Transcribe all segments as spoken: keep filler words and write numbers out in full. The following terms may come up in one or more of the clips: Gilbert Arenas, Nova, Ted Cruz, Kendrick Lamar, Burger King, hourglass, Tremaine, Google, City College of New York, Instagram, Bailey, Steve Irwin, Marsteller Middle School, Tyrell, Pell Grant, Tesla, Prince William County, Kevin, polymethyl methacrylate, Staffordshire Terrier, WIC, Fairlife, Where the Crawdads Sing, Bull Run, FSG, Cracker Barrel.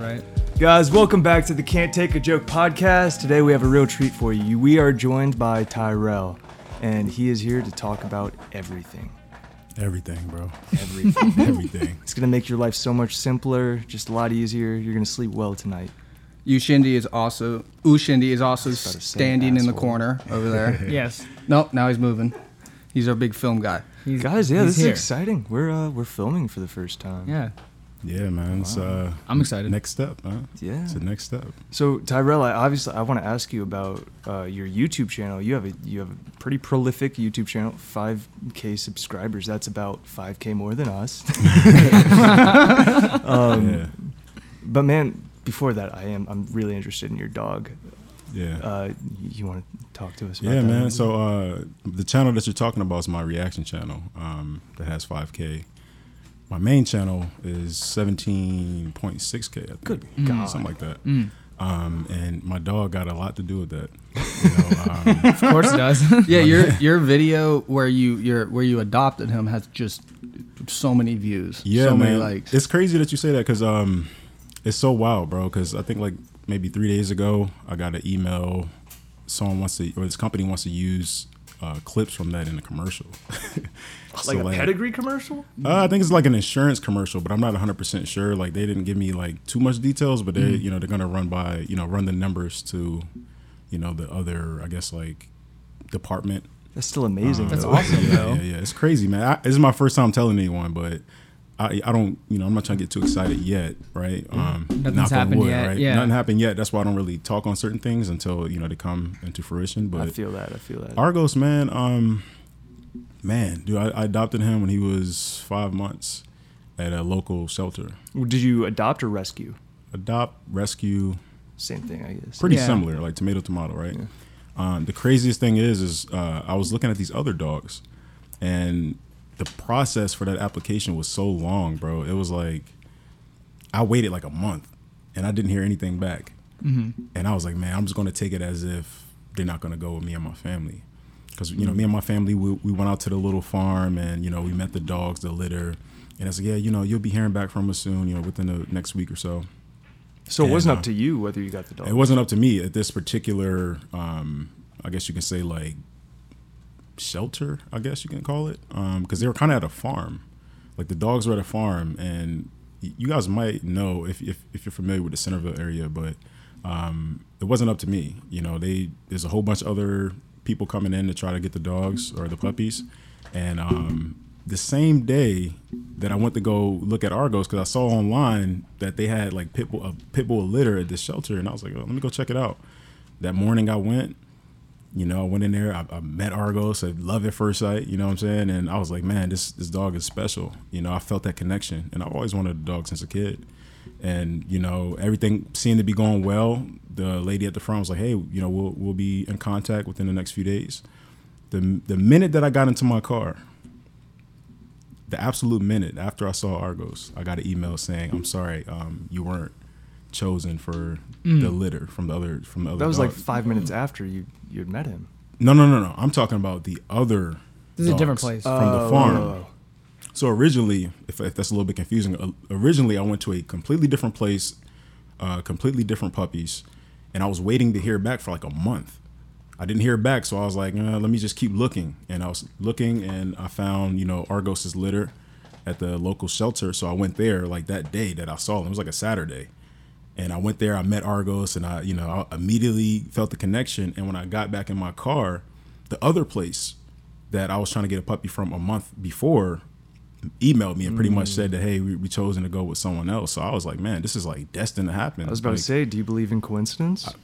Yeah, right. Guys, welcome back to the Can't Take a Joke podcast. Today we have a real treat for you. We are joined by Tyrell, and he is here to talk about everything. Everything, bro. Everything. Everything. It's going to make your life so much simpler, just a lot easier. You're going to sleep well tonight. Ushindi is also Ushindi is also standing in the corner over there. Yes. Nope, now he's moving. He's our big film guy. He's, Guys, yeah, this here. is exciting. We're uh, we're filming for the first time. Yeah. Yeah, man. Wow. It's, uh, I'm excited. Next step, man. Yeah. It's the next step. So, Tyrell, I obviously I want to ask you about uh, your YouTube channel. You have a you have a pretty prolific YouTube channel, five K subscribers. That's about five K more than us. um, yeah. But man, before that, I am I'm really interested in your dog. Yeah. Uh, you want to talk to us about yeah, that? Yeah, man. So, uh, the channel that you're talking about is my reaction channel. Um, that has five K. My main channel is seventeen point six K, I think. Good God. Something like that. Mm. Um, and my dog got a lot to do with that. You know, um, of course it does. Yeah, your your video where you your where you adopted him has just so many views. Yeah, so man. Many likes. It's crazy that you say that because um, it's so wild, bro. Because I think like maybe three days ago, I got an email. Someone wants to, or this company wants to use Uh, clips from that in a commercial. so like a like, pedigree commercial? Uh, I think it's like an insurance commercial, but I'm not one hundred percent sure. Like they didn't give me like too much details, but they mm. you know they're going to run by, you know, run the numbers to, you know, the other, I guess, like department. That's still amazing. Um, That's awesome, yeah, though. Yeah, yeah, it's crazy, man. I, this is my first time telling anyone, but I, I don't, you know, I'm not trying to get too excited yet, right? Um, Nothing's happened wood, yet. Right? Yeah. Nothing happened yet. That's why I don't really talk on certain things until, you know, they come into fruition. But I feel that. I feel that. Argos, man, um, man, dude, I, I adopted him when he was five months at a local shelter. Did you adopt or rescue? Adopt, rescue. Same thing, I guess. Pretty yeah. similar, like tomato, tomato, right? Yeah. Um, the craziest thing is, is uh, I was looking at these other dogs and the process for that application was so long, bro. It was like I waited like a month and I didn't hear anything back. Mm-hmm. And I was like, man, I'm just going to take it as if they're not going to go with me and my family. Because, you know, me and my family, we, we went out to the little farm and, you know, we met the dogs, the litter. And I said, yeah, you know, you'll be hearing back from us soon, you know, within the next week or so. So and, it wasn't uh, up to you whether you got the dogs. It wasn't up to me at this particular, um, I guess you can say like, shelter, I guess you can call it, um because they were kind of at a farm. Like the dogs were at a farm, and you guys might know if, if if you're familiar with the Centerville area, but um it wasn't up to me. You know, they there's a whole bunch of other people coming in to try to get the dogs or the puppies, and um the same day that I went to go look at Argos, because I saw online that they had like pit bull, a pit bull litter at this shelter, and I was like, oh, let me go check it out. That morning I went. You know, I went in there, I, I met Argos, I love at first sight, you know what I'm saying? And I was like, man, this this dog is special. You know, I felt that connection. And I've always wanted a dog since a kid. And, you know, everything seemed to be going well. The lady at the front was like, hey, you know, we'll we'll be in contact within the next few days. The the minute that I got into my car, the absolute minute after I saw Argos, I got an email saying, I'm sorry, um, you weren't chosen for mm. the litter from the other from the other. That was dogs. Like five minutes after you you had met him. No, no, no, no. I'm talking about the other. This is a different place from oh, the farm. Oh. So originally, if, if that's a little bit confusing, uh, originally I went to a completely different place, uh, completely different puppies, and I was waiting to hear back for like a month. I didn't hear back, so I was like, nah, let me just keep looking. And I was looking, and I found you know Argos's litter at the local shelter. So I went there like that day that I saw him. It was like a Saturday. And I went there, I met Argos, and I, you know, I immediately felt the connection. And when I got back in my car, the other place that I was trying to get a puppy from a month before emailed me and pretty mm. much said that, hey, we, we chosen to go with someone else. So I was like, man, this is like destined to happen. I was about like, to say, do you believe in coincidence? I,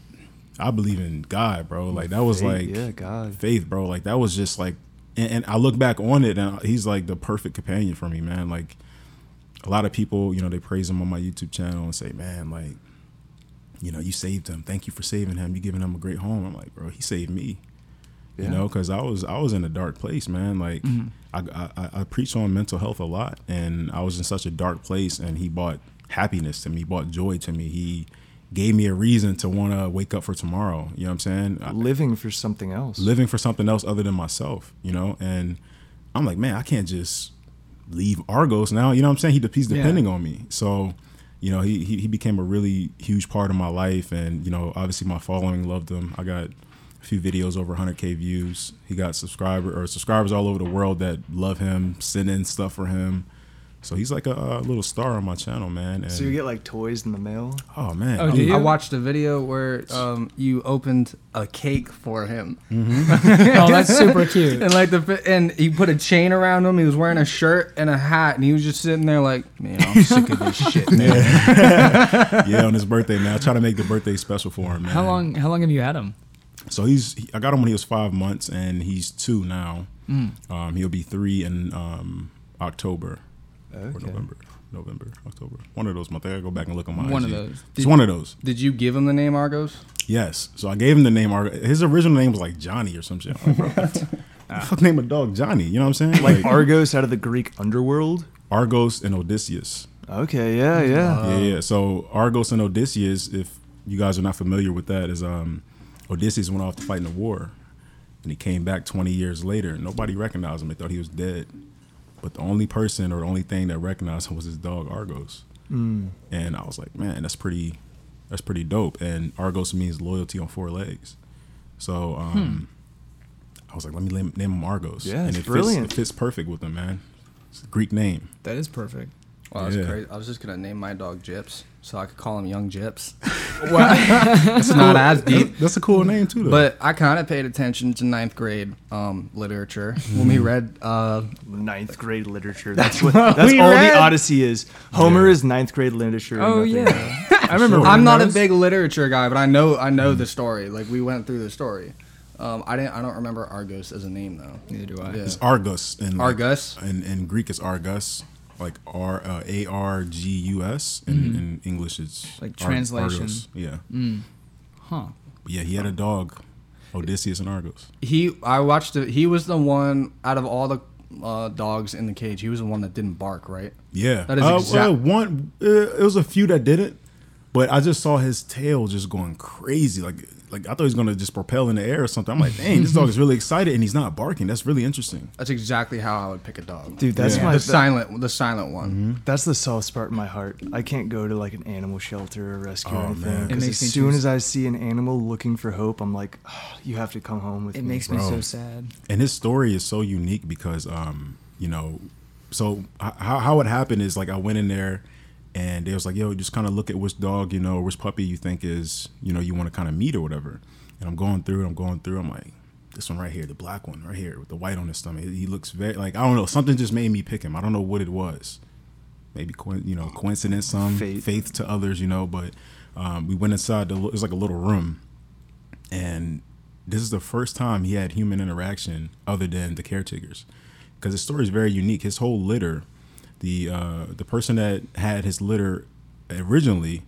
I believe in God, bro. Like that was faith, like yeah, God. faith, bro. Like that was just like, and, and I look back on it and he's like the perfect companion for me, man. Like, a lot of people, you know, they praise him on my YouTube channel and say, man, like, you know, you saved him. Thank you for saving him. You giving him a great home. I'm like, bro, he saved me, yeah. you know, because I was I was in a dark place, man. Like mm-hmm. I, I I preach on mental health a lot, and I was in such a dark place, and he brought happiness to me, he brought joy to me. He gave me a reason to want to wake up for tomorrow. You know what I'm saying? Living I, for something else. Living for something else other than myself, you know, and I'm like, man, I can't just leave Argos now, you know what I'm saying? He, he's depending yeah. on me. So you know, he, he, he became a really huge part of my life. And, you know, obviously my following loved him. I got a few videos over one hundred K views. He got subscriber or subscribers all over the world that love him, send in stuff for him. So he's like a, a little star on my channel, man. And so you get like toys in the mail? Oh, man. Oh, do you? I watched a video where um, you opened a cake for him. Mm-hmm. Oh, that's super cute. And like the and he put a chain around him. He was wearing a shirt and a hat, and he was just sitting there like, man, I'm sick of this shit, man. Yeah. Yeah, on his birthday, man. I try to make the birthday special for him, man. How long, how long have you had him? So he's he, I got him when he was five months, and he's two now. Mm. Um, he'll be three in um, October. Okay. Or November, November, October. One of those months. I gotta go back and look on my one I G. Of those. It's did one you, of those. Did you give him the name Argos? Yes. So I gave him the name Argos. His original name was like Johnny or some shit. I'm like, bro, ah. fuck name a dog Johnny. You know what I'm saying? Like, like Argos out of the Greek underworld. Argos and Odysseus. Okay. Yeah. Yeah. Uh, yeah. Yeah. So Argos and Odysseus, if you guys are not familiar with that, is um, Odysseus went off to fight in the war, and he came back twenty years later. Nobody recognized him. They thought he was dead. But the only person or the only thing that recognized him was his dog, Argos. Mm. And I was like, man, that's pretty that's pretty dope. And Argos means loyalty on four legs. So um, hmm. I was like, let me name him Argos. Yeah, and it brilliant. Fits, it fits perfect with him, man. It's a Greek name. That is perfect. Wow, that's yeah. crazy. I was just going to name my dog Gyps so I could call him Young Gyps. That's not cool, as deep. That's a cool name, too, though. But I kind of paid attention to ninth grade um, literature. When we read... Uh, ninth grade literature. That's what. That's all read. The Odyssey is. Homer yeah. is ninth grade literature. Oh, yeah. I remember. Sure. I'm not a big literature guy, but I know I know mm. the story. Like, we went through the story. Um, I didn't. I don't remember Argos as a name, though. Neither do I. Yeah. It's Argus. In, Argus. Like, in, in Greek, it's Argus. Like R uh, A R G U S and mm. in English it's like translation. Argos. Yeah. Mm. Huh. But yeah, he had a dog, Odysseus and Argos. He I watched it. He was the one out of all the uh, dogs in the cage. He was the one that didn't bark, right? Yeah. That is uh, exact. Well, one. Uh, it was a few that didn't, but I just saw his tail just going crazy. Like like I thought he was gonna just propel in the air or something. I'm like, dang, this dog is really excited and he's not barking. That's really interesting. That's exactly how I would pick a dog, dude. That's yeah. my the th- silent, the silent one. Mm-hmm. That's the soft part in my heart. I can't go to like an animal shelter or rescue oh, or anything. Because as soon as I see an animal looking for hope, I'm like, oh, you have to come home with it me. It makes me Bro. so sad. And his story is so unique because, um, you know, so how how it happened is like I went in there. And they was like, yo, just kind of look at which dog, you know, or which puppy you think is, you know, you want to kind of meet or whatever. And I'm going through, I'm going through. I'm like, this one right here, the black one right here with the white on his stomach. He looks very, like, I don't know. Something just made me pick him. I don't know what it was. Maybe, you know, coincidence, some faith, faith to others, you know. But um, we went inside. The, it was like a little room. And this is the first time he had human interaction other than the caretakers. Because his story is very unique. His whole litter. The uh, the person that had his litter originally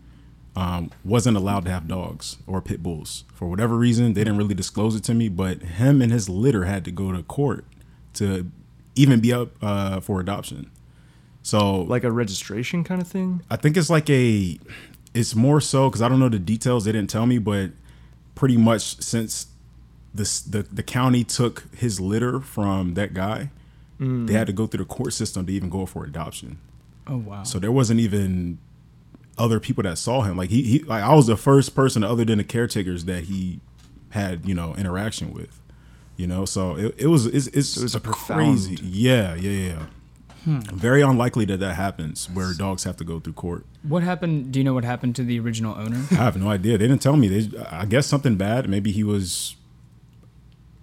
um, wasn't allowed to have dogs or pit bulls. For whatever reason, they didn't really disclose it to me, but him and his litter had to go to court to even be up uh, for adoption. So, like a registration kind of thing? I think it's like a, it's more so, because I don't know the details, they didn't tell me, but pretty much since this, the, the county took his litter from that guy, they had to go through the court system to even go for adoption. Oh, wow. So there wasn't even other people that saw him. Like, he, he like I was the first person other than the caretakers that he had, you know, interaction with, you know? So it, it was, it's, it's it was a profound. Crazy. Yeah, yeah, yeah. Hmm. Very unlikely that that happens where dogs have to go through court. What happened? Do you know what happened to the original owner? I have no idea. They didn't tell me. They, I guess something bad. Maybe he was...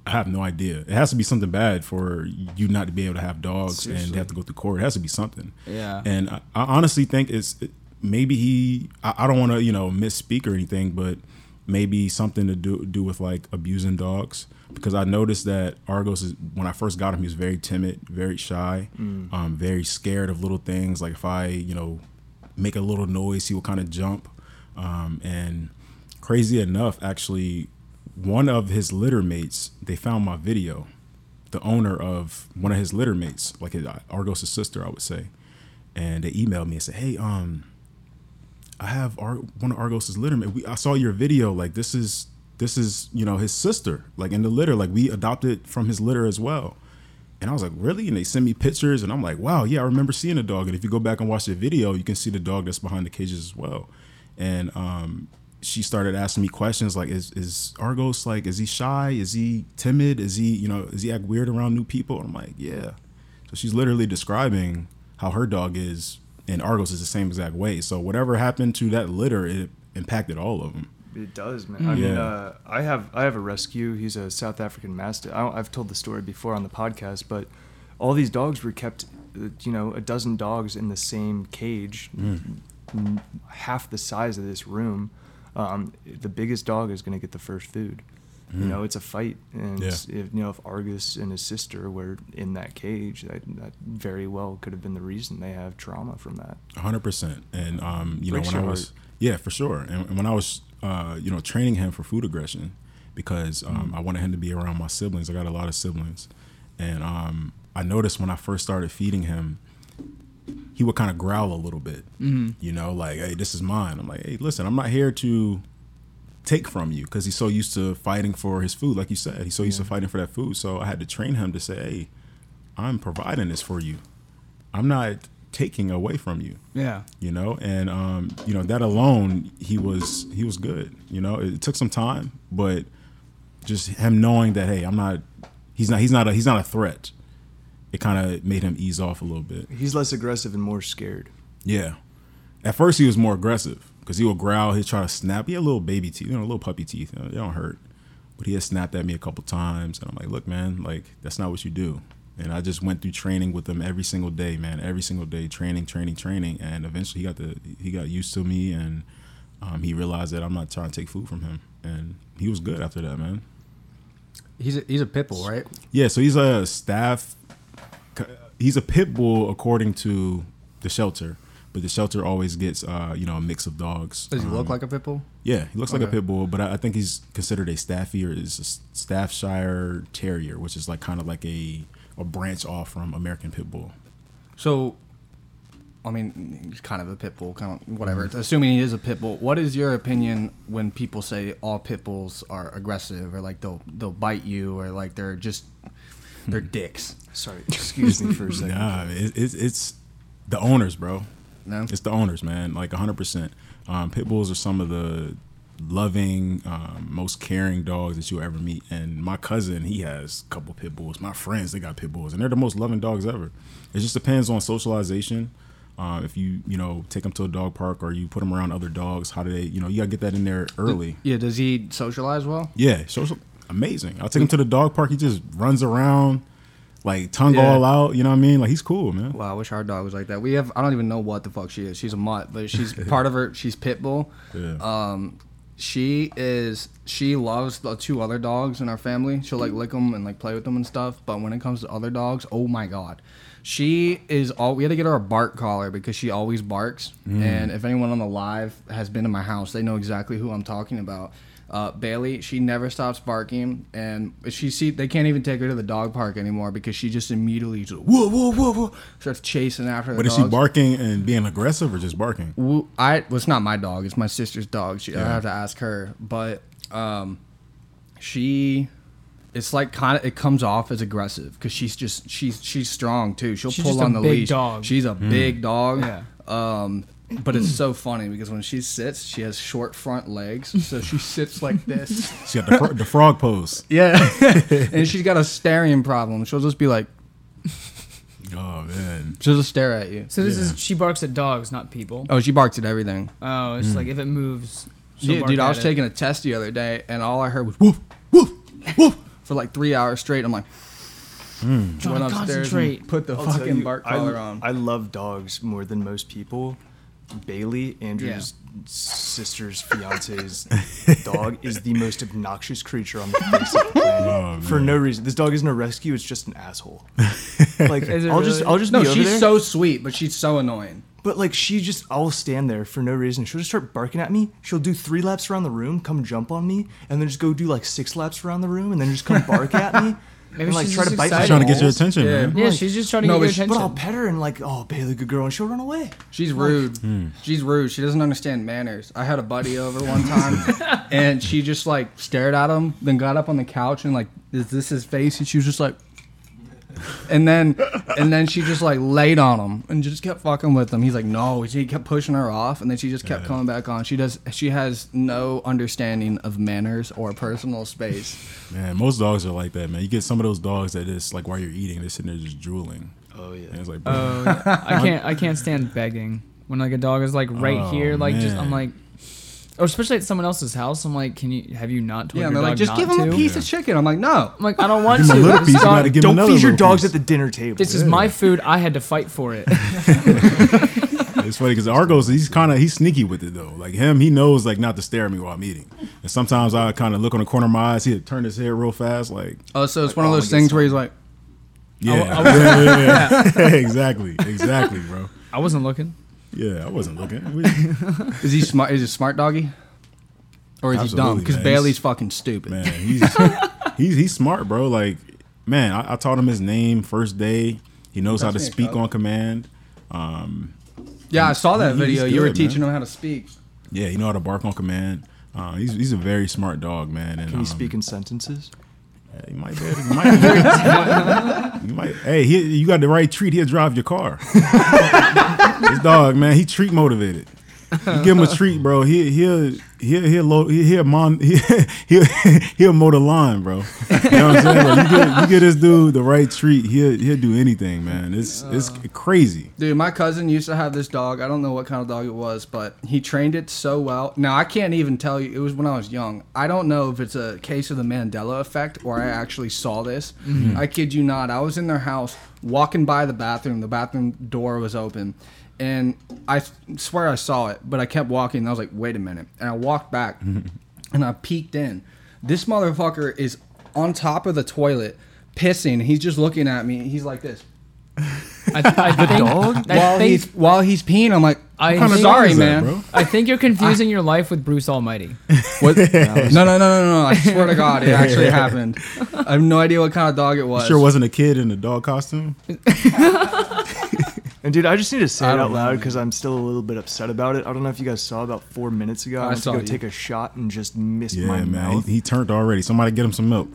I have no idea. It has to be something bad for you not to be able to have dogs. Seriously. And they have to go through court. It has to be something. Yeah. And I, I honestly think it's it, maybe he, I, I don't want to, you know, misspeak or anything, but maybe something to do do with like abusing dogs. Because I noticed that Argos, is, when I first got him, he was very timid, very shy, mm. um, very scared of little things. Like if I, you know, make a little noise, he will kind of jump. Um, and crazy enough, actually, one of his litter mates, they found my video, the owner of one of his litter mates, like his, Argos' sister, I would say. And they emailed me and said, hey, um, I have Ar- one of Argos' litter mates. We, I saw your video. Like, this is, this is, you know, his sister, like in the litter. Like, we adopted from his litter as well. And I was like, really? And they sent me pictures, and I'm like, wow, yeah, I remember seeing a dog. And if you go back and watch the video, you can see the dog that's behind the cages as well. And um, she started asking me questions like, is is Argos, like, is he shy? Is he timid? Is he, you know, is he act weird around new people? And I'm like, yeah. So she's literally describing how her dog is, and Argos is the same exact way. So whatever happened to that litter, it impacted all of them. It does, man. I yeah. mean, uh, I have I have a rescue. He's a South African Mastiff. I, I've told the story before on the podcast, but all these dogs were kept, you know, a dozen dogs in the same cage, mm. n- half the size of this room. Um, the biggest dog is going to get the first food. Mm. You know, it's a fight, and yeah. if, you know, if Argus and his sister were in that cage, that, that very well could have been the reason they have trauma from that. one hundred percent. And um, you know, when I was yeah, for sure. And, and when I was Uh, you know, training him for food aggression, because um, mm. I wanted him to be around my siblings. I got a lot of siblings, and um, I noticed when I first started feeding him, he would kind of growl a little bit. Mm-hmm. You know, like, "Hey, this is mine." I'm like, "Hey, listen, I'm not here to take from you," because he's so used to fighting for his food, like you said. He's so yeah. used to fighting for that food. So I had to train him to say, "Hey, I'm providing this for you. I'm not taking away from you." Yeah. You know, and um, you know, that alone, he was he was good. You know, it took some time, but just him knowing that, hey, I'm not he's not he's not a he's not a threat, it kind of made him ease off a little bit. He's less aggressive and more scared. Yeah. At first he was more aggressive because he would growl, he'd try to snap. He had little baby teeth, you know, little puppy teeth. You know, they don't hurt. But he had snapped at me a couple times, and I'm like, "Look, man, like, that's not what you do." And I just went through training with him every single day, man. Every single day, training, training, training, and eventually he got the he got used to me, and um, he realized that I'm not trying to take food from him. And he was good after that, man. He's a, he's a pit bull, right? Yeah, so he's a staff. He's a pit bull according to the shelter, but the shelter always gets uh, you know, a mix of dogs. Does he um, look like a pit bull? Yeah, he looks okay. like a pit bull, but I, I think he's considered a staffy, or is a Staffshire Terrier, which is like kind of like a a branch off from American Pit Bull. So, I mean, he's kind of a pit bull, kind of whatever. Mm-hmm. Assuming he is a pit bull, what is your opinion when people say all pit bulls are aggressive, or like they'll they'll bite you, or like they're just they're dicks? Sorry, excuse me for a second. Nah, it, it, it's the owners, bro. No, it's the owners, man. Like one hundred percent. Um, pit bulls are some of the loving, um, most caring dogs that you'll ever meet. And my cousin, he has a couple pit bulls. My friends, they got pit bulls, and they're the most loving dogs ever. It just depends on socialization. Uh, if you, you know, take them to a dog park, or you put them around other dogs, how do they, you know, you gotta get that in there early. Yeah, does he socialize well? Yeah, social, amazing. I'll take him to the dog park. He just runs around, like, tongue yeah. all out, you know what I mean? Like, he's cool, man. Wow, I wish our dog was like that. We have, I don't even know what the fuck she is. She's a mutt, but she's part of her, she's pit bull. Yeah. Um, She is. She loves the two other dogs in our family. She'll like lick them and like play with them and stuff. But when it comes to other dogs, oh my god, she is all. We had to get her a bark collar because she always barks. Mm. And if anyone on the live has been in my house, they know exactly who I'm talking about. Uh, Bailey, she never stops barking, and she see they can't even take her to the dog park anymore because she just immediately just, whoa, whoa, whoa, whoa, starts chasing after. But the is dogs. She barking and being aggressive, or just barking? I well, it's not my dog; it's my sister's dog. She, yeah. I have to ask her, but um, she, it's like kind of it comes off as aggressive because she's just she's she's strong too. She'll she's pull just on a the big leash. Dog. She's a mm. big dog. Yeah. Um, But it's so funny because when she sits, she has short front legs, so she sits like this. She got the, fro- the frog pose. Yeah, and she's got a staring problem. She'll just be like, "Oh man!" She'll just stare at you. So this yeah. is she barks at dogs, not people. Oh, she barks at everything. Oh, it's mm. like if it moves. Yeah, dude, I was it. taking a test the other day, and all I heard was woof, woof, woof for like three hours straight. I'm like. Mm. Trying to concentrate. Put the I'll fucking you, bark collar I, on. I love dogs more than most people. Bailey, Andrew's yeah. sister's fiance's dog, is the most obnoxious creature on the face of the planet. Oh, for no reason. This dog isn't a rescue, it's just an asshole. Like I'll really? just I'll just No, be she's over there. So sweet, but she's so annoying. But like she just I'll stand there for no reason. She'll just start barking at me. She'll do three laps around the room, come jump on me, and then just go do like six laps around the room and then just come bark at me. Maybe like she's try to bite she's trying to get your attention, yeah. man. Yeah, like, she's just trying to no, get your she, attention. But I'll pet her and like, oh, Bailey, good girl, and she'll run away. She's rude. Like, mm. She's rude. She doesn't understand manners. I had a buddy over one time, and she just like stared at him, then got up on the couch and like, is this his face? And she was just like, And then and then she just like laid on him and just kept fucking with him. He's like, no. He kept pushing her off, and then she just kept yeah. coming back on. She does. She has no understanding of manners or personal space. Man, most dogs are like that, man. You get some of those dogs that just like while you're eating, they're sitting there just drooling. Oh yeah. And it's like, oh, yeah. I can't. I can't stand begging when like a dog is like right oh, here, like man. just I'm like. Or especially at someone else's house, I'm like, can you have you not told yeah, your dog like, just not give him to? a piece yeah. of chicken. I'm like, no. I'm like, I don't want to. Piece, you gotta give don't feed your dogs piece. at the dinner table. This yeah. is my food. I had to fight for it. It's funny because Argos, he's kind of he's sneaky with it though. Like him, he knows like not to stare at me while I'm eating. And sometimes I kind of look on the corner of my eyes. He'd turn his head real fast, like. Oh, so it's like, one of those things where he's like. Yeah, I, I yeah, yeah, yeah. exactly, exactly, bro. I wasn't looking. Yeah, I wasn't looking. Is he smart? Is he smart doggy, or is Absolutely, he dumb? Because Bailey's he's, fucking stupid. Man, he's, he's he's smart, bro. Like, man, I, I taught him his name first day. He knows That's how to speak on command. Um, yeah, I saw that he, video. Good, you were man. teaching him how to speak. Yeah, you know how to bark on command. Uh, he's he's a very smart dog, man. And, Can he um, speak in sentences? Yeah, he might be. He might. He might. Hey, he, you got the right treat. He'll drive your car. This dog, man, he treat motivated. You give him a treat, bro. He he'll he'll he'll load, he'll mom he he'll, he'll mow the lawn, bro. You know what I'm saying? Like, you get you get this dude the right treat, he'll he'll do anything, man. It's uh, it's crazy. Dude, my cousin used to have this dog. I don't know what kind of dog it was, but he trained it so well. Now I can't even tell you. It was when I was young. I don't know if it's a case of the Mandela effect or I actually saw this. Mm-hmm. I kid you not. I was in their house walking by the bathroom. The bathroom door was open. And I swear I saw it, but I kept walking, and I was like, wait a minute. And I walked back, and I peeked in. This motherfucker is on top of the toilet, pissing, and he's just looking at me. He's like this. I, I the think, dog? I while, think, he's, while he's peeing, I'm like, I'm sorry, man. That, I think you're confusing I, your life with Bruce Almighty. What? no, no, no, no, no, no. I swear to God, it actually happened. I have no idea what kind of dog it was. You sure wasn't a kid in a dog costume? And, dude, I just need to say it out loud because I'm still a little bit upset about it. I don't know if you guys saw about four minutes ago. I, I went to go you. take a shot and just missed yeah, my man. mouth. He, he turned already. Somebody get him some milk.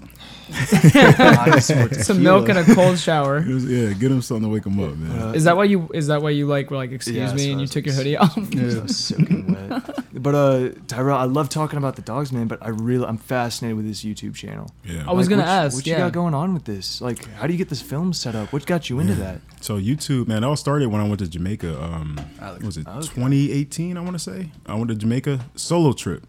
Some milk and a cold shower. Was, yeah, get him something to wake him up, man. Uh, is that why you, is that why you like, were like, excuse yeah, me, and you took your hoodie off? Yeah, was soaking wet. But, uh, Tyrell, I love talking about the dogs, man, but I really, I'm fascinated with this YouTube channel. Yeah. I was like, going to ask, What yeah. you got going on with this? Like, how do you get this film set up? What got you into yeah. that? So, YouTube, man, I was starting when I went to Jamaica, um, what was it okay. twenty eighteen? I want to say I went to Jamaica solo trip.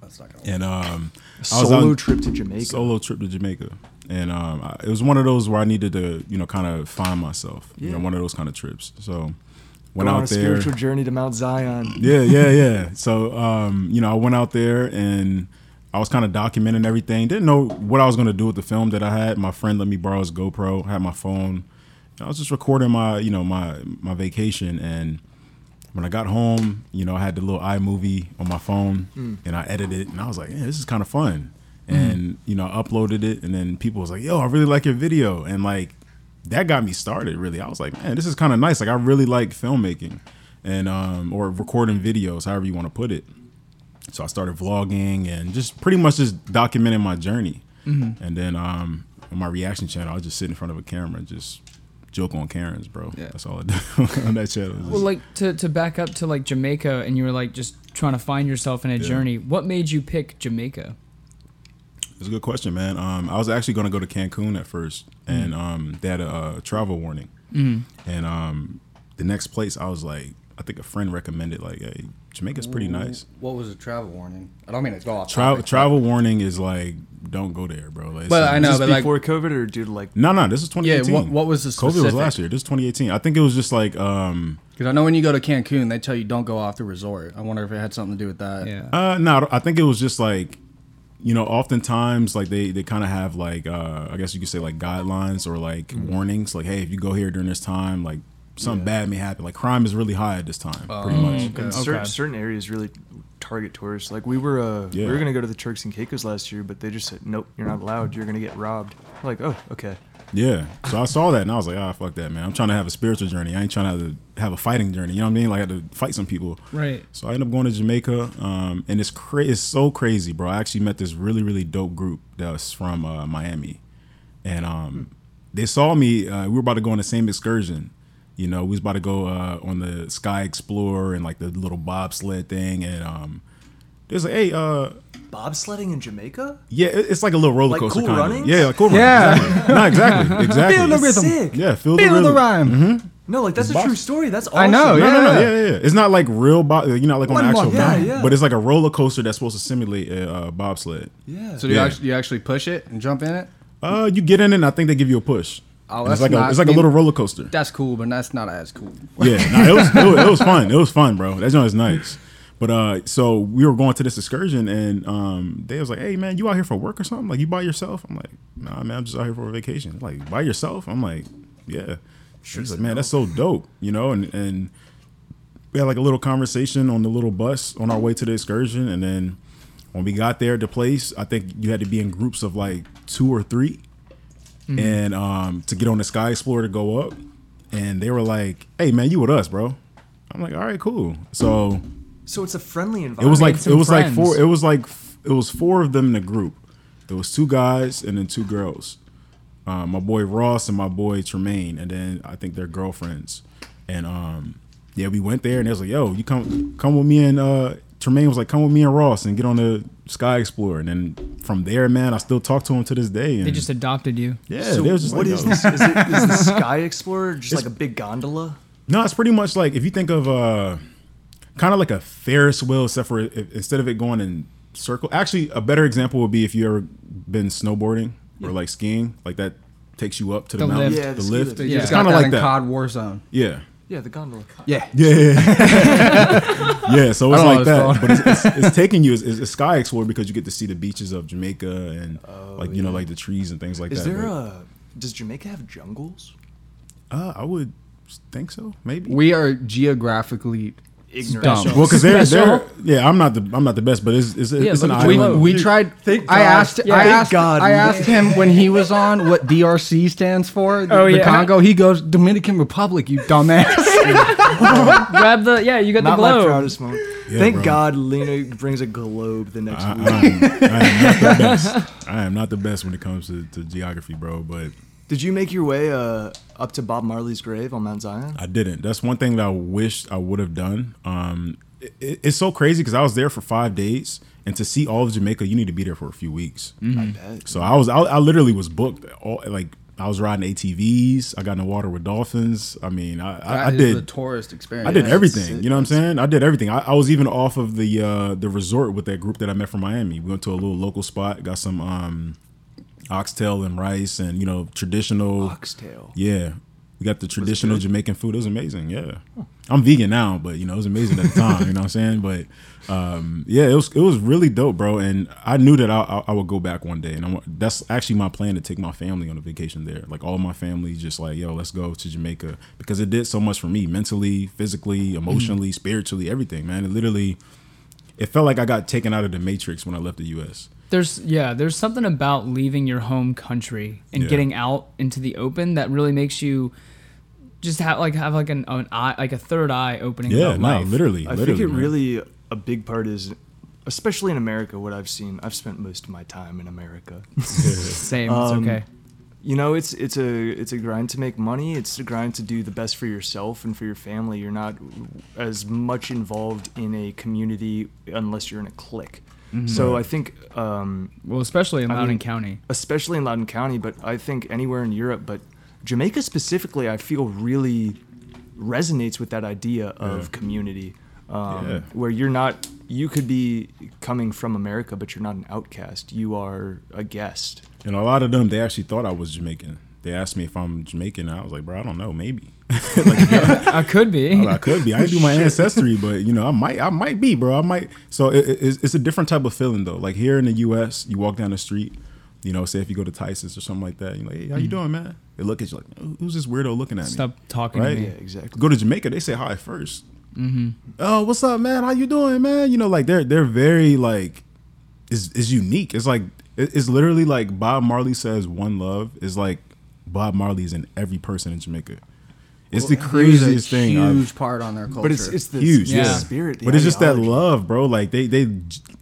That's not gonna. And um, solo I was on, trip to Jamaica. Solo trip to Jamaica, and um, I, it was one of those where I needed to, you know, kind of find myself. Yeah. You know, one of those kind of trips. So went Going out on a there. Spiritual journey to Mount Zion. Yeah, yeah, yeah. So um, you know, I went out there and I was kind of documenting everything. Didn't know what I was going to do with the film that I had. My friend let me borrow his GoPro. I had my phone. I was just recording my, you know, my my vacation, and when I got home, you know, I had the little iMovie on my phone, mm. and I edited it, and I was like, yeah, this is kind of fun, mm. and you know, I uploaded it, and then people was like, yo, I really like your video, and like, that got me started, really. I was like, man, this is kind of nice. Like, I really like filmmaking, and um, or recording videos, however you want to put it. So I started vlogging and just pretty much just documenting my journey, mm-hmm. and then um, on my reaction channel, I was just sitting in front of a camera, just. Joke on Karens, bro. Yeah. That's all I do on that channel. Well, like to, to back up to like Jamaica, and you were like just trying to find yourself in a yeah. journey. What made you pick Jamaica? It's a good question, man. Um, I was actually going to go to Cancun at first, mm-hmm. and um, they had a, a travel warning. Mm-hmm. And um, the next place, I was like, I think a friend recommended, like, hey, Jamaica's pretty Ooh, nice. What was a travel warning? I don't mean to go off. Travel travel warning is like, don't go there, bro. Like, but I know, this but before like, COVID or dude, like, no, no, this is twenty eighteen. Yeah, what, what was the specific? COVID was last year. This is twenty eighteen. I think it was just like, um, because I know when you go to Cancun, they tell you don't go off the resort. I wonder if it had something to do with that. Yeah. Uh, no, I think it was just like, you know, oftentimes like they, they kind of have like, uh, I guess you could say like guidelines or like mm-hmm. warnings, like, hey, if you go here during this time, like. Something yeah. bad may happen. Like crime is really high at this time, um, pretty much. Okay. And certain, okay. certain areas really target tourists. Like we were, uh, yeah. we were gonna go to the Turks and Caicos last year, but they just said, "Nope, you're not allowed. You're gonna get robbed." We're like, oh, okay. Yeah. So I saw that and I was like, ah, fuck that, man. I'm trying to have a spiritual journey. I ain't trying to have, a, have a fighting journey. You know what I mean? Like I had to fight some people. Right. So I ended up going to Jamaica, um, and it's cra- it's so crazy, bro. I actually met this really, really dope group that was from uh, Miami, and um. they saw me. Uh, we were about to go on the same excursion. You know, we was about to go uh, on the Sky Explorer and like the little bobsled thing. And um, there's like, hey, uh, bobsledding in Jamaica? Yeah, it's like a little roller coaster. Like Cool Runnings? Yeah, like Cool Runnings. Yeah, no, exactly, exactly. Feel the rhythm. Sick. Yeah, feel, feel the, the rhyme. Mm-hmm. No, like that's it's a box. True story. That's awesome. I know. Yeah, no, no, no, yeah, yeah, yeah. It's not like real, bo- you know, like on an actual, yeah, yeah. But it's like a roller coaster that's supposed to simulate a uh, bobsled. Yeah. So do you, yeah. actually, you actually push it and jump in it? Uh, you get in it, and I think they give you a push. Oh, that's it's like not, a, it's like I mean, a little roller coaster. That's cool, but that's not as cool. Yeah, no, it was it, it was fun. It was fun, bro. That joint is nice. But uh, so we were going to this excursion, and um, they was like, "Hey, man, you out here for work or something? Like, you by yourself?" I'm like, "Nah, man, I'm just out here for a vacation." Like, by yourself? I'm like, "Yeah." She's like, "Man, that's so dope," you know. And and we had like a little conversation on the little bus on our way to the excursion, and then when we got there at the place, I think you had to be in groups of like two or three, mm-hmm. and um, to get on the Sky Explorer to go up. And they were like, "Hey, man, you with us, bro?" I'm like, "All right, cool." So. So it's a friendly environment. It was like it was friends. like four. It was like it was four of them in a group. There was two guys and then two girls. Uh, my boy Ross and my boy Tremaine, and then I think their girlfriends. And um, yeah, we went there, and they was like, "Yo, you come come with me." And uh, Tremaine was like, "Come with me and Ross and get on the Sky Explorer." And then from there, man, I still talk to him to this day. And they just adopted you. Yeah. So they was just what like, is this? Is, it, is the Sky Explorer just it's, like a big gondola? No, it's pretty much like if you think of. Uh, Kind of like a Ferris wheel, except for if, instead of it going in circle. Actually, a better example would be if you ever been snowboarding or yeah. like skiing, like that takes you up to the, the mountain, lift. Yeah, the, the lift. lift. Yeah. It's kind of like that. C O D Warzone. Yeah. Yeah, the gondola. Yeah. Yeah. Yeah. yeah so it's like it's that, called. But it's, it's, it's taking you. It's, it's a Sky Explorer because you get to see the beaches of Jamaica and oh, like you yeah. know like the trees and things like Is that. Is there but, a? Does Jamaica have jungles? Uh, I would think so. Maybe we are geographically. Ignorant. Dumb. Well, because they're, they're yeah. I'm not the I'm not the best, but it's it's, yeah, it's an we, island. We tried. Thank I asked. Yeah, I thank asked. God. I asked him when he was on what D R C stands for. The, oh yeah. The Congo. He goes Dominican Republic. You dumbass. Grab the yeah. You got not the globe. Not my proudest moment. Yeah, thank bro. God, Lena brings a globe the next I, week. I am, I am not the best. I am not the best when it comes to, to geography, bro. But. Did you make your way uh, up to Bob Marley's grave on Mount Zion? I didn't. That's one thing that I wish I would have done. Um, it, it, it's so crazy because I was there for five days, and to see all of Jamaica, you need to be there for a few weeks. Mm-hmm. I bet. So I was, I, I literally was booked. All like I was riding A T Vs. I got in the water with dolphins. I mean, I, that I, I is did the tourist experience. I did everything. You know what I'm saying? I did everything. I, I was even off of the uh, the resort with that group that I met from Miami. We went to a little local spot, got some. Um, Oxtail and rice and, you know, traditional. Oxtail. Yeah. We got the traditional Jamaican food. It was amazing. Yeah. Huh. I'm vegan now, but, you know, it was amazing at the time. You know what I'm saying? But, um, yeah, it was it was really dope, bro. And I knew that I, I, I would go back one day. And I'm, that's actually my plan to take my family on a vacation there. Like, all my family just like, yo, let's go to Jamaica. Because it did so much for me mentally, physically, emotionally, mm-hmm. spiritually, everything, man. It literally, it felt like I got taken out of the Matrix when I left the U S There's yeah, there's something about leaving your home country and yeah. getting out into the open that really makes you just have like have like an, an eye, like a third eye opening. Yeah, no, life. literally. I literally, think it man. really a big part is, especially in America, what I've seen. I've spent most of my time in America. Same, um, it's okay. You know, it's it's a it's a grind to make money. It's a grind to do the best for yourself and for your family. You're not as much involved in a community unless you're in a clique. Mm-hmm. So I think, um, well, especially in Loudoun I mean, County, especially in Loudoun County, but I think anywhere in Europe, but Jamaica specifically, I feel really resonates with that idea of yeah. community, um, yeah. where you're not, you could be coming from America, but you're not an outcast. You are a guest. And a lot of them, they actually thought I was Jamaican. They asked me if I'm Jamaican. And I was like, bro, I don't know. Maybe like, I could be. I, I could be. I do my ancestry, but you know, I might, I might be, bro. I might. So it, it's, it's a different type of feeling though. Like here in the U S, you walk down the street, you know, say if you go to Tyson's or something like that, you're like, hey, how you doing, man? They look at you like, who's this weirdo looking at me? Stop talking right? to me. Yeah, exactly. Go to Jamaica. They say hi first. Mm-hmm. Oh, what's up, man? How you doing, man? You know, like they're, they're very like, it's, it's unique. It's like, it's literally like Bob Marley says one love is like Bob Marley's in every person in Jamaica. It's well, the craziest thing. Huge I've, part on their culture. But it's, it's the huge, yeah. spirit. But it's just that love, bro. Like they, they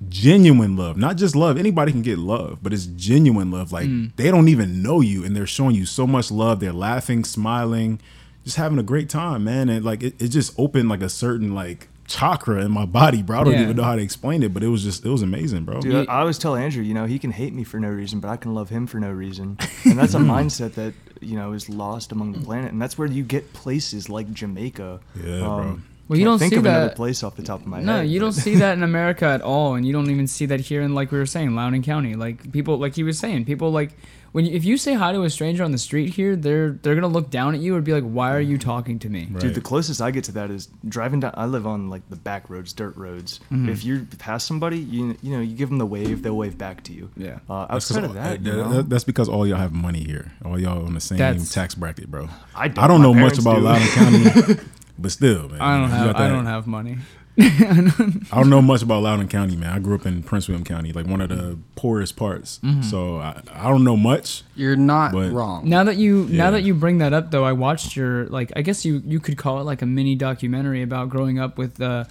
genuine love, not just love. Anybody can get love, but it's genuine love. Like mm. they don't even know you, and they're showing you so much love. They're laughing, smiling, just having a great time, man. And like it, it just opened like a certain like chakra in my body, bro. I don't yeah. even know how to explain it, but it was just, it was amazing, bro. Dude, I always tell Andrew, you know, he can hate me for no reason, but I can love him for no reason. And that's a mindset that, you know, is lost among the planet. And that's where you get places like Jamaica. Yeah, um, bro. Well, you don't think see of that, another place off the top of my no, head. No, you don't see that in America at all, and you don't even see that here in, like we were saying, Loudoun County. Like people, like he was saying, people like when you, if you say hi to a stranger on the street here, they're they're gonna look down at you and be like, "Why are you talking to me?" Right. Dude, the closest I get to that is driving down. I live on like the back roads, dirt roads. Mm-hmm. If you pass somebody, you you know you give them the wave, they'll wave back to you. Yeah. Uh, outside of that, uh, you know? That's because all y'all have money here. All y'all on the same that's, tax bracket, bro. I don't, I don't know much about do. Loudoun County. But still, man. I don't have I don't have money. I don't know much about Loudoun County, man. I grew up in Prince William County, like one of the poorest parts. Mm-hmm. So I, I don't know much. You're not wrong. Now that you yeah. now that you bring that up, though, I watched your like I guess you, you could call it like a mini documentary about growing up with uh,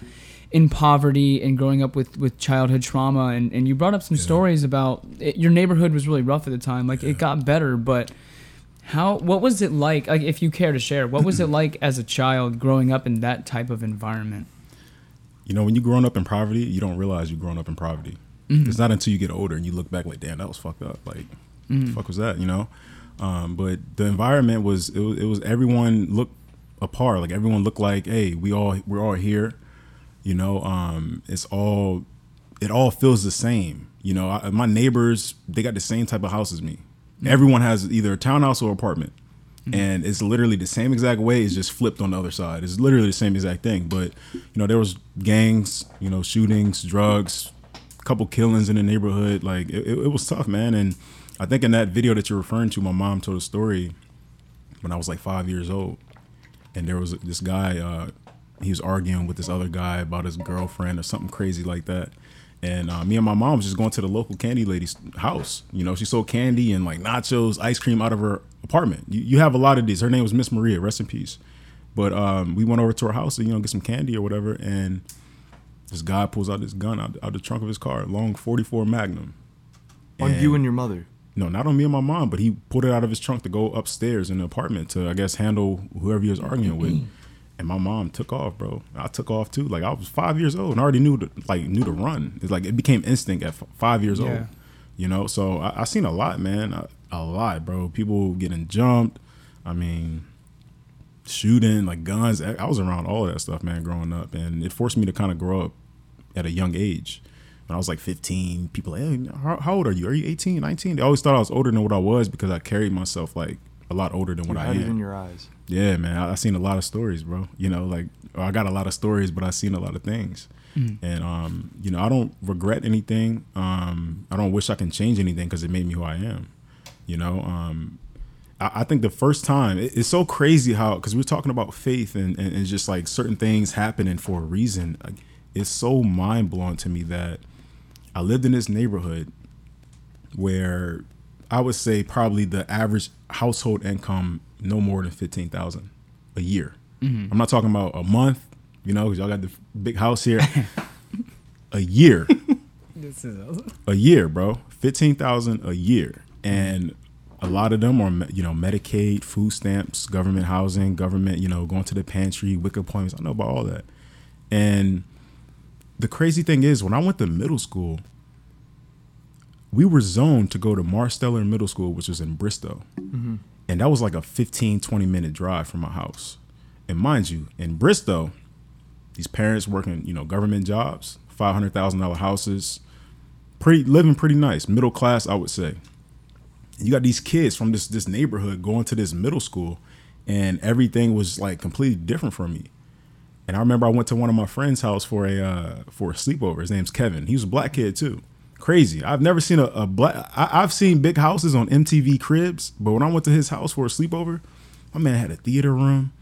in poverty and growing up with, with childhood trauma, and, and you brought up some yeah. stories about it. Your neighborhood was really rough at the time. Like yeah. it got better, but. How? What was it like, like, if you care to share, what was it like as a child growing up in that type of environment? You know, when you're growing up in poverty, you don't realize you're growing up in poverty. Mm-hmm. It's not until you get older and you look back like, damn, that was fucked up. Like, mm-hmm. the fuck was that, you know? Um, but the environment was it, was, it was everyone looked apart. Like, everyone looked like, hey, we all, we're all here. You know, um, it's all, it all feels the same. You know, I, my neighbors, they got the same type of house as me. Everyone has either a townhouse or apartment, mm-hmm. and it's literally the same exact way. It's just flipped on the other side. It's literally the same exact thing. But you know, there was gangs, you know, shootings, drugs, a couple killings in the neighborhood. Like it, it was tough, man. And I think in that video that you're referring to, my mom told a story when I was like five years old, and there was this guy. Uh, he was arguing with this other guy about his girlfriend or something crazy like that. And uh, me and my mom was just going to the local candy lady's house. You know, she sold candy and like nachos, ice cream out of her apartment. You, you have a lot of these. Her name was Miss Maria, rest in peace. But um, we went over to her house to, you know, get some candy or whatever. And this guy pulls out this gun out, out the trunk of his car, long forty-four Magnum. On and, you and your mother? No, not on me and my mom, but he pulled it out of his trunk to go upstairs in the apartment to, I guess, handle whoever he was arguing mm-hmm. with. And my mom took off, bro. I took off too. Like I was five years old and I already knew to like knew to run. It's like it became instinct at f- five years yeah. old, you know. So I, I seen a lot, man, I, a lot, bro. People getting jumped. I mean, shooting, like guns. I, I was around all of that stuff, man, growing up, and it forced me to kind of grow up at a young age. When I was like fifteen, people like, hey, how, how old are you? Are you eighteen, nineteen? They always thought I was older than what I was because I carried myself like a lot older than what I am. Not even your eyes. Yeah, man, I, I seen a lot of stories, bro. You know, like I got a lot of stories, but I seen a lot of things. Mm. And, um, you know, I don't regret anything. Um, I don't wish I can change anything because it made me who I am. You know, um, I, I think the first time it, it's so crazy how because we're talking about faith and, and, and just like certain things happening for a reason. Like, it's so mind blowing to me that I lived in this neighborhood where I would say probably the average household income no more than fifteen thousand dollars a year. Mm-hmm. I'm not talking about a month, you know, because y'all got the big house here. A year. This is awesome. A year, bro. fifteen thousand dollars a year. And a lot of them are, you know, Medicaid, food stamps, government housing, government, you know, going to the pantry, WIC appointments. I know about all that. And the crazy thing is when I went to middle school, we were zoned to go to Marsteller Middle School, which was in Bristow. Mm-hmm. And that was like a fifteen, twenty minute drive from my house. And mind you, in Bristow, these parents working, you know, government jobs, five hundred thousand dollars houses, pretty living pretty nice, middle class, I would say. You got these kids from this, this neighborhood going to this middle school, and everything was like completely different from me. And I remember I went to one of my friend's house for a, uh, for a sleepover. His name's Kevin. He was a black kid too. Crazy. I've never seen a, a black. I, I've seen big houses on M T V Cribs, but when I went to his house for a sleepover, my man had a theater room.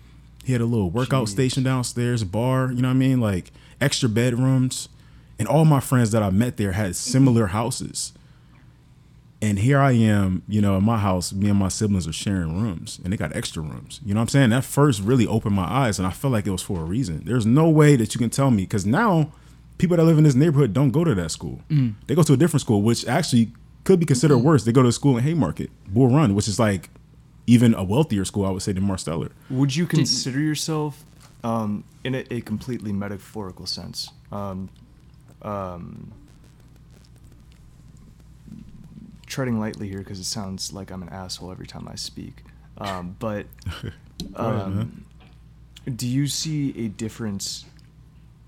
He had a little workout Jeez. station downstairs, bar. You know what I mean? Like extra bedrooms, and all my friends that I met there had similar houses. And here I am, you know, in my house, me and my siblings are sharing rooms, and they got extra rooms. You know what I'm saying? That first really opened my eyes, and I felt like it was for a reason. There's no way that you can tell me because now people that live in this neighborhood don't go to that school. Mm. They go to a different school, which actually could be considered mm-hmm. worse. They go to a school in Haymarket, Bull Run, which is like even a wealthier school, I would say, than Marsteller. Would you consider Did, yourself um, in a, a completely metaphorical sense? Um, um, treading lightly here because it sounds like I'm an asshole every time I speak. Um, but um, right, do you see a difference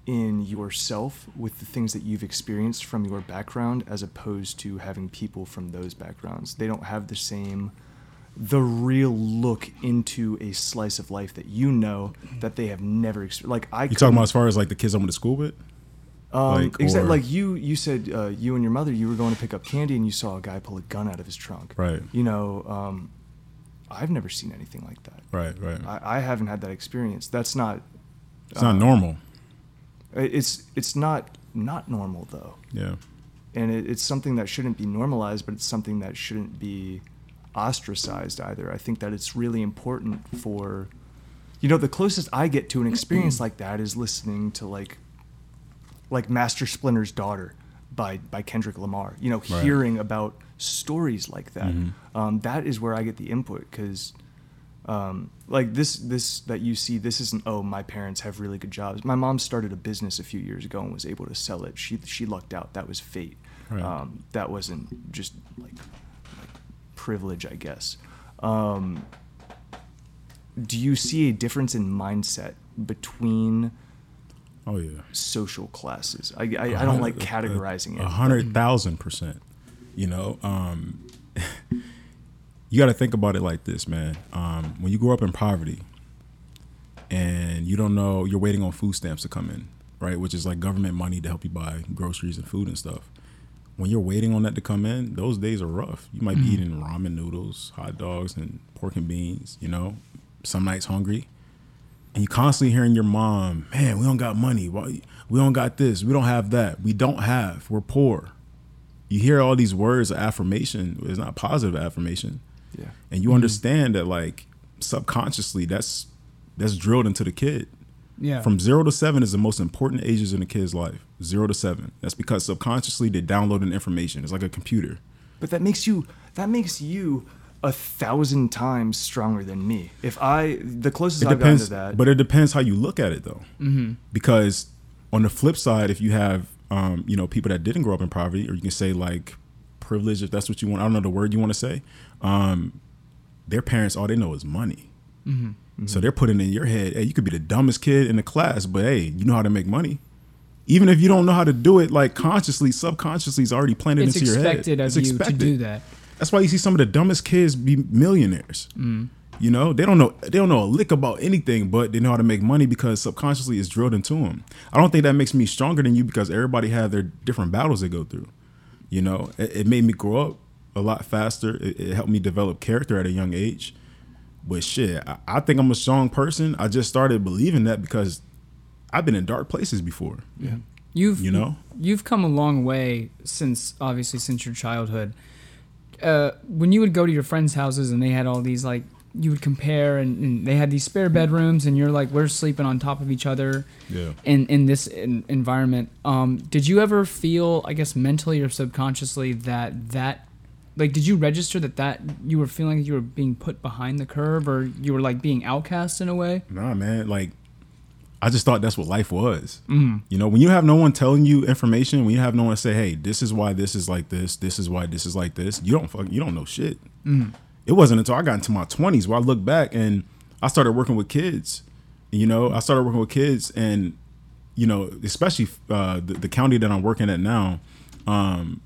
in yourself with the things that you've experienced from your background as opposed to having people from those backgrounds? They don't have the same, the real look into a slice of life that you know that they have never experienced. Like I, you talking about as far as like the kids I went to school with? Um, like, exactly. Like you, you said uh, you and your mother, you were going to pick up candy and you saw a guy pull a gun out of his trunk. Right. You know, um, I've never seen anything like that. Right, right. I, I haven't had that experience. That's not... It's uh, not normal. It's it's not not normal, though. Yeah. And it, it's something that shouldn't be normalized, but it's something that shouldn't be ostracized either. I think that it's really important for... You know, the closest I get to an experience like that is listening to, like, like Master Splinter's Daughter by, by Kendrick Lamar. You know, right. Hearing about... stories like that, mm-hmm. um, that is where I get the input, because um, like this this that you see, this isn't, oh, my parents have really good jobs. My mom started a business a few years ago and was able to sell it. She she lucked out. That was fate. Right. Um, that wasn't just like, like privilege, I guess. Um, do you see a difference in mindset between oh yeah social classes? I, I, I don't like categorizing a, a, a hundred, it. a hundred thousand percent. You know, um, you got to think about it like this, man. Um, when you grow up in poverty and you don't know, you're waiting on food stamps to come in, right? Which is like government money to help you buy groceries and food and stuff. When you're waiting on that to come in, those days are rough. You might mm-hmm. be eating ramen noodles, hot dogs, and pork and beans, you know, some nights hungry. And you constantly hearing your mom, man, we don't got money. We don't got this. We don't have that. We don't have. We're poor. You hear all these words of affirmation. It's not positive affirmation. Yeah. And you mm-hmm. understand that, like, subconsciously, that's that's drilled into the kid. Yeah. From zero to seven is the most important ages in a kid's life. Zero to seven. That's because subconsciously they're downloading information. It's like a computer. But that makes you that makes you a thousand times stronger than me. If I the closest I've gotten to that. But it depends how you look at it, though. Mm-hmm. Because on the flip side, if you have Um, you know, people that didn't grow up in poverty, or you can say like privilege, if that's what you want. I don't know the word you want to say. Um, their parents, all they know is money. Mm-hmm, mm-hmm. So they're putting in your head, hey, you could be the dumbest kid in the class, but hey, you know how to make money. Even if you don't know how to do it, like consciously, subconsciously, it's already planted it's into your head. It's expected of you expected. to do that. That's why you see some of the dumbest kids be millionaires. Mm. You know, they don't know they don't know a lick about anything, but they know how to make money because subconsciously it's drilled into them. I don't think that makes me stronger than you, because everybody had their different battles they go through. You know, it, it made me grow up a lot faster. It, it helped me develop character at a young age. But shit, I, I think I'm a strong person. I just started believing that because I've been in dark places before. Yeah, you've you know you've come a long way since obviously since your childhood. Uh, when you would go to your friends' houses and they had all these like. You would compare, and, and they had these spare bedrooms, and you're like, we're sleeping on top of each other yeah. in, in this in, environment. Um, did you ever feel, I guess, mentally or subconsciously that that, like, did you register that that you were feeling like you were being put behind the curve, or you were, like, being outcast in a way? Nah, man. Like, I just thought that's what life was. Mm. You know, when you have no one telling you information, when you have no one say, hey, this is why this is like this, this is why this is like this, you don't fuck, you don't know shit. Mm. It wasn't until I got into my twenties where I look back and I started working with kids, you know, I started working with kids and, you know, especially uh, the, the county that I'm working at now. Um,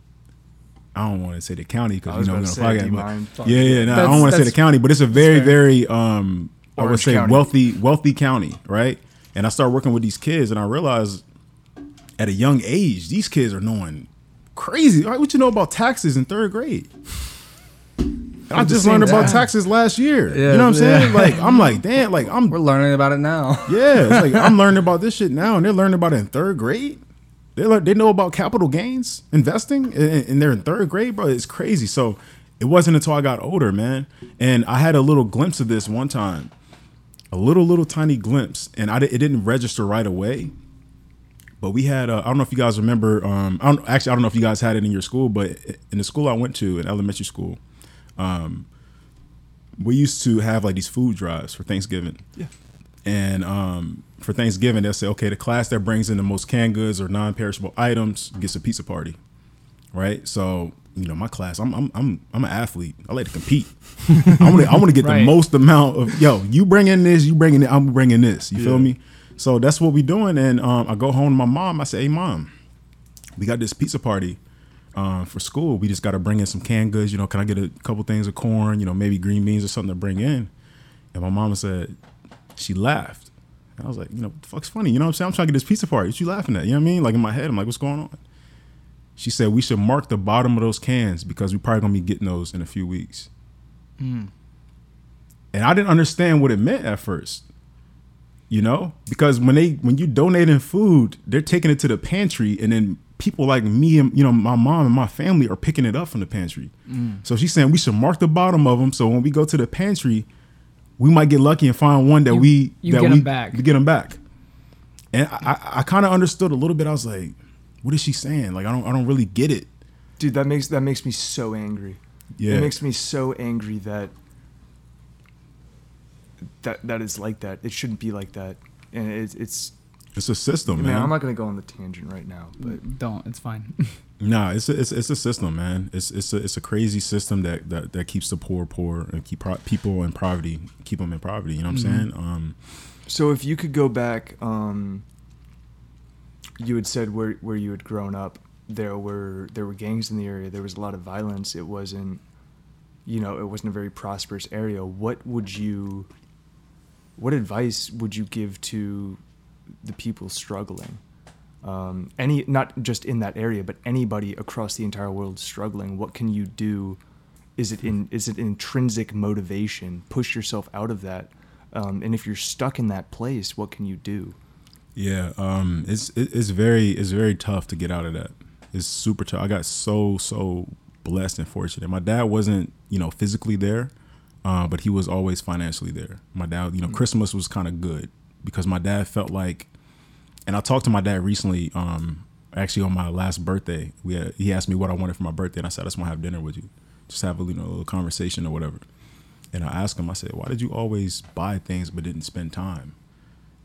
I don't want to say the county because, you know, we're going to podcast. Yeah, yeah, no, I don't want to say the county, but it's a very, very, um, I would say wealthy, wealthy county. Right. And I started working with these kids and I realized at a young age, these kids are knowing crazy. Like, what you know about taxes in third grade? I just learned about that. taxes last year. Yeah, you know what I'm yeah. saying? Like, I'm like, damn, like I'm we're learning about it now. Yeah, it's like I'm learning about this shit now, and they're learning about it in third grade. They learn, they know about capital gains investing, and, and they're in third grade, bro. It's crazy. So it wasn't until I got older, man, and I had a little glimpse of this one time, a little little tiny glimpse, and I it didn't register right away. But we had, uh, I don't know if you guys remember, um, I don't, actually, I don't know if you guys had it in your school, but in the school I went to, in elementary school, um, we used to have like these food drives for Thanksgiving. Yeah. And um, for Thanksgiving, they'll say, okay, the class that brings in the most canned goods or non-perishable items gets a pizza party, right? So, you know, my class, I'm I'm I'm I'm an athlete. I like to compete. I want to I want to get right. the most amount of, yo, you bring in this, you bring in it, I'm bringing this. You yeah. feel me? So that's what we're doing. And um, I go home to my mom. I say, hey, Mom, we got this pizza party um, for school. We just got to bring in some canned goods. You know, can I get a couple things of corn, you know, maybe green beans or something to bring in? And my mama said, she laughed. And I was like, you know, what the fuck's funny? You know what I'm saying? I'm trying to get this pizza party. What you laughing at? You know what I mean? Like in my head, I'm like, what's going on? She said, we should mark the bottom of those cans because we're probably going to be getting those in a few weeks. Mm. And I didn't understand what it meant at first. You know, because when they when you donating food, they're taking it to the pantry, and then people like me and, you know, my mom and my family are picking it up from the pantry. Mm. So she's saying we should mark the bottom of them, so when we go to the pantry, we might get lucky and find one that you, we you that get we, them back. we get them back. And I, I, I kind of understood a little bit. I was like, what is she saying? Like I don't I don't really get it, dude. That makes that makes me so angry. Yeah, it makes me so angry that. That that is like that. It shouldn't be like that, and it's it's it's a system, man. man. I'm not gonna go on the tangent right now, but don't. It's fine. Nah, it's a, it's it's a system, man. It's it's a it's a crazy system that that, that keeps the poor poor and keep pro- people in poverty, keep them in poverty. You know what I'm mm-hmm. saying? Um, so if you could go back, um, you had said where where you had grown up, there were there were gangs in the area. There was a lot of violence. It wasn't, you know, it wasn't a very prosperous area. What would you What advice would you give to the people struggling? Um, any, not just in that area, but anybody across the entire world struggling. What can you do? Is it in? Is it intrinsic motivation? Push yourself out of that. Um, and if you're stuck in that place, what can you do? Yeah, um, it's it's very it's very tough to get out of that. It's super tough. I got so so blessed and fortunate. My dad wasn't, you know, physically there. Uh, but he was always financially there. My dad, you know, Christmas was kind of good because my dad felt like, and I talked to my dad recently, um, actually on my last birthday, we had, he asked me what I wanted for my birthday. And I said, I just want to have dinner with you. Just have a, you know, a little conversation or whatever. And I asked him, I said, why did you always buy things but didn't spend time?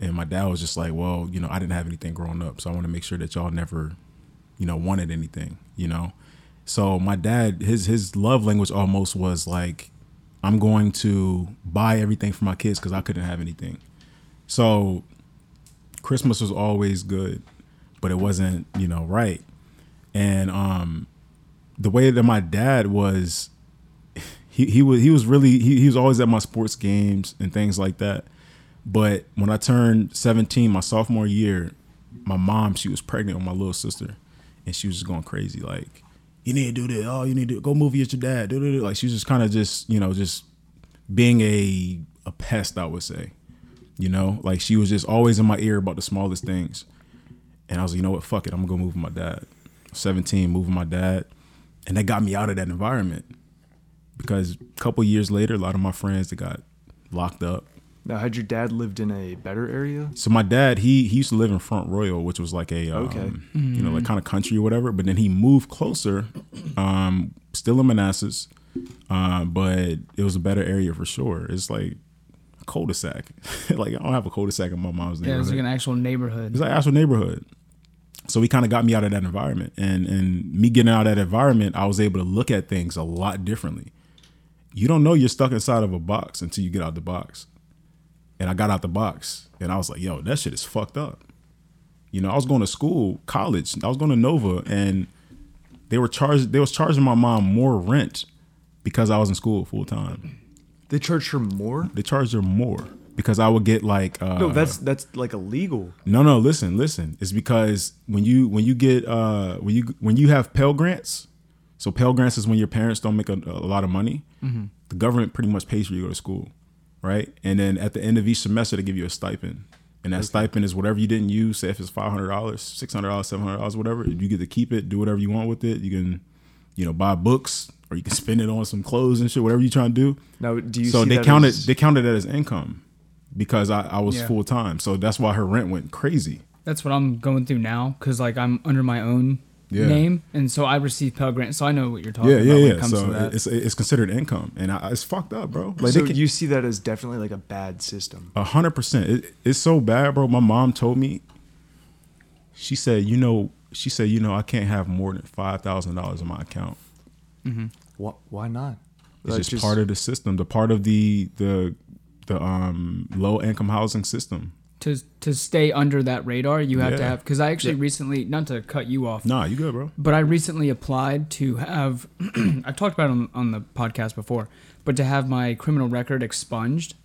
And my dad was just like, well, you know, I didn't have anything growing up. So I want to make sure that y'all never, you know, wanted anything, you know? So my dad, his his love language almost was like, I'm going to buy everything for my kids because I couldn't have anything. So Christmas was always good, but it wasn't, you know, right. And um, the way that my dad was, he he was he was really he, he was always at my sports games and things like that. But when I turned seventeen, my sophomore year, my mom, she was pregnant with my little sister, and she was just going crazy, like, you need to do this. Oh, you need to go movie with your dad. Do, do, do. Like, she was just kind of just, you know, just being a a pest, I would say. You know, like, she was just always in my ear about the smallest things. And I was like, you know what? Fuck it. I'm going to go move with my dad. seventeen, move with my dad. And that got me out of that environment. Because a couple years later, a lot of my friends that got locked up. Now, had your dad lived in a better area? So my dad, he he used to live in Front Royal, which was like a, um, okay. mm-hmm. you know, like kind of country or whatever. But then he moved closer, um, still in Manassas, uh, but it was a better area for sure. It's like a cul-de-sac. Like, I don't have a cul-de-sac in my mom's neighborhood. Yeah, it was like an actual neighborhood. It's like an actual neighborhood. So he kind of got me out of that environment. And, and me getting out of that environment, I was able to look at things a lot differently. You don't know you're stuck inside of a box until you get out the box. And I got out the box and I was like, yo, that shit is fucked up. You know, I was going to school, college. I was going to Nova, and they were charged. They was charging my mom more rent because I was in school full time. They charged her more? They charged her more because I would get like. Uh, no, that's that's like illegal. No, no. Listen, listen. It's because when you when you get uh, when you when you have Pell Grants. So Pell Grants is when your parents don't make a, a lot of money. Mm-hmm. The government pretty much pays for you to go to school. Right. And then at the end of each semester, they give you a stipend. And that okay. stipend is whatever you didn't use. Say if it's five hundred dollars, six hundred dollars, seven hundred dollars, whatever. You get to keep it, do whatever you want with it. You can, you know, buy books, or you can spend it on some clothes and shit, whatever you're trying to do. Now, do you so see they that counted as... they counted that as income because I, I was yeah. full time. So that's why her rent went crazy. That's what I'm going through now, because like I'm under my own yeah. name, and so I receive Pell Grants, so I know what you're talking yeah, about. Yeah, yeah, when it comes so to that. it's it's considered income, and I, it's fucked up, bro. Like, so can, you see that as definitely like a bad system. A hundred percent. It's so bad, bro. My mom told me. She said, you know, she said, you know, I can't have more than five thousand dollars in my account. Mm-hmm. What? Why not? It's like just, just part of the system. The part of the the the um low income housing system. To to stay under that radar, you have yeah. to have, because I actually yeah. recently, not to cut you off. Nah, you good, bro. But I recently applied to have, I've talked about it on, on the podcast before, but to have my criminal record expunged,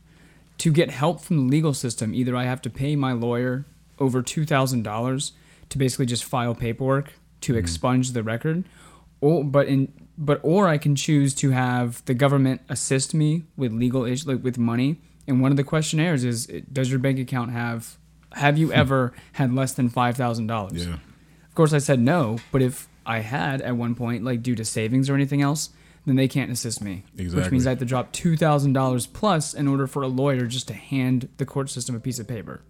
to get help from the legal system. Either I have to pay my lawyer over two thousand dollars to basically just file paperwork to mm. expunge the record, or but in but or I can choose to have the government assist me with legal issues, like with money. And one of the questionnaires is, does your bank account have, have you ever had less than five thousand dollars? Yeah. Of course, I said no, but if I had at one point, like due to savings or anything else, then they can't assist me. Exactly. Which means I have to drop two thousand dollars plus in order for a lawyer just to hand the court system a piece of paper.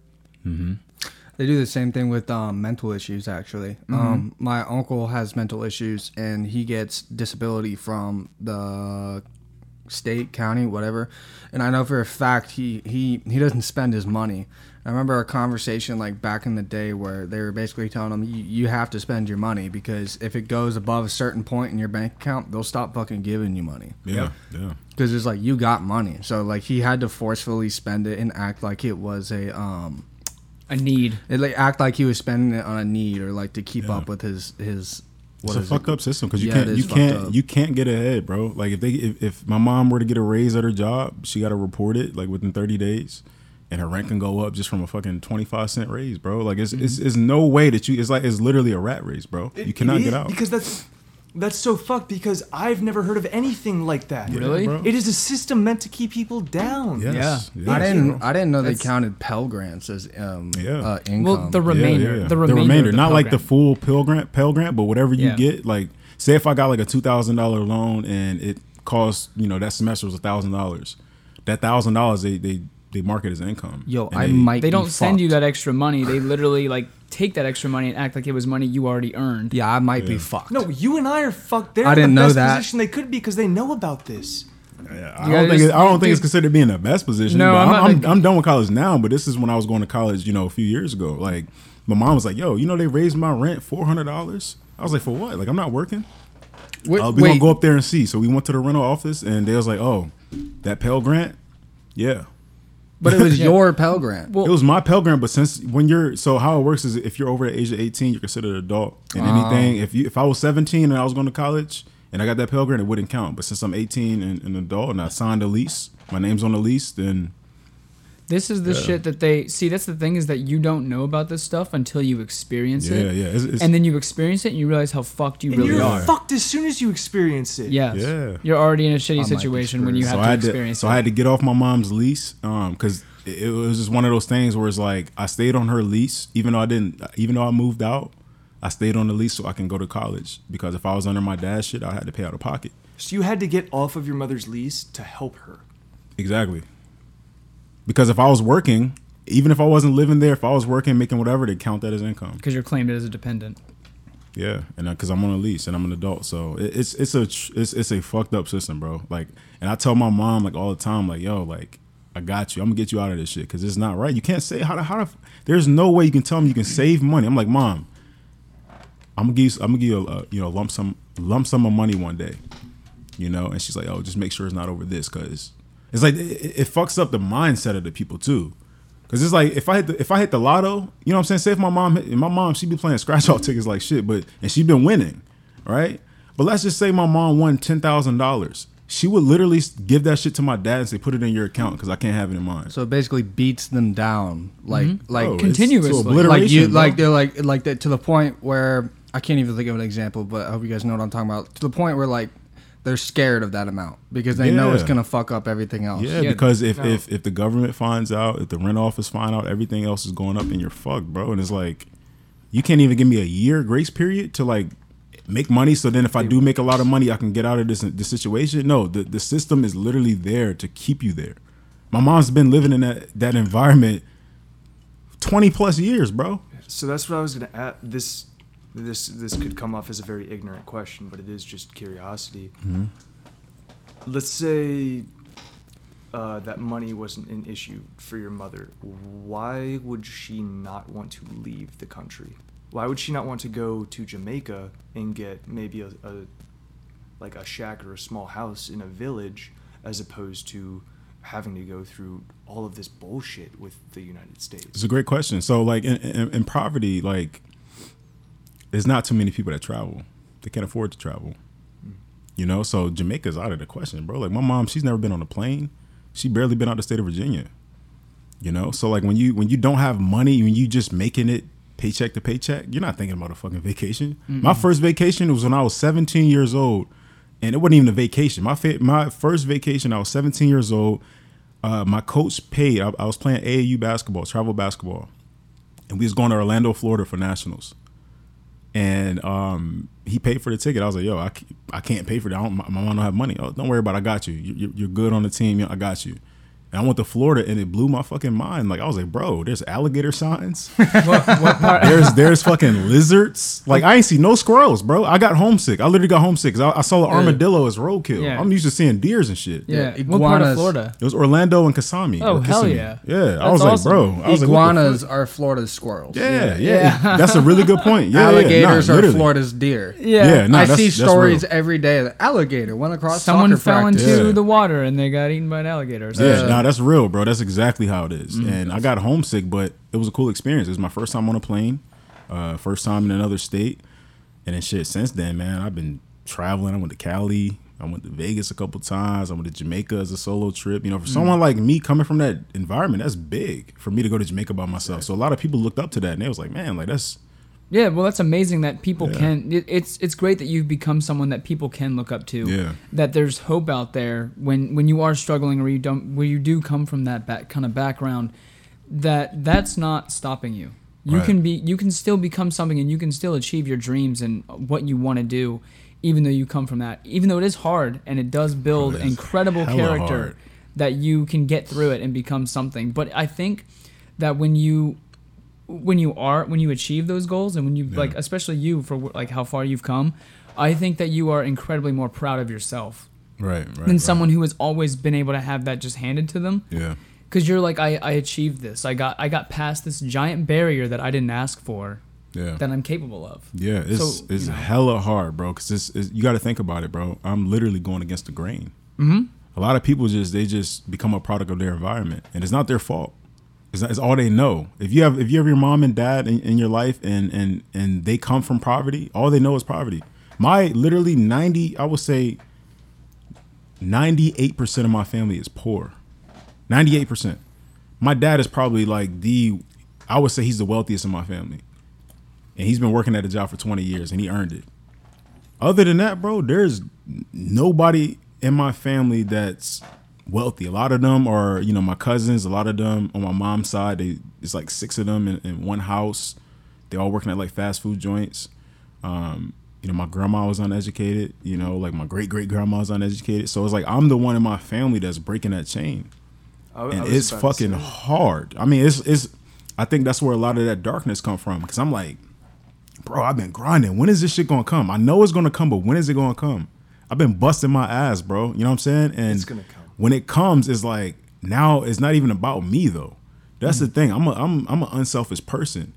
Mm-hmm. They do the same thing with um, mental issues, actually. Mm-hmm. Um, my uncle has mental issues, and he gets disability from the state, county, whatever, and I know for a fact he he he doesn't spend his money. I remember a conversation like back in the day where they were basically telling him, you, you have to spend your money, because if it goes above a certain point in your bank account, they'll stop fucking giving you money. Yeah, yeah. Because it's like, you got money, so like he had to forcefully spend it and act like it was a um a need. It like act like he was spending it on a need, or like to keep yeah. up with his his. What it's a fucked it? up system, because you yeah, can't you can't you can't get ahead, bro. Like if they if, if my mom were to get a raise at her job, she got to report it like within thirty days, and her rent can go up just from a fucking twenty-five cent raise, bro. Like it's mm-hmm. it's, it's no way that you it's like it's literally a rat race, bro. It, you cannot get out, because that's that's so fucked. Because I've never heard of anything like that. Really, yeah, it is a system meant to keep people down. Yes. Yeah, yes, I didn't bro. I didn't know that's, they counted Pell Grants as um yeah. uh, income. Well, the remainder, yeah, yeah, yeah. the remainder, the remainder, not Pell like Grant. The full Pell Grant, Pell Grant, but whatever you yeah. get. Like, say if I got like a two thousand dollar loan and it cost, you know, that semester was a thousand dollars. That thousand dollars they they they mark it as income. Yo, I they, might. They don't be send fucked. you that extra money. They literally like. Take that extra money and act like it was money you already earned. Yeah, I might yeah. be fucked. No, you and I are fucked. They're I didn't in the know best that. position they could be, because they know about this. Yeah, I, don't think just, it, I don't think dude, it's considered being the best position. No, but I'm, I'm, I'm, like, I'm done with college now, but this is when I was going to college, you know, a few years ago. Like, my mom was like, yo, you know, they raised my rent four hundred dollars. I was like, for what? Like, I'm not working. What, uh, we're going to go up there and see. So we went to the rental office, and they was like, oh, that Pell Grant? Yeah. But it was yeah. your Pell Grant. Well, it was my Pell Grant, but since when you're so how it works is if you're over the age of eighteen, you're considered an adult. And um, anything if you if I was seventeen and I was going to college and I got that Pell Grant, it wouldn't count. But since I'm eighteen and an adult and I signed a lease, my name's on the lease, then this is the yeah. shit that they see. That's the thing, is that you don't know about this stuff until you experience yeah, it. Yeah, yeah. It's, it's, and then you experience it and you realize how fucked you and really you're are. You're fucked as soon as you experience it. Yes. Yeah. You're already in a shitty I situation when you have so to experience to, it. So I had to get off my mom's lease um, because it, it was just one of those things where it's like I stayed on her lease even though I didn't, even though I moved out, I stayed on the lease so I can go to college, because if I was under my dad's shit, I had to pay out of pocket. So you had to get off of your mother's lease to help her. Exactly. Because if I was working, even if I wasn't living there, if I was working, making whatever, they count that as income. Because you're claimed as a dependent. Yeah, and because I'm on a lease and I'm an adult, so it, it's it's a it's it's a fucked up system, bro. Like, and I tell my mom like all the time, like, yo, like I got you, I'm gonna get you out of this shit, because it's not right. You can't say how to how to. There's no way you can tell me you can save money. I'm like, mom, I'm gonna give you, I'm gonna give you a, you know, lump sum lump sum of money one day, you know. And she's like, oh, just make sure it's not over this, because. It's like it, it fucks up the mindset of the people too, because it's like if I hit the, if I hit the lotto, you know what I'm saying. Say if my mom hit, my mom she be playing scratch off tickets like shit, but and she been winning, right? But let's just say my mom won ten thousand dollars. She would literally give that shit to my dad and say, "Put it in your account because I can't have it in mine." So it basically beats them down, like mm-hmm. like oh, continuously, like you, bro. like they're like like that to the point where I can't even think of an example, but I hope you guys know what I'm talking about. To the point where like. They're scared of that amount because they yeah. know it's gonna fuck up everything else. Yeah, yeah. because if, no. if if the government finds out, if the rent office find out, everything else is going up, and you're fucked, bro. And it's like, you can't even give me a year grace period to like make money. So then, if I do make a lot of money, I can get out of this this situation. No, the the system is literally there to keep you there. My mom's been living in that that environment twenty plus years, bro. So that's what I was going to add. This this this could come off as a very ignorant question, but it is just curiosity. Mm-hmm. Let's say uh, that money wasn't an issue for your mother. Why would she not want to leave the country? Why would she not want to go to Jamaica and get maybe a, a like a shack or a small house in a village, as opposed to having to go through all of this bullshit with the United States? It's a great question. So, like, in, in, in poverty, like, there's not too many people that travel. They can't afford to travel, mm. you know? So Jamaica's out of the question, bro. Like, my mom, she's never been on a plane. She barely been out the state of Virginia, you know? So, like, when you when you don't have money, when you just making it paycheck to paycheck, you're not thinking about a fucking vacation. Mm-mm. My first vacation was when I was seventeen years old. And it wasn't even a vacation. My fa- my first vacation, I was seventeen years old. Uh, my coach paid. I, I was playing A A U basketball, travel basketball. And we was going to Orlando, Florida for nationals. And um, he paid for the ticket. I was like, yo, I, I can't pay for that. I don't, my, my mom don't have money. Oh, don't worry about it. I got you. you. You're good on the team. I got you. And I went to Florida, and it blew my fucking mind. Like, I was like, bro, there's alligator signs. what, what part? There's there's fucking lizards. Like, I ain't see no squirrels, bro. I got homesick. I literally got homesick. I, I saw an armadillo as roadkill. Yeah. I'm used to seeing deers and shit. Yeah, yeah. What part of Florida? It was Orlando and Kissimmee. Oh, hell yeah. Yeah, that's I was awesome. Like, bro. I was Iguanas like, are Florida's squirrels. Yeah, yeah. yeah. yeah. That's a really good point. Yeah, alligators yeah, nah, are Florida's deer. Yeah, yeah nah, I that's, see that's stories real. Every day. An alligator went across Someone fell practice. into yeah. the water, and they got eaten by an alligator. Yeah, no, nah, that's real, bro. That's exactly how it is. Mm-hmm. And I got homesick, but it was a cool experience. It was my first time on a plane, uh, first time in another state. And then shit, since then, man, I've been traveling. I went to Cali. I went to Vegas a couple times. I went to Jamaica as a solo trip. You know, for mm-hmm. someone like me coming from that environment, that's big for me to go to Jamaica by myself. Right. So a lot of people looked up to that, and they was like, man, like that's... Yeah, well, that's amazing that people yeah. can. It, it's it's great that you've become someone that people can look up to. Yeah. That there's hope out there when, when you are struggling or you don't, where you do come from that back, kind of background. That that's not stopping you. You right. can be. You can still become something, and you can still achieve your dreams and what you want to do, even though you come from that. Even though it is hard, and it does build oh, incredible character hard. That you can get through it and become something. But I think that when you. When you are, when you achieve those goals, and when you yeah. like, especially you for like how far you've come, I think that you are incredibly more proud of yourself, right? right than right. someone who has always been able to have that just handed to them. Yeah, because you're like, I, I achieved this. I got, I got past this giant barrier that I didn't ask for. Yeah, that I'm capable of. Yeah, it's so, it's you know. hella hard, bro. Because this is you got to think about it, bro. I'm literally going against the grain. Mm-hmm. A lot of people just they just become a product of their environment, and it's not their fault. It's, it's all they know. If you have if you have your mom and dad in, in your life and, and and they come from poverty, all they know is poverty. My literally ninety, I would say ninety-eight percent of my family is poor. ninety-eight percent. My dad is probably like the, I would say he's the wealthiest in my family. And he's been working at a job for twenty years and he earned it. Other than that, bro, there's nobody in my family that's wealthy. A lot of them are, you know, my cousins, a lot of them on my mom's side, they it's like six of them in, in one house. They're all working at like fast food joints. Um, you know, my grandma was uneducated, you know, like my great great grandma was uneducated. So it's like I'm the one in my family that's breaking that chain. I, and I it's fucking hard. I mean, it's it's I think that's where a lot of that darkness come from, because I'm like, bro, I've been grinding. When is this shit gonna come? I know it's gonna come, but when is it gonna come? I've been busting my ass, bro. You know what I'm saying? And it's gonna come. When it comes, it's like, now it's not even about me, though. That's mm. the thing. I'm a, I'm I'm an unselfish person.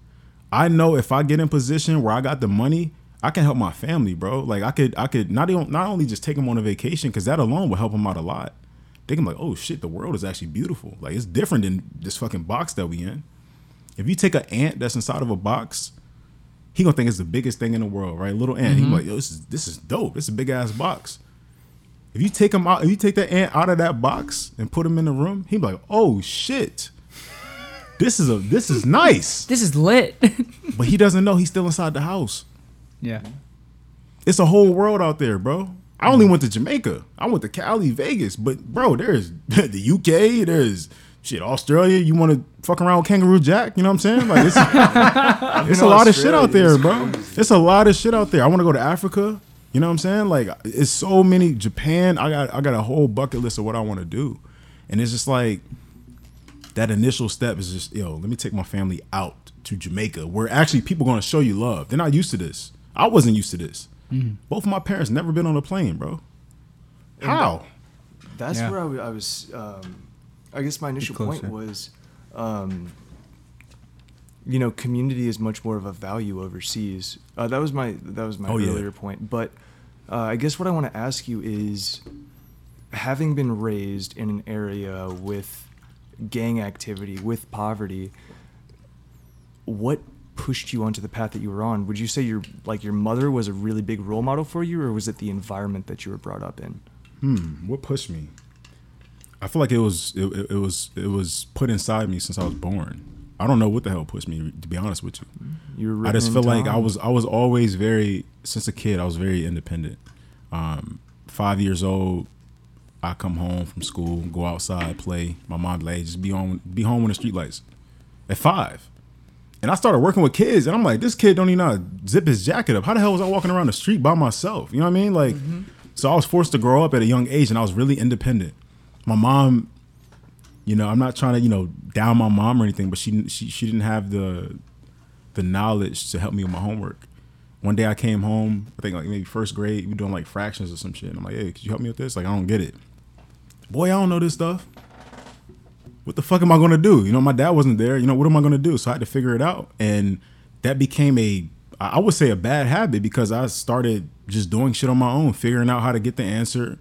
I know if I get in position where I got the money, I can help my family, bro. Like, I could I could not, even, not only just take them on a vacation, because that alone will help them out a lot. They can be like, oh, shit, the world is actually beautiful. Like, it's different than this fucking box that we in. If you take an ant that's inside of a box, he going to think it's the biggest thing in the world, right? Little ant. Mm-hmm. He's like, yo, this is, this is dope. This is a big-ass box. If you take him out, if you take that ant out of that box and put him in the room, he'd be like, "Oh shit, this is a this is nice. This is lit." But he doesn't know he's still inside the house. Yeah, it's a whole world out there, bro. I only went to Jamaica. I went to Cali, Vegas, but bro, there's the U K. There's shit, Australia. You want to fuck around with Kangaroo Jack? You know what I'm saying? Like, it's, it's a lot Australia of shit out there, bro. Crazy. It's a lot of shit out there. I want to go to Africa. You know what I'm saying? Like, it's so many. Japan, I got I got a whole bucket list of what I want to do. And it's just like, that initial step is just, yo, let me take my family out to Jamaica, where actually people going to show you love. They're not used to this. I wasn't used to this. Mm. Both of my parents never been on a plane, bro. How? And that's yeah. where I was. Um, I guess my initial point was, um, you know, community is much more of a value overseas. Uh, that was my that was my oh, earlier yeah. point. But uh, I guess what I want to ask you is, having been raised in an area with gang activity, with poverty, what pushed you onto the path that you were on? Would you say your like your mother was a really big role model for you, or was it the environment that you were brought up in? Hmm, what pushed me? I feel like it was it, it was it was put inside me since I was born. I don't know what the hell pushed me, to be honest with you. You were I just feel like I was I was always very since a kid I was very independent. Um, five years old, I come home from school, go outside, play. My mom like, hey, just be on be home when the street lights. At five. And I started working with kids, and I'm like, this kid don't even know how to zip his jacket up. How the hell was I walking around the street by myself? You know what I mean? Like, mm-hmm. So I was forced to grow up at a young age, and I was really independent. My mom, you know, I'm not trying to, you know, down my mom or anything, but she she she didn't have the the knowledge to help me with my homework. One day I came home, I think like maybe first grade, we doing like fractions or some shit. And I'm like, hey, could you help me with this? Like, I don't get it. Boy, I don't know this stuff. What the fuck am I going to do? You know, my dad wasn't there. You know, what am I going to do? So I had to figure it out. And that became a, I would say a bad habit, because I started just doing shit on my own, figuring out how to get the answer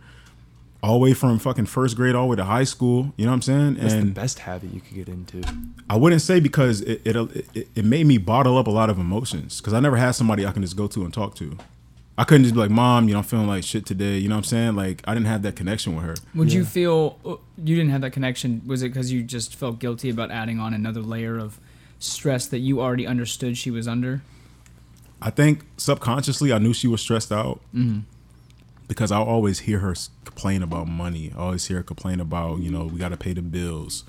all the way from fucking first grade all the way to high school. You know what I'm saying? That's and the best habit you could get into. I wouldn't say, because it it, it it made me bottle up a lot of emotions, because I never had somebody I can just go to and talk to. I couldn't just be like, Mom, you know, I'm feeling like shit today. You know what I'm saying? Like, I didn't have that connection with her. Would yeah. you feel you didn't have that connection? Was it because you just felt guilty about adding on another layer of stress that you already understood she was under? I think subconsciously I knew she was stressed out, mm-hmm. because I always hear her complain about money. I always hear her complain about, you know, we got to pay the bills.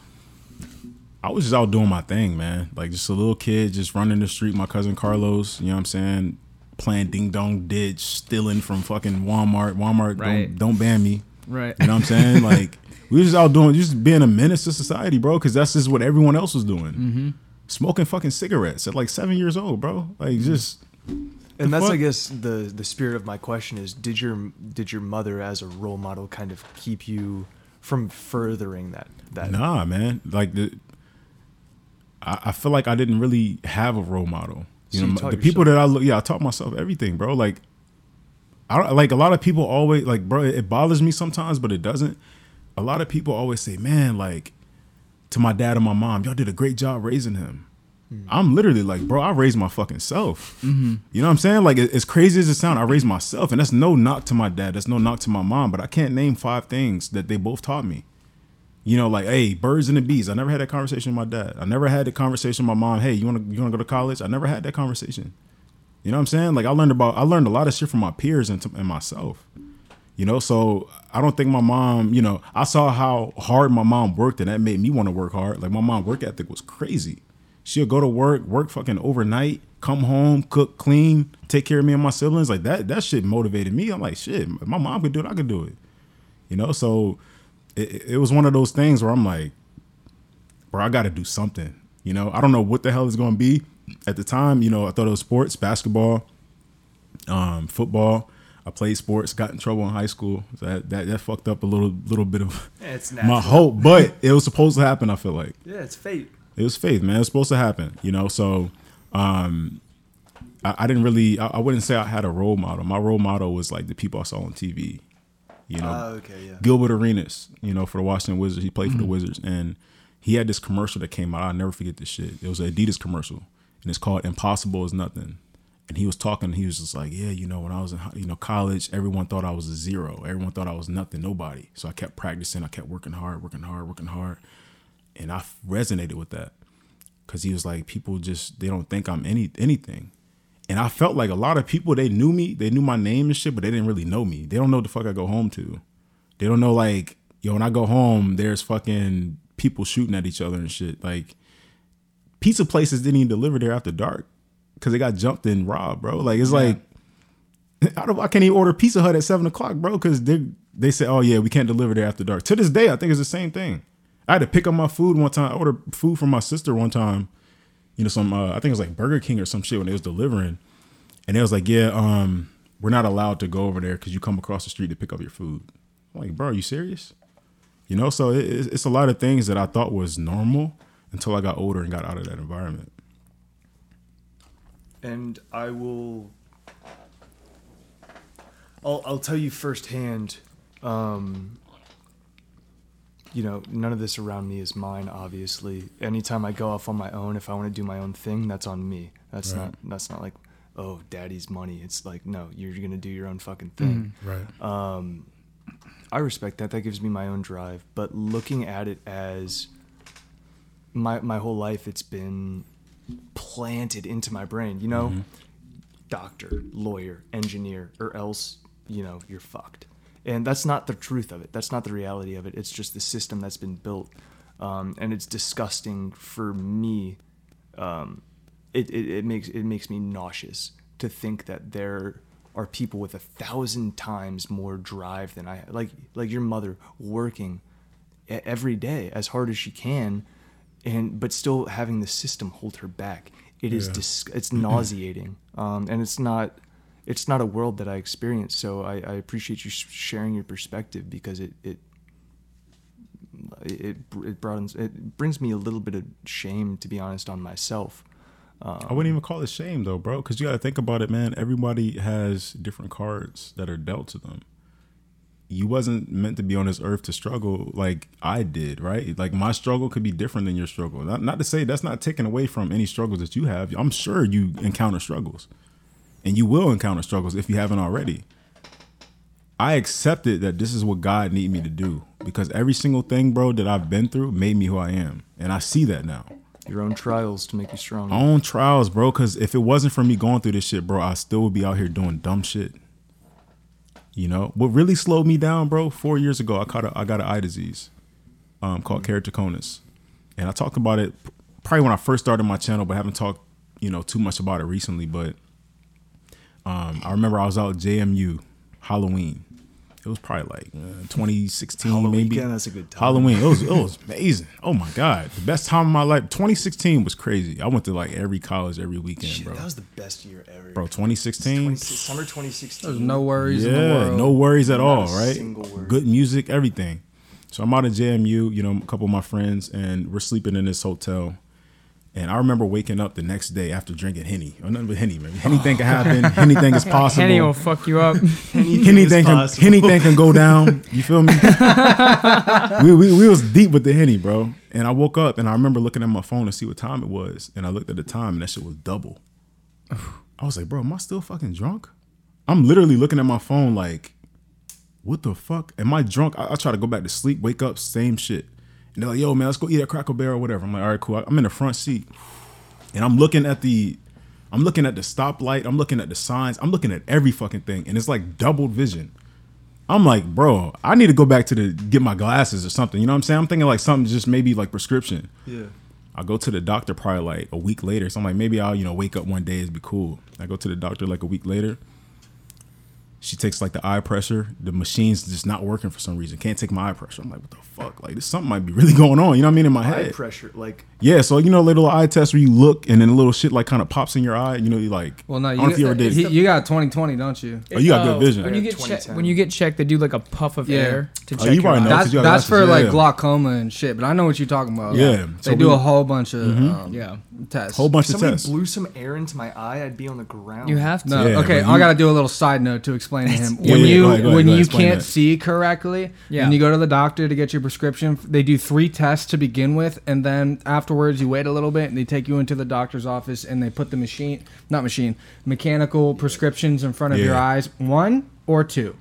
I was just out doing my thing, man. Like, just a little kid, just running the street. My cousin Carlos, you know what I'm saying? Playing ding dong ditch, stealing from fucking Walmart. Walmart, right. don't, don't ban me. Right. You know what I'm saying? Like, we were just out doing, just being a menace to society, bro, because that's just what everyone else was doing. Mm-hmm. Smoking fucking cigarettes at like seven years old, bro. Like, just. And that's, fuck? I guess, the the spirit of my question is, did your did your mother as a role model kind of keep you from furthering that? that nah, man. Like, the, I, I feel like I didn't really have a role model. You so know, you the yourself. people that I look, yeah, I taught myself everything, bro. Like, I don't, like a lot of people always, like, bro, it bothers me sometimes, but it doesn't. A lot of people always say, man, like, to my dad and my mom, y'all did a great job raising him. Mm. I'm literally like, bro, I raised my fucking self. Mm-hmm. You know what I'm saying? Like, as crazy as it sounds, I raised myself, and that's no knock to my dad. That's no knock to my mom, but I can't name five things that they both taught me. You know, like, hey, birds and the bees. I never had that conversation with my dad. I never had the conversation with my mom. Hey, you want to you want to go to college? I never had that conversation. You know what I'm saying? Like, I learned about I learned a lot of shit from my peers and, to, and myself. You know, so I don't think my mom, you know, I saw how hard my mom worked, and that made me want to work hard. Like, my mom's work ethic was crazy. She'll go to work, work fucking overnight, come home, cook, clean, take care of me and my siblings. Like, that that shit motivated me. I'm like, shit, if my mom could do it, I could do it. You know, so It, it was one of those things where I'm like, bro, I got to do something. You know, I don't know what the hell it's going to be. At the time, you know, I thought it was sports, basketball, um, football. I played sports, got in trouble in high school. So that, that that fucked up a little little bit of it's my hope. But it was supposed to happen, I feel like. Yeah, it's fate. It was fate, man. It was supposed to happen, you know. So um, I, I didn't really, I, I wouldn't say I had a role model. My role model was like the people I saw on T V. You know, uh, okay, yeah. Gilbert Arenas, you know, for the Washington Wizards. He played mm-hmm. for the Wizards, and he had this commercial that came out. I'll never forget this shit. It was an Adidas commercial, and it's called Impossible is Nothing. And he was talking, he was just like, yeah, you know, when I was in you know, college, everyone thought I was a zero. Everyone thought I was nothing, nobody. So I kept practicing. I kept working hard, working hard, working hard. And I resonated with that, because he was like, people just, they don't think I'm any anything. And I felt like a lot of people, they knew me, they knew my name and shit, but they didn't really know me. They don't know the fuck I go home to. They don't know, like, yo, when I go home, there's fucking people shooting at each other and shit. Like, pizza places didn't even deliver there after dark because they got jumped and robbed, bro. Like, it's yeah. like, I, don't, I can't even order Pizza Hut at seven o'clock, bro, because they, they say, oh, yeah, we can't deliver there after dark. To this day, I think it's the same thing. I had to pick up my food one time. I ordered food from my sister one time. You know, some uh, I think it was like Burger King or some shit when they was delivering. And they was like, yeah, um, we're not allowed to go over there because you come across the street to pick up your food. I'm like, bro, are you serious? You know, so it, it's a lot of things that I thought was normal until I got older and got out of that environment. And I will... I'll, I'll tell you firsthand, um, you know, none of this around me is mine, obviously. Anytime I go off on my own, if I want to do my own thing, that's on me. That's right. not That's not like, oh, daddy's money. It's like, no, you're going to do your own fucking thing. Mm, right. Um, I respect that. That gives me my own drive. But looking at it as my my whole life, it's been planted into my brain, you know? Mm-hmm. Doctor, lawyer, engineer, or else, you know, you're fucked. And that's not the truth of it. That's not the reality of it. It's just the system that's been built. Um, and it's disgusting for me. Um, it, it, it makes it makes me nauseous to think that there are people with a thousand times more drive than I have. Like, like your mother working every day as hard as she can, and but still having the system hold her back. It is yeah. dis- it's nauseating, um, and it's not it's not a world that I experience. So I, I appreciate you sh- sharing your perspective because it it it it, broadens, it brings me a little bit of shame, to be honest, on myself. Um, I wouldn't even call it shame though, bro, because you got to think about it, man. Everybody has different cards that are dealt to them. You wasn't meant to be on this earth to struggle like I did, right? Like my struggle could be different than your struggle. Not, not to say that's not taken away from any struggles that you have. I'm sure you encounter struggles and you will encounter struggles if you haven't already. I accepted that this is what God needed me to do because every single thing, bro, that I've been through made me who I am. And I see that now. Your own trials to make you strong. My own trials, bro, because if it wasn't for me going through this shit, bro, I still would be out here doing dumb shit. You know, what really slowed me down, bro, four years ago, I caught a, I got an eye disease um, called keratoconus. And I talked about it probably when I first started my channel, but I haven't talked, you know, too much about it recently. But um, I remember I was out at J M U, Halloween. It was probably like uh, twenty sixteen, Halloween, maybe. Yeah, that's a good time. Halloween. It was, it was amazing. Oh, my God. The best time of my life. twenty sixteen was crazy. I went to like every college every weekend, Shit, bro. That was the best year ever. Bro, twenty sixteen. Summer twenty sixteen. There was no worries yeah, in the world. No worries at Not all, right? Single word. Good music, everything. So I'm out at J M U, you know, a couple of my friends, and we're sleeping in this hotel. And I remember waking up the next day after drinking Henny. Or nothing but Henny, man. Anything can happen. Anything is possible. Henny will fuck you up. Anything can, anything can go down. You feel me? we, we we was deep with the Henny, bro. And I woke up and I remember looking at my phone to see what time it was. And I looked at the time and that shit was double. I was like, bro, am I still fucking drunk? I'm literally looking at my phone like, what the fuck? Am I drunk? I, I try to go back to sleep, wake up, same shit. And they're like, yo, man, let's go eat at Cracker Barrel or whatever. I'm like, all right, cool. I'm in the front seat. And I'm looking at the I'm looking at the stoplight. I'm looking at the signs. I'm looking at every fucking thing. And it's like doubled vision. I'm like, bro, I need to go back to the get my glasses or something. You know what I'm saying? I'm thinking like something just maybe like prescription. Yeah. I go to the doctor probably like a week later. So I'm like, maybe I'll, you know, wake up one day. It'd be cool. I go to the doctor like a week later. She takes like the eye pressure. The machine's just not working for some reason. Can't take my eye pressure. I'm like, what the fuck? Like, this something might be really going on. You know what I mean? In my eye head. Eye pressure, like. Yeah, so you know, little eye test where you look and then a little shit like kind of pops in your eye. You know, you like. Well, no, you, got, you, did. He, you got twenty twenty, don't you? Oh, you got oh, good vision. When you get checked, when you get checked, they do like a puff of yeah. air to check. Oh, you your know, that's, you that's for yeah. like glaucoma and shit. But I know what you're talking about. Yeah, like, so they we, do a whole bunch of mm-hmm. um, yeah tests. Whole bunch if of somebody tests. Blew some air into my eye, I'd be on the ground. You have to. No. Yeah, okay, I gotta do a little side note to explain. Explain to him yeah, when yeah, you go ahead, go ahead, when you can't that. see correctly. Yeah. When you go to the doctor to get your prescription, they do three tests to begin with, and then afterwards you wait a little bit, and they take you into the doctor's office, and they put the machine, not machine, mechanical prescriptions in front of yeah. your eyes, one or two.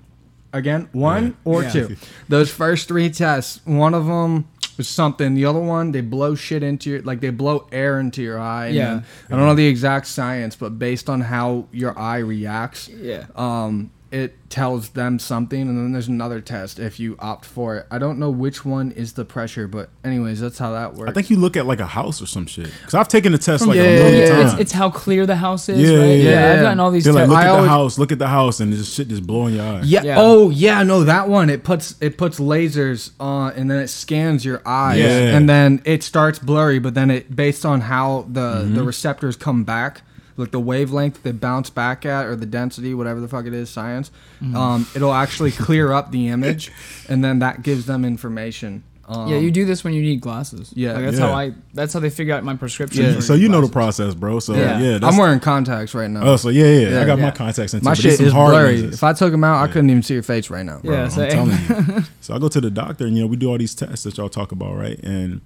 Again, one yeah. or yeah. two. Those first three tests, one of them was something. The other one, they blow shit into your, like they blow air into your eye. Yeah. And I don't know the exact science, but based on how your eye reacts, yeah. Um. it tells them something, and then there's another test if you opt for it. I don't know which one is the pressure, but anyways, that's how that works. I think you look at like a house or some shit, because I've taken the test like yeah, a million yeah, yeah. times. It's, it's how clear the house is, yeah, right? Yeah, yeah, yeah, I've gotten all these tests. Like, look I at always, the house, look at the house, and this shit just blowing your eye. Yeah. yeah. Oh yeah, no, that one it puts it puts lasers on, and then it scans your eyes, yeah. and then it starts blurry, but then it based on how the mm-hmm. the receptors come back. Like the wavelength they bounce back at, or the density, whatever the fuck it is, science, mm. um, it'll actually clear up the image, and then that gives them information. Um, yeah, you do this when you need glasses. Yeah, like that's yeah. how I. That's how they figure out my prescription. Yeah. So you glasses. know the process, bro. So yeah, yeah that's, I'm wearing contacts right now. Oh, so yeah, yeah, yeah I got yeah. my contacts. Into, my shit is blurry. Lenses. If I took them out, yeah. I couldn't even see your face right now. Bro, yeah, so I'm telling you. So I go to the doctor, and you know we do all these tests that y'all talk about, right? And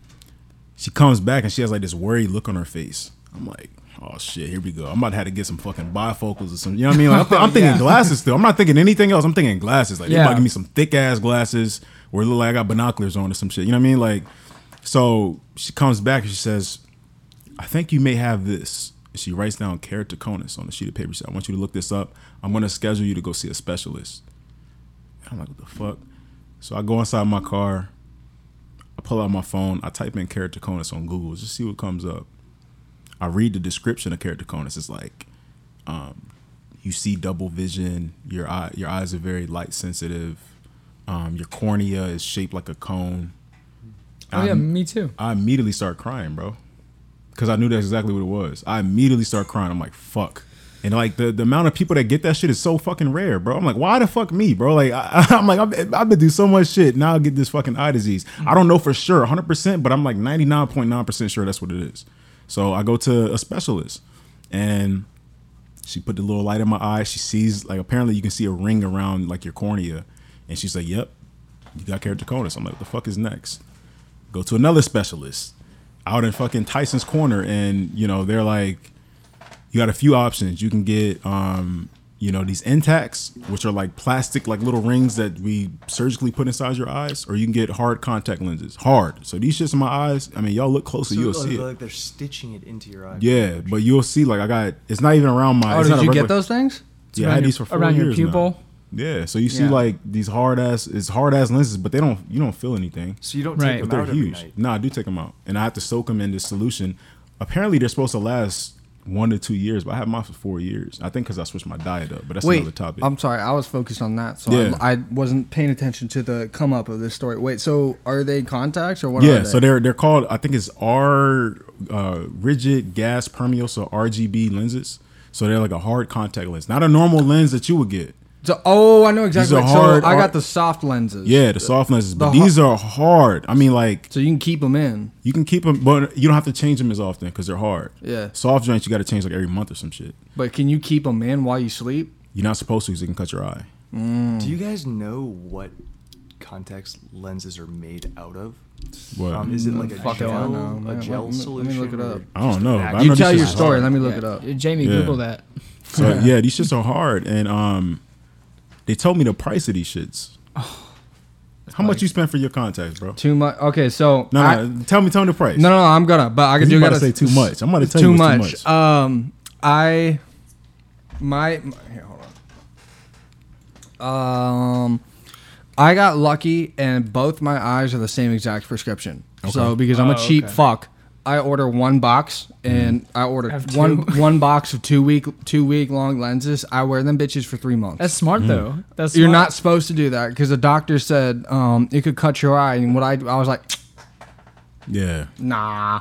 she comes back, and she has like this worried look on her face. I'm like, oh shit, here we go. I'm about to have to get some fucking bifocals or something. You know what I mean? Like, I'm, th- I'm thinking yeah. glasses still. I'm not thinking anything else. I'm thinking glasses. Like, yeah. they about to give me some thick ass glasses where it look like I got binoculars on or some shit. You know what I mean? Like, so she comes back and she says, I think you may have this. She writes down keratoconus on a sheet of paper. She says, I want you to look this up. I'm going to schedule you to go see a specialist. And I'm like, what the fuck? So I go inside my car. I pull out my phone. I type in keratoconus on Google. Just see what comes up. I read the description of keratoconus. It's like um, you see double vision. Your eye, your eyes are very light sensitive. Um, your cornea is shaped like a cone. Oh I, yeah, me too. I immediately start crying, bro, because I knew that's exactly what it was. I immediately start crying. I'm like, fuck. And like the, the amount of people that get that shit is so fucking rare, bro. I'm like, why the fuck me, bro? Like, I, I'm like, I've, I've been through so much shit. Now I get this fucking eye disease. Mm-hmm. I don't know for sure, one hundred percent, but I'm like ninety-nine point nine percent sure that's what it is. So I go to a specialist, and she put the little light in my eye. She sees, like, apparently you can see a ring around, like, your cornea. And she's like, yep, you got keratoconus. I'm like, what the fuck is next? Go to another specialist out in fucking Tyson's Corner, and, you know, they're like, you got a few options. You can get, um, you know, these Intacts, which are, like, plastic, like, little rings that we surgically put inside your eyes, or you can get hard contact lenses. Hard. So these shits in my eyes, I mean, y'all look closer, so you'll see it. Like they're stitching it into your eye. Yeah, but you'll see, like, I got, it's not even around my... Oh, did you get those things? Yeah, I had these for four years now. Around your pupil? Yeah, so you see, like, these hard-ass, it's hard-ass lenses, but they don't, you don't feel anything. So you don't take them out every night? But they're huge. No, I do take them out, and I have to soak them in this solution. Apparently, they're supposed to last one to two years, but I had mine for four years. I think because I switched my diet up, but that's Wait, another topic. I'm sorry, I was focused on that, so yeah. I, I wasn't paying attention to the come up of this story. Wait, so are they contacts or what? Yeah, are they? So they're they're called. I think it's R uh, rigid gas permeable, so R G B lenses. So they're like a hard contact lens, not a normal lens that you would get. So, oh, I know exactly. Like, hard, so I got the soft lenses. Yeah, the, the soft lenses. But the these are hard. I mean, like... So you can keep them in. You can keep them, but you don't have to change them as often because they're hard. Yeah. Soft joints, you got to change like every month or some shit. But can you keep them in while you sleep? You're not supposed to because it can cut your eye. Mm. Do you guys know what contact lenses are made out of? What? Um, is it like a Fuck gel, no, a gel let me, solution? Let me look it up. I don't know. I you know tell your story. Hard. Let me look yeah. it up. Jamie, yeah. Google that. So yeah, these shits are hard. And... um. They told me the price of these shits. Oh, how much you spent for your contacts, bro? Too much. Okay, so no, I, no, tell me, tell me the price. No, no, no I'm gonna, but I can do. You gotta say too much. I'm gonna tell you too much. Um, I, my, my here, hold on. Um, I got lucky, and both my eyes are the same exact prescription. Okay. So because I'm oh, a cheap okay. fuck, I order one box and mm. I order one one box of two week two week long lenses. I wear them bitches for three months. That's smart mm. though. That's You're smart. Not supposed to do that because the doctor said um, it could cut your eye. And what I I was like, yeah, nah.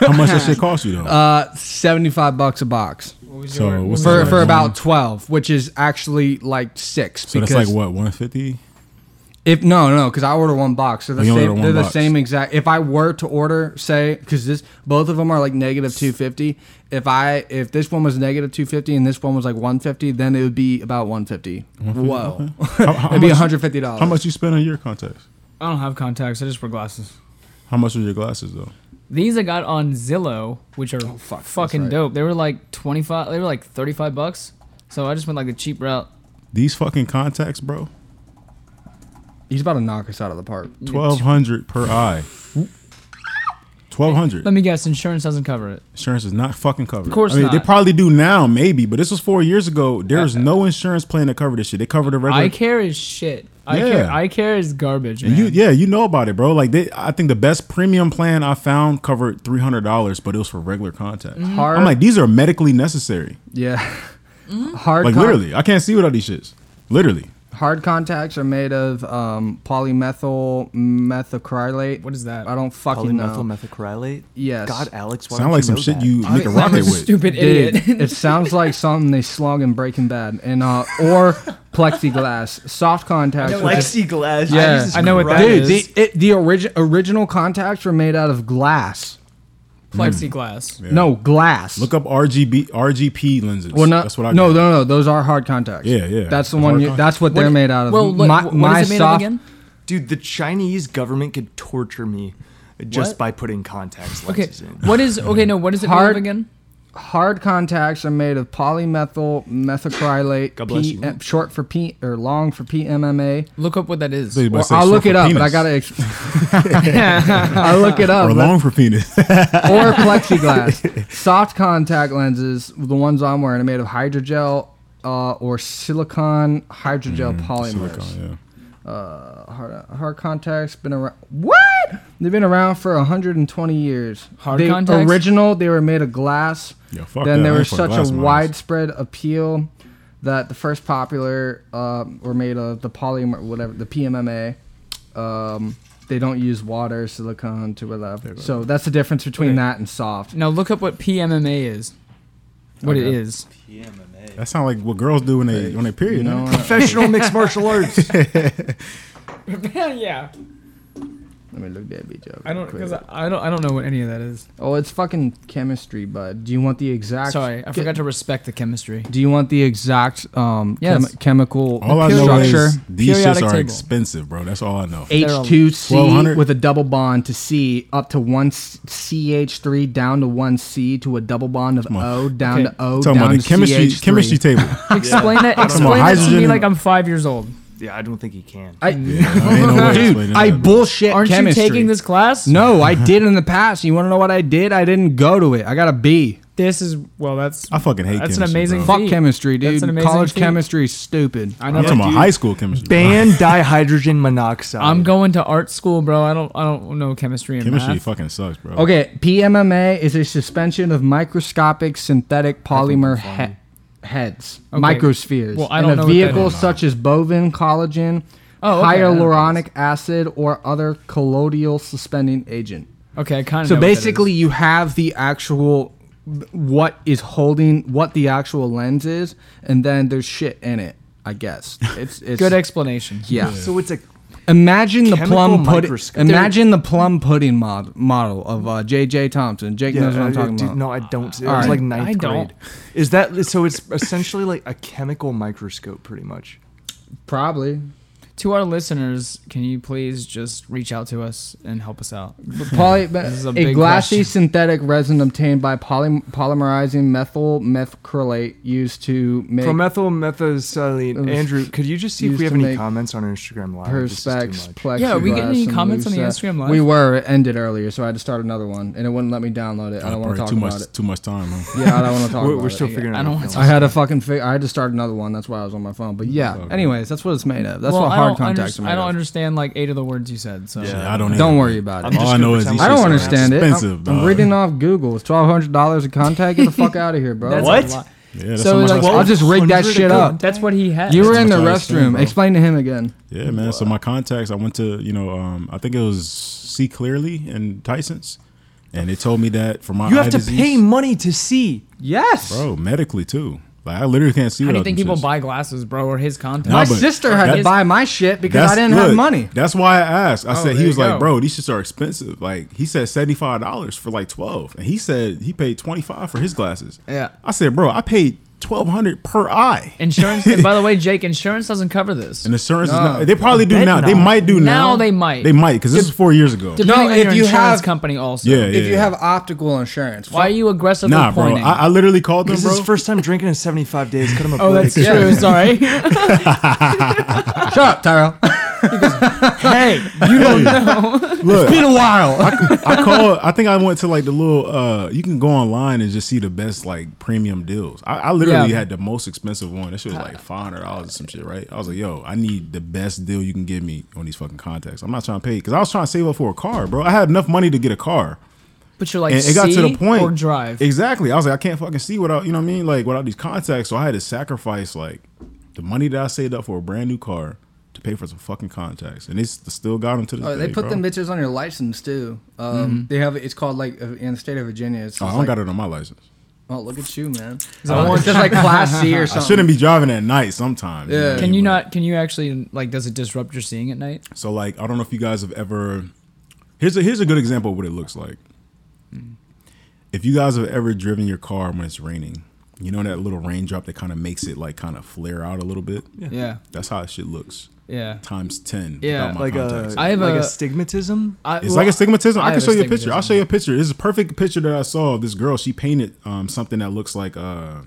How much does it cost you though? Uh, seventy five bucks a box. What was so your, what's for for about twelve, which is actually like six. So that's like what one fifty. If no, no, because I order one box. They're the you same. They're the box. Same exact. If I were to order, say, because this both of them are like negative two fifty. If I if this one was negative two fifty and this one was like one fifty, then it would be about one fifty. Whoa, okay. how, how it'd be one hundred fifty dollars. How much you spend on your contacts? I don't have contacts. I just wear glasses. How much are your glasses though? These I got on Zillow, which are oh, fuck, fucking right. dope. They were like twenty five. They were like thirty five bucks. So I just went like the cheap route. These fucking contacts, bro. He's about to knock us out of the park. twelve hundred dollars per eye. twelve hundred dollars. Let me guess, insurance doesn't cover it. Insurance is not fucking covered. Of course I mean, not. They probably do now, maybe, but this was four years ago. There's no insurance plan to cover this shit. They cover the regular. iCare is shit. I yeah. care. iCare is garbage, man. And you, yeah, you know about it, bro. Like, they, I think the best premium plan I found covered three hundred dollars, but it was for regular contact. Mm-hmm. I'm like, these are medically necessary. Yeah. Mm-hmm. Hard. Like, con- literally, I can't see without these shits. Literally. Hard contacts are made of um, polymethyl methacrylate. What is that? I don't fucking know. Polymethyl methacrylate? Yes. God, Alex, why sound like you some know shit that? You make a rocket with. Stupid idiot. Dude, it sounds like something they slung in Breaking Bad. And uh, or plexiglass. Soft contacts. Plexiglass. Yeah, I know what that Dude, is. Dude, the, it, the origi- original contacts were made out of glass. Plexiglass. Mm. Yeah. No, glass. Look up R G B R G B lenses. Well, not, that's what I no, got. no, no. Those are hard contacts. Yeah, yeah. That's the, the one. You, that's what, what they're made out of. Well, my, what my is it made soft, of again? Dude, the Chinese government could torture me just what? by putting contacts lenses okay. in. What is okay? No, what is it hard, made of again? Hard contacts are made of polymethyl methacrylate. God bless P, you. M, short for P or long for P M M A. Look up what that is. So well, I'll look it up, penis. But I gotta. Ex- I'll look it up. Or long for penis. Or plexiglass. Soft contact lenses, the ones I'm wearing, are made of hydrogel uh, or silicon hydrogel mm, polymers. Silicone, yeah. uh, hard, hard contacts been around. What? They've been around for one hundred twenty years. Hard they, contacts? Original, they were made of glass. Yeah, fuck then that. There was such a models. widespread appeal that the first popular uh, were made of the polymer, whatever, the P M M A. Um, they don't use water, silicone, to whatever. So that's the difference between okay. that and soft. Now look up what P M M A is. What okay. it is. P M M A. That sounds like what girls do when they when they period. You know, professional mixed martial arts. Yeah. Let me look that bitch up. I don't, cause I, I don't, I don't know what any of that is. Oh, it's fucking chemistry, bud. Do you want the exact? Sorry, I forgot ge- to respect the chemistry. Do you want the exact um yes. chem- chemical all I know is these shits are table. expensive, bro. That's all I know. H two C with a double bond to C up to one C H three down to one C to a double bond of O down okay. to O down about to the chemistry, C H three. Chemistry table. Explain that. Explain that to me like I'm five years old. Yeah, I don't think he can. I, yeah, I no Dude, I bullshit Aren't chemistry. You taking this class? No, I did in the past. You want to know what I did? I didn't go to it. I got a B. This is, well, that's... I fucking hate that's chemistry, That's an amazing Fuck feat. chemistry, dude. That's an amazing College feat. chemistry is stupid. I know, I'm talking about high school chemistry. Ban dihydrogen monoxide. I'm going to art school, bro. I don't I don't know chemistry and Chemistry math. fucking sucks, bro. Okay, P M M A is a suspension of microscopic synthetic polymer he- heads, okay. microspheres, well, I don't in a know vehicle such as bovine collagen, oh, okay. hyaluronic acid, or other colloidal suspending agent. Okay, I kind of. So know basically, you have the actual what is holding what the actual lens is, and then there's shit in it. I guess it's, it's good explanation. Yeah. yeah. So it's a imagine the plum pudding. Imagine the plum pudding mod, model of uh, J J Thompson. Jake yeah, knows what I'm talking dude, about. No, I don't. It was right. like ninth I grade. Don't. Is that so? It's essentially like a chemical microscope, pretty much. Probably. To our listeners, can you please just reach out to us and help us out? Poly, a, a glassy question. synthetic resin obtained by poly, polymerizing methyl methacrylate used to make... Promethyl methacrylate. Andrew, could you just see if we have any comments on Instagram Live? Perspex, plexiglass. Yeah, are we getting any comments on the Instagram Live? We were. It ended earlier, so I had to start another one, and it wouldn't let me download it. I don't want to talk about it. Too much time, man. Yeah, I don't want to talk about it. We're still figuring out. I had to fucking figure... I had to start another one. That's why I was on my phone. But yeah, anyways, that's what it's made of. That's what hard... I don't, under- I don't understand like eight of the words you said. So yeah, I don't. Don't either. worry about it. All I know is I don't understand it. I'm, I'm reading off Google. It's twelve hundred dollars a contact. Get the fuck out of here, bro. That's what? A lot. Yeah, that's so like, I'll just rig that shit up. That's what he had. You were in the restroom. Thing, Explain to him again. Yeah, man. So my contacts. I went to you know. Um, I think it was See Clearly and Tyson's, and they told me that for my you eye have to disease, pay money to see. Yes, bro. Medically too. Like, I literally can't see. How do you think people shit. buy glasses, bro, or his contacts? My sister had to buy my shit because I didn't look, have money. That's why I asked. I oh, said he was like, bro, these shits are expensive. Like he said, seventy-five dollars for like twelve, and he said he paid twenty-five for his glasses. Yeah, I said, bro, I paid twelve hundred per eye. Insurance. And by the way, Jake, insurance doesn't cover this. And insurance no. is not. They probably do now. Not. They might do now. Now they might. They might because this is four years ago. Depending no, on if your you insurance have company also. Yeah, yeah, if you yeah. have optical insurance, why are you aggressively nah, pointing? Nah, bro. I, I literally called them. This bro. is his first time drinking in seventy-five days. Cut him a break. Oh, that's true. Sorry. Shut up, Tyrell. He goes, hey, you don't know. Look, it's been a while. I, I call. I think I went to like the little. Uh, you can go online and just see the best like premium deals. I, I literally yeah. had the most expensive one. That shit was like five hundred dollars or some shit, right? I was like, yo, I need the best deal you can give me on these fucking contacts. I'm not trying to pay because I was trying to save up for a car, bro. I had enough money to get a car. But you're like, and it got to the point or drive. Exactly. I was like, I can't fucking see without, you know what I mean? Like without these contacts. So I had to sacrifice like the money that I saved up for a brand new car to pay for some fucking contacts. And they still got them to this oh, day, They put bro. them bitches on your license too. Um, mm-hmm. They have, it's called like in the state of Virginia. It's oh, I don't like, got it on my license. Oh, look at you, man. It's just like class C or something. I shouldn't be driving at night sometimes. Yeah. You know, can you not, can you actually like, does it disrupt your seeing at night? So like, I don't know if you guys have ever, here's a, here's a good example of what it looks like. If you guys have ever driven your car when it's raining, you know that little raindrop that kind of makes it like kind of flare out a little bit? Yeah. yeah. That's how that shit looks. Yeah. Times ten. Yeah. Like a, I have like a astigmatism. I, it's well, like astigmatism. I, I can show you a picture. I'll show you a picture. This is a perfect picture that I saw of this girl. She painted um, something that looks like uh,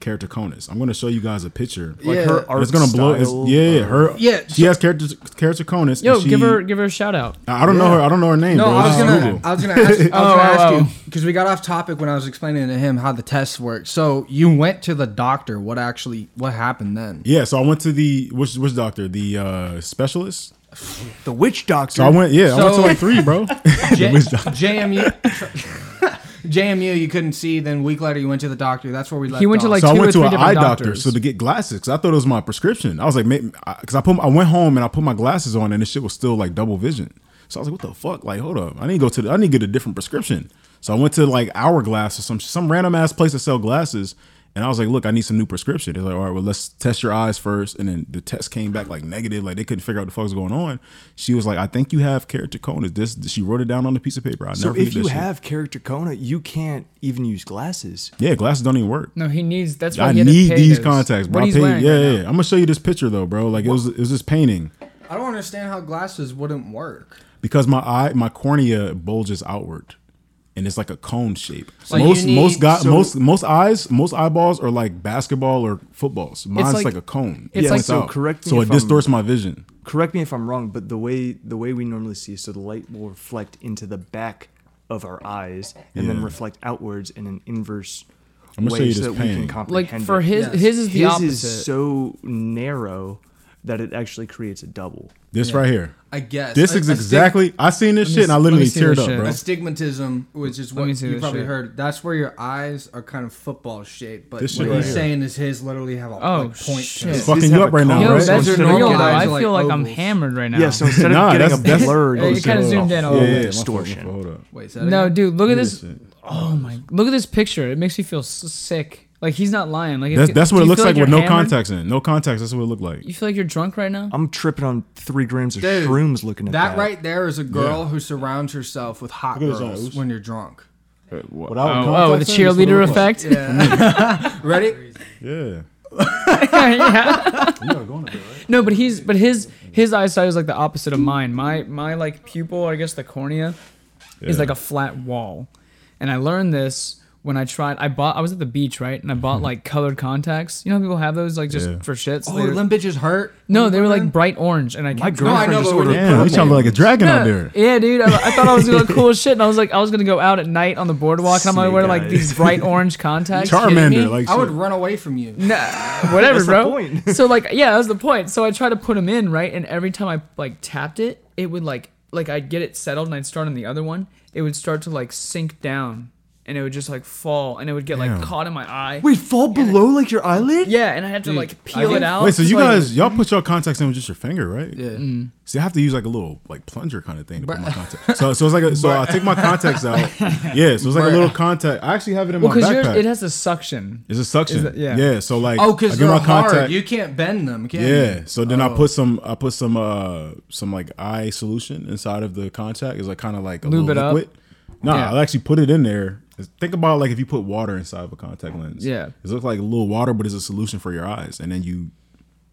keratoconus. I'm going to show you guys a picture. Like yeah. her art It's going to blow. It's, yeah. Her. Yeah. She has keratoconus. Yo, she, give her give her a shout out. I don't yeah. know her. I don't know her name. No, bro. I was going to I was going to ask, oh, ask oh, you because we got off topic when I was explaining to him how the tests work. So you went to the doctor. What actually what happened then? Yeah. So I went to the which which doctor? The uh, specialist. The witch doctor. So I went. Yeah. So, I went to like three, bro. J- J M U. J M U, you couldn't see. Then a week later, you went to the doctor. That's where we left. He went off. to like so two I went or three to an eye doctors. doctor, so to get glasses. Cause I thought it was my prescription. I was like, because I put, I went home and I put my glasses on, and this shit was still like double vision. So I was like, what the fuck? Like, hold up, I need to go to, the, I need to get a different prescription. So I went to like Hourglass or some some random ass place to sell glasses, and I was like, look, I need some new prescription. They're like, all right, well, let's test your eyes first, and then the test came back like negative. Like they couldn't figure out what the fuck was going on. She was like, I think you have keratoconus. This she wrote it down on a piece of paper. I so never if you shit. have keratoconus, you can't even use glasses. Yeah, glasses don't even work. No, he needs. That's why I he need these those. contacts, bro. I paid, yeah, right yeah, yeah. I'm gonna show you this picture though, bro. Like what? it was, it was this painting. I don't understand how glasses wouldn't work. Because my eye, my cornea bulges outward. And it's like a cone shape. So most need, most guy, so most most eyes, most eyeballs are like basketball or footballs. Mine's like, like a cone. It's yeah, like so. Out. Correct me. So if it distorts I'm, my vision. Correct me if I'm wrong, but the way the way we normally see, so the light will reflect into the back of our eyes and yeah. then reflect outwards in an inverse I'm gonna way show you so this that painting. we can comprehend. Like for his, yes. his is the his opposite. His is so narrow that it actually creates a double. This yeah. right here. I guess. This a, is exactly, stig- I seen this me, shit and I literally teared up, shit. bro. Astigmatism, which is what you probably shit. heard. That's where your eyes are kind of football shaped, but this what he's right saying is his literally have a oh, like, point. Shit. It's fucking you up right now, Yo, right? That's so your normal eyes. I feel like, like I'm hammered right now. Yeah, so instead nah, of getting a blurred. yeah, you kind of zoomed in a little bit. Distortion. Wait, no, dude, look at this. Oh my, look at this picture. It makes me feel sick. Like he's not lying. Like that's, that's what it looks like, like with no contacts in. No contacts. That's what it looked like. You feel like you're drunk right now? I'm tripping on three grams of Dude, shrooms looking at that. That right there is a girl yeah. who surrounds herself with hot girls those. when you're drunk. Hey, what? Oh, oh the cheerleader effect. Like. Yeah. Ready? Yeah. yeah. You are going to bed, right? No, but he's but his his eyesight is like the opposite of mine. My my like pupil, I guess the cornea, yeah. is like a flat wall, and I learned this. When I tried, I bought, I was at the beach, right? And I bought like colored contacts. You know how people have those like just yeah. for shits? So oh, them bitches hurt? No, they were like bright orange. And I kept My girlfriend no, I know, just ordered yeah, purple. You trying to look like a dragon no, out there. Yeah, dude. I, I thought I was going to look cool as shit. And I was like, I was going to go out at night on the boardwalk. And I'm going to wear like these bright orange contacts. Charmander. Like I would run away from you. Nah, whatever, That's bro. The point. So like, yeah, that was the point. So I tried to put them in, right? And every time I like tapped it, it would like, like I'd get it settled and I'd start on the other one. It would start to like sink down. And it would just like fall, and it would get like Damn. caught in my eye. Wait, fall below yeah. like your eyelid? Yeah, and I had to Dude, like peel think, it out. Wait, so you like, guys, y'all put your contacts in with just your finger, right? Yeah. Mm. See, I have to use like a little like plunger kind of thing to Bur- put my contacts. So, so it's like a, so Bur- I take my contacts out. Yeah, so it's like Bur- a little contact. I actually have it in well, my backpack. Well, because it has a suction. It's a suction. It, yeah. Yeah. So like, oh, because they're my hard. Contact. You can't bend them. Can yeah. You? So then oh. I put some, I put some, uh, some like eye solution inside of the contact. It's like kind of like a Lube little it liquid. Up. Nah, yeah. I'll actually put it in there. Think about like if you put water inside of a contact lens. Yeah. It looks like a little water, but it's a solution for your eyes. And then you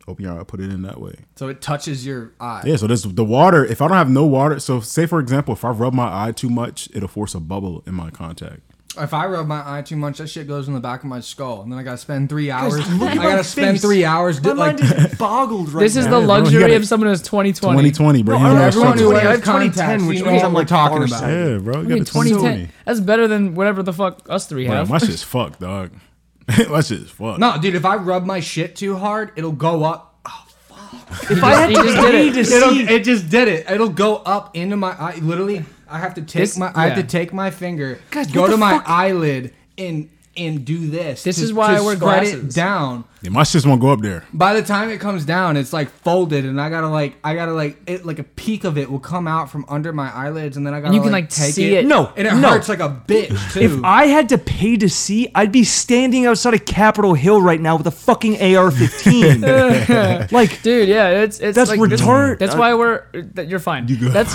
open your eye, put it in that way. So it touches your eye. Yeah, so this, the water, if I don't have no water, so say for example, if I rub my eye too much, it'll force a bubble in my contact. If I rub my eye too much, that shit goes in the back of my skull, and then I gotta spend three hours. I gotta spend face. three hours. My mind like, is boggled right this now. This is the luxury gotta, of someone who's twenty twenty. twenty twenty, bro. No, everyone who has twenty ten, which means I'm like talking about. Yeah, bro. You got the twenty ten. That's better than whatever the fuck us three have. My shit's fucked, dog. My shit's fucked. No, dude. If I rub my shit too hard, it'll go up. If just, I had to pay to see, it just did it. It'll go up into my eye. Literally, I have to take this, my. Yeah. I have to take my finger, God, go to my fuck? eyelid, and and do this. This to, is why to I wear glasses. Spread it down. Yeah, my shit won't go up there. By the time it comes down, it's like folded, and I gotta like, I gotta like, it like a peak of it will come out from under my eyelids, and then I gotta. And you can like, like take see it. it. No, and it no. hurts like a bitch too. If I had to pay to see, I'd be standing outside of Capitol Hill right now with a fucking A R fifteen. Like, dude, yeah, it's it's that's like, retarded. That's why I wear. That, you're fine. You go. That's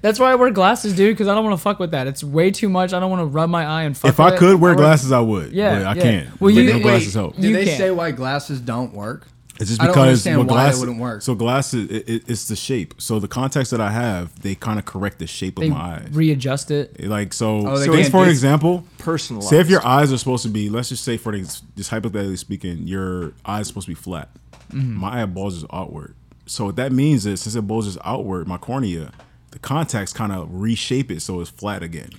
that's why I wear glasses, dude, because I don't want to fuck with that. It's way too much. I don't want to rub my eye and fuck. If with I could it. wear I glasses, I would. Yeah, but I yeah. can't. Well, you no wait, glasses help. Do they say why glasses don't work? It's just because I don't understand what glasses, why they wouldn't work. So glasses, it, it, it's the shape. So the contacts that I have, they kind of correct the shape they of my eyes. Readjust it. Like so. Oh, so for an example, personalized. Say if your eyes are supposed to be, let's just say for just hypothetically speaking, your eyes are supposed to be flat. Mm-hmm. My eyeballs is outward. So what that means is since it bulges outward, my cornea, the contacts kind of reshape it so it's flat again.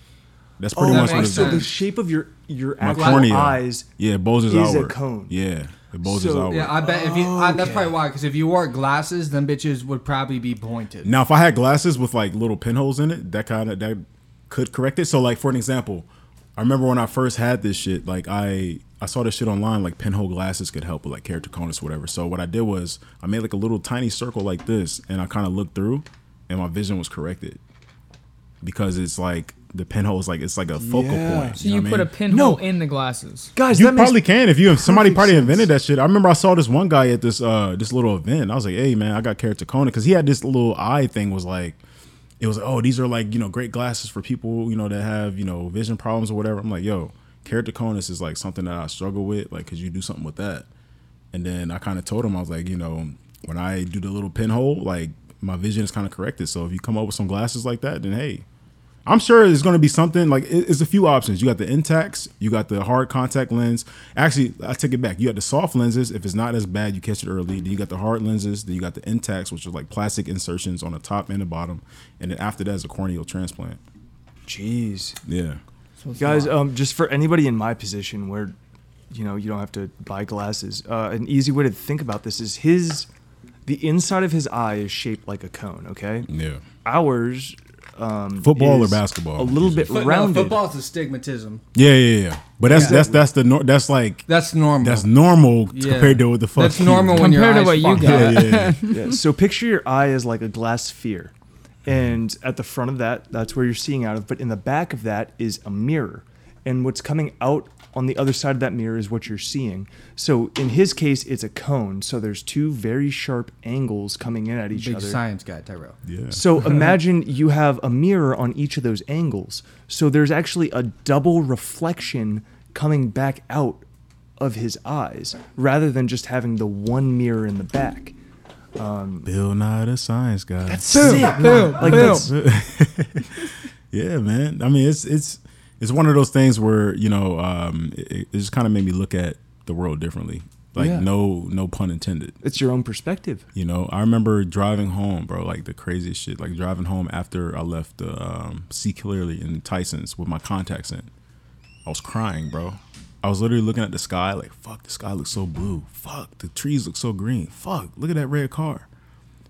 That's pretty oh, much that what it's so the shape of your your cornea, eyes yeah, bulges is outward. a cone. Yeah, it bulges so, outward. Yeah, I bet if you, oh, I, that's okay. probably why. Because if you wore glasses, them bitches would probably be pointed. Now, if I had glasses with like little pinholes in it, that kind of that could correct it. So, like for an example, I remember when I first had this shit. Like I I saw this shit online. Like pinhole glasses could help with like keratoconus, whatever. So what I did was I made like a little tiny circle like this, and I kind of looked through, and my vision was corrected because it's like. The pinhole is like it's like a focal yeah. point. So you, know you put mean? a pinhole no. in the glasses, guys. You probably can if you somebody probably sense. invented that shit. I remember I saw this one guy at this uh this little event. I was like, hey man, I got keratoconus because he had this little eye thing. Was like, it was oh these are like you know great glasses for people you know that have you know vision problems or whatever. I'm like, yo, keratoconus is like something that I struggle with. Like, could you do something with that? And then I kind of told him I was like, you know, when I do the little pinhole, like my vision is kind of corrected. So if you come up with some glasses like that, then hey. I'm sure there's going to be something like it's a few options. You got the Intex, you got the hard contact lens. Actually, I take it back. You got the soft lenses. If it's not as bad, you catch it early. Then you got the hard lenses. Then you got the Intex, which are like plastic insertions on the top and the bottom. And then after that is a corneal transplant. Jeez. Yeah. So guys, um, just for anybody in my position where, you know, you don't have to buy glasses, uh, an easy way to think about this is his, the inside of his eye is shaped like a cone, okay? Yeah. Ours... Um, football or basketball? A little bit Foot, rounded. No, football is astigmatism. Yeah, yeah, yeah. But that's yeah. that's that's the nor- that's like that's normal. That's normal yeah. compared to what the fuck. That's normal when compared your to eyes what you got. Yeah, yeah, yeah. yeah. So picture your eye as like a glass sphere, and at the front of that, that's where you're seeing out of. But in the back of that is a mirror, and what's coming out on the other side of that mirror is what you're seeing. So in his case, it's a cone. So there's two very sharp angles coming in at each Big other. Big science guy, Tyrell. Yeah. So imagine you have a mirror on each of those angles. So there's actually a double reflection coming back out of his eyes, rather than just having the one mirror in the back. Um, Bill Nye the science guy. That's Bill, sick. Bill, like Bill. That's, yeah, man. I mean, it's it's. It's one of those things where, you know, um, it, it just kind of made me look at the world differently. Like, yeah. no no pun intended. It's your own perspective. You know, I remember driving home, bro, like the craziest shit. Like driving home after I left the um, See Clearly in Tyson's with my contacts in. I was crying, bro. I was literally looking at the sky like, fuck, the sky looks so blue. Fuck, the trees look so green. Fuck, look at that red car.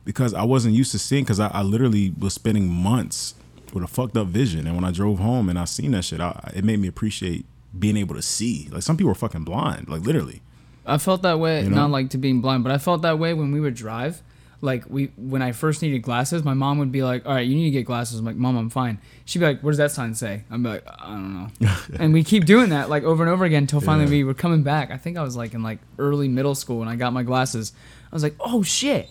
Because I wasn't used to seeing, because I, I literally was spending months with a fucked up vision, and when I drove home and I seen that shit, I, it made me appreciate being able to see. Like some people are fucking blind, like literally. I felt that way, you know? Not like to being blind, but I felt that way when we would drive. Like we, when I first needed glasses, my mom would be like, "All right, you need to get glasses." I'm like, "Mom, I'm fine." She'd be like, "What does that sign say?" I'm like, "I don't know." And we keep doing that like over and over again until finally yeah. we were coming back. I think I was like in like early middle school when I got my glasses. I was like, "Oh shit,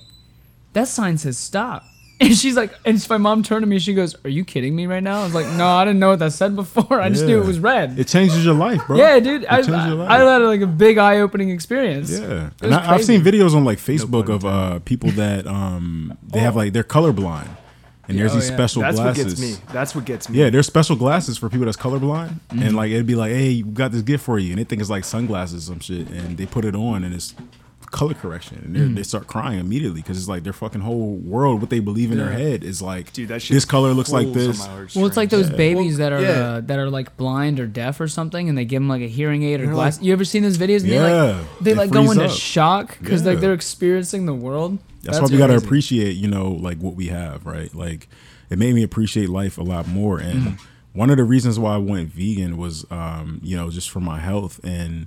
that sign says stop." And she's like, and my mom turned to me, she goes, "Are you kidding me right now?" I was like, "No, I didn't know what that said before. I just yeah. knew it was red." It changes your life, bro. Yeah, dude. It I, changes your life. I, I had like a big eye-opening experience. Yeah. And I, I've seen videos on like Facebook no of uh, people that um, they oh. have like, they're colorblind. And there's oh, these yeah. special that's glasses. That's what gets me. That's what gets me. Yeah, there's special glasses for people that's colorblind. Mm-hmm. And like it'd be like, hey, we got this gift for you. And they think it's like sunglasses or some shit. And they put it on and it's color correction. And mm. they start crying immediately because it's like their fucking whole world, what they believe in yeah. their head is like, dude, that shit this color looks like this. Well, it's like those yeah. babies well, that are yeah. uh, that are like blind or deaf or something, and they give them like a hearing aid or glass. Like, you ever seen those videos? And yeah. They like, they, they like go into up. shock because yeah. like they're experiencing the world. That's, That's why we got to appreciate, you know, like what we have, right? Like it made me appreciate life a lot more. And mm. one of the reasons why I went vegan was, um, you know, just for my health. And,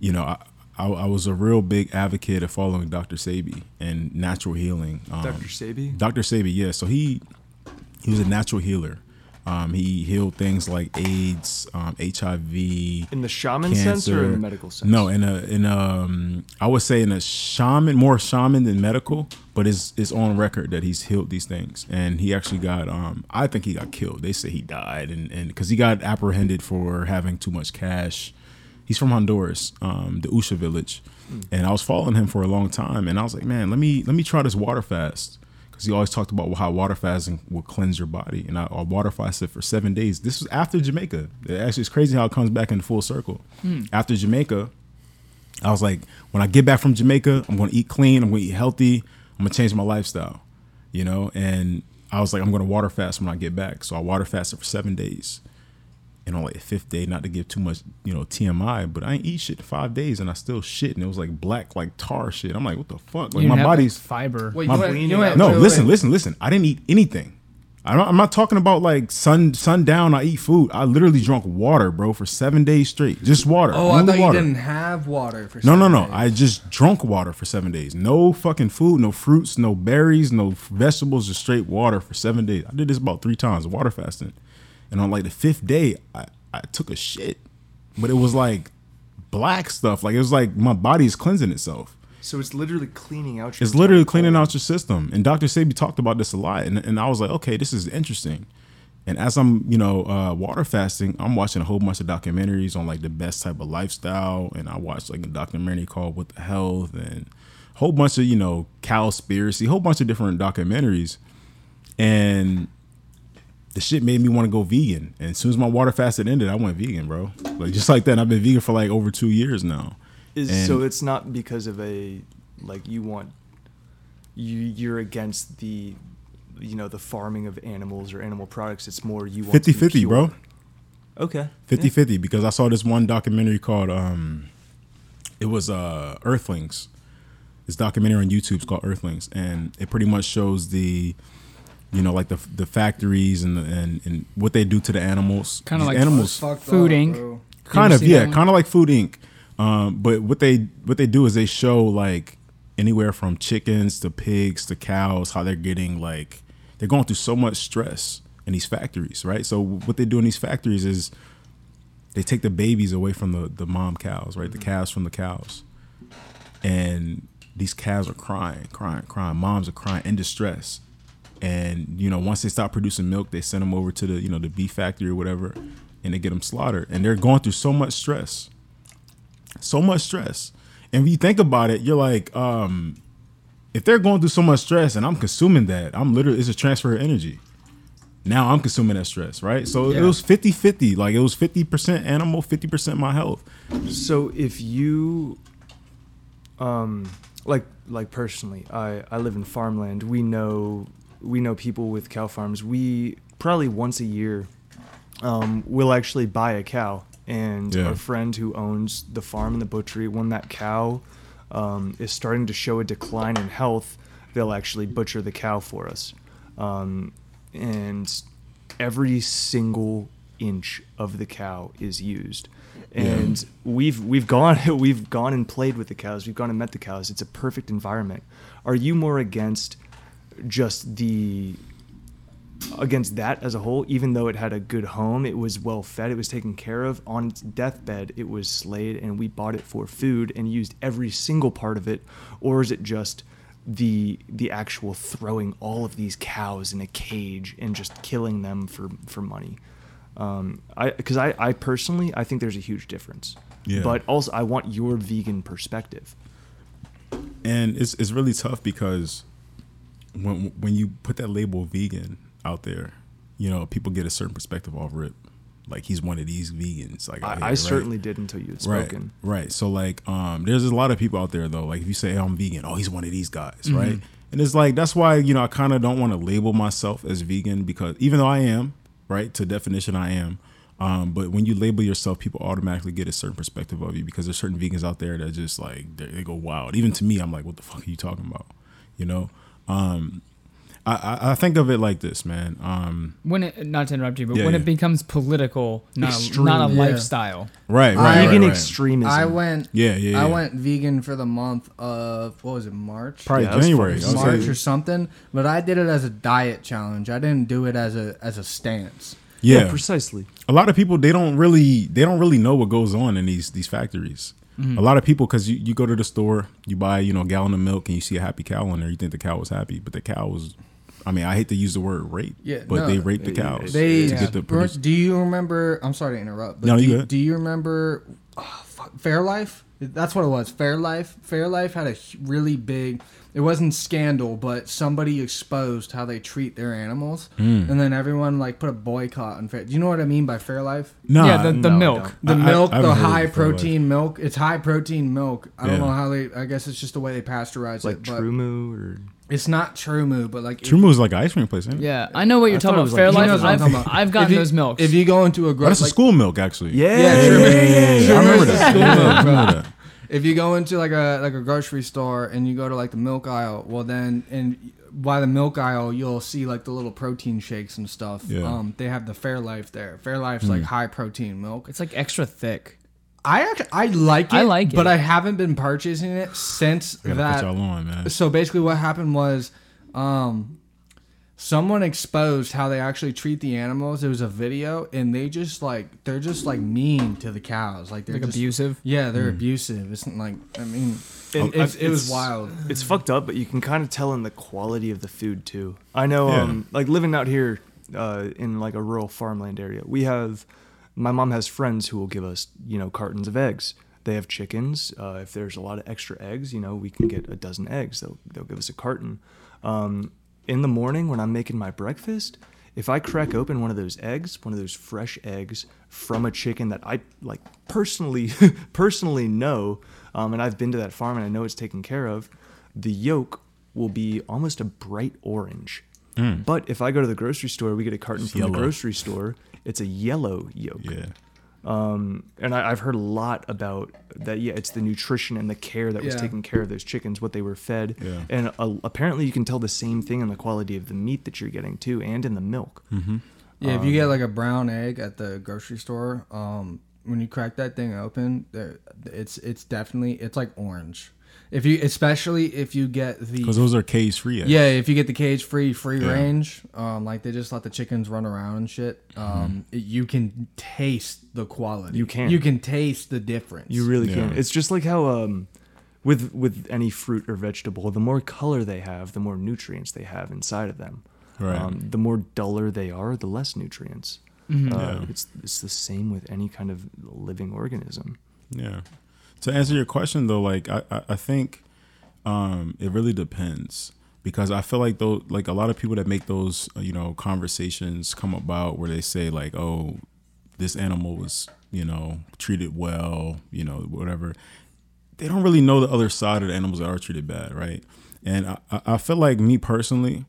you know, I, I, I was a real big advocate of following Doctor Sebi and natural healing. Um, Doctor Sebi? Doctor Sebi, yeah. So he he was a natural healer. Um, he healed things like AIDS, um, H I V. In the shaman cancer. sense or in the medical sense? No, in a in um, I would say in a shaman, more shaman than medical, but it's it's on record that he's healed these things. And he actually got, um, I think he got killed. They say he died, and and because he got apprehended for having too much cash. He's from Honduras, um, the Usha village, mm. and I was following him for a long time, and I was like, man, let me let me try this water fast. Because he always talked about how water fasting will cleanse your body. And I, I water fasted for seven days. This was after Jamaica. It actually, it's crazy how it comes back in full circle. Mm. After Jamaica, I was like, when I get back from Jamaica, I'm going to eat clean. I'm going to eat healthy. I'm going to change my lifestyle, you know? And I was like, I'm going to water fast when I get back. So I water fasted for seven days. And on like the fifth day, not to give too much, you know, T M I, but I ain't eat shit in five days and I still shit. And it was like black, like tar shit. I'm like, what the fuck? Like you my body's fiber. Wait, my, you went, you went, no, wait, listen, wait. listen, listen. I didn't eat anything. I don't, I'm not talking about like sun sundown. I eat food. I literally drank water, bro, for seven days straight. Just water. Oh, I thought water. You didn't have water for seven days. No, no, no. Days. I just drank water for seven days. No fucking food, no fruits, no berries, no vegetables, just straight water for seven days. I did this about three times, water fasting. And on like the fifth day, I, I took a shit, but it was like black stuff. Like it was like my body's cleansing itself. So it's literally cleaning out your It's literally cleaning out your system. And Doctor Sebi talked about this a lot. And, and I was like, okay, this is interesting. And as I'm, you know, uh, water fasting, I'm watching a whole bunch of documentaries on like the best type of lifestyle. And I watched like a documentary called What the Health and a whole bunch of, you know, cowspiracy, a whole bunch of different documentaries. And the shit made me want to go vegan. And as soon as my water fasted ended, I went vegan, bro. Like just like that. And I've been vegan for like over two years now. Is and so it's not because of a like you want you you're against the you know the farming of animals or animal products. It's more you want fifty fifty, bro. Okay. Fifty yeah. fifty because I saw this one documentary called um it was uh Earthlings. This documentary on YouTube is called Earthlings, and it pretty much shows the You know, like the the factories and the, and and what they do to the animals. Kind of like animals. Food Incorporated. Kind of, yeah, kind of like Food Incorporated. Um, but what they what they do is they show like anywhere from chickens to pigs to cows how they're getting like they're going through so much stress in these factories, right? So what they do in these factories is they take the babies away from the the mom cows, right? Mm-hmm. The calves from the cows, and these calves are crying, crying, crying. Moms are crying in distress. And, you know, once they stop producing milk, they send them over to the, you know, the beef factory or whatever, and they get them slaughtered. And they're going through so much stress, so much stress. And when you think about it, you're like, um, if they're going through so much stress and I'm consuming that, I'm literally, it's a transfer of energy. Now I'm consuming that stress, right? So yeah. It was fifty-fifty, like it was fifty percent animal, fifty percent my health. So if you, um, like, like personally, I, I live in farmland. We know... We know people with cow farms. We probably once a year um, will actually buy a cow. And yeah. Our friend who owns the farm and the butchery, when that cow um, is starting to show a decline in health, they'll actually butcher the cow for us. Um, and every single inch of the cow is used. And yeah. we've we've gone we've gone and played with the cows. We've gone and met the cows. It's a perfect environment. Are you more against? Just the against that as a whole, even though it had a good home, it was well fed, it was taken care of. On its deathbed, it was slayed, and we bought it for food and used every single part of it. Or is it just the the actual throwing all of these cows in a cage and just killing them for for money? Um, I because I I personally I think there's a huge difference. Yeah. But also I want your vegan perspective. And it's it's really tough because. When when you put that label vegan, out there, you know, people get a certain perspective off rip. Like, he's one of these vegans. Like I, here, I right? certainly did until you had spoken. Right, right. So, like, um, there's a lot of people out there, though. Like, if you say, hey, I'm vegan, oh, he's one of these guys, mm-hmm. right? And it's like, that's why, you know, I kind of don't want to label myself as vegan, because even though I am, right, to definition I am, um, but when you label yourself, people automatically get a certain perspective of you, because there's certain vegans out there that just, like, they go wild. Even to me, I'm like, what the fuck are you talking about? You know? Um I, I think of it like this, man. Um, when it, not to interrupt you, but yeah, when yeah. it becomes political, not Extreme, a, not a yeah. lifestyle, right? Right. Vegan right, right. extremism. I went, yeah, yeah, yeah. I went vegan for the month of what was it, March? Probably yeah, January, March saying. or something. But I did it as a diet challenge. I didn't do it as a as a stance. Yeah, yeah precisely. A lot of people they don't really they don't really know what goes on in these these factories. Mm-hmm. A lot of people, because you, you go to the store, you buy you know a gallon of milk, and you see a happy cow on there. You think the cow was happy, but the cow was. I mean, I hate to use the word rape, yeah, but no, they raped the cows. They, to yeah. get the produce. Do you remember? I'm sorry to interrupt. But no, do, you good. Do you remember oh, fuck, Fairlife? That's what it was. Fairlife. Fairlife had a really big. It wasn't scandal, but somebody exposed how they treat their animals, mm. and then everyone like put a boycott on Fair. Do you know what I mean by Fairlife? No, yeah, the, the no, milk, the I, milk, I, the high protein milk. It's high protein milk. I yeah. don't know how they. I guess it's just the way they pasteurize like it. Like True Moo or. It's not True Moo, but like... True Moo is like an ice cream place, isn't it? Yeah, I know what you're I talking about. Fairlife, like, I've, I've, I've gotten you, those milks. If you go into a... Gro- oh, that's like, a school milk, actually. Yeah, yeah, yeah, yeah, yeah, yeah. I remember that. School milk, bro. If you go into like a like a grocery store and you go to like the milk aisle, well then... and. By the milk aisle, you'll see like the little protein shakes and stuff. Yeah. Um, they have the Fairlife there. Fairlife's mm. like high protein milk. It's like extra thick. I actually, I like it, I like it, but I haven't been purchasing it since that. Put y'all on, man. So basically, what happened was, um, someone exposed how they actually treat the animals. It was a video, and they just like they're just like mean to the cows, like they're like just, abusive. Yeah, they're mm. abusive. It's like I mean, it, it's, it was it's, wild. It's fucked up, but you can kind of tell in the quality of the food too. I know, yeah. um, like living out here uh, in like a rural farmland area, we have. My mom has friends who will give us, you know, cartons of eggs. They have chickens. Uh, if there's a lot of extra eggs, you know, we can get a dozen eggs. They'll they'll give us a carton. Um, in the morning when I'm making my breakfast, if I crack open one of those eggs, one of those fresh eggs from a chicken that I like personally personally know, um, and I've been to that farm and I know it's taken care of, the yolk will be almost a bright orange. Mm. But if I go to the grocery store, we get a carton it's from yellow. the grocery store. It's a yellow yolk. Yeah. Um, and I, I've heard a lot about that. Yeah, it's the nutrition and the care that yeah. was taking care of those chickens, what they were fed. Yeah. And uh, apparently you can tell the same thing in the quality of the meat that you're getting too and in the milk. Mm-hmm. Yeah, um, if you get like a brown egg at the grocery store, um, when you crack that thing open, it's it's definitely, it's like orange. If you, especially if you get the, because those are cage free. Yeah, if you get the cage free, free yeah. range, um, like they just let the chickens run around and shit. Um, mm-hmm. You can taste the quality. You can. You can taste the difference. You really yeah. can. It's just like how, um, with with any fruit or vegetable, the more color they have, the more nutrients they have inside of them. Right. Um, the more duller they are, the less nutrients. Mm-hmm. Uh, yeah. It's it's the same with any kind of living organism. Yeah. To answer your question, though, like I, I think um, it really depends, because I feel like though, like a lot of people that make those, you know, conversations come about where they say like, oh, this animal was, you know, treated well, you know, whatever. They don't really know the other side of the animals that are treated bad. Right. And I, I feel like me personally,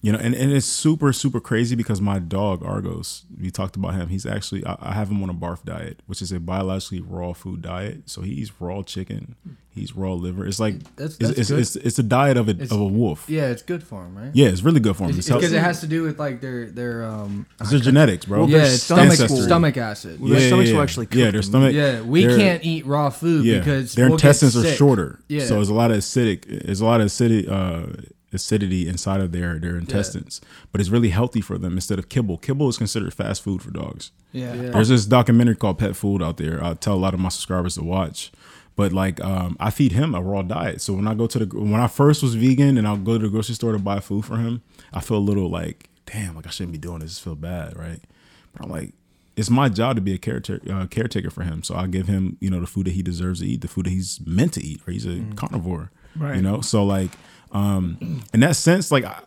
you know, and, and it's super, super crazy because my dog, Argos, we talked about him. He's actually, I, I have him on a barf diet, which is a biologically raw food diet. So he eats raw chicken. He's raw liver. It's like, that's, that's it's, it's, it's it's a diet of a, it's, of a wolf. Yeah, it's good for him, right? Yeah, it's really good for him. Because it has to do with like their, their, um, it's their genetics, bro. Well, yeah, it's stomach, stomach acid. Well, yeah, their stomachs yeah, will actually cook. Yeah, their stomach. Yeah, we can't eat raw food yeah, because their we'll intestines are shorter. Yeah. So it's a lot of acidic, it's a lot of acidic, uh, acidity inside of their their intestines yeah. but it's really healthy for them instead of kibble. Kibble is considered fast food for dogs. Yeah, yeah. There's this documentary called Pet Food out there. I tell a lot of my subscribers to watch, but like um I feed him a raw diet. So when I go to the when I first was vegan and I'll go to the grocery store to buy food for him, I feel a little like damn, like I shouldn't be doing this, I feel bad, right? But I'm like, it's my job to be a caretaker, uh, caretaker for him. So I give him, you know, the food that he deserves to eat, the food that he's meant to eat, or he's a mm. carnivore, right? You know, so like Um, in that sense, like I,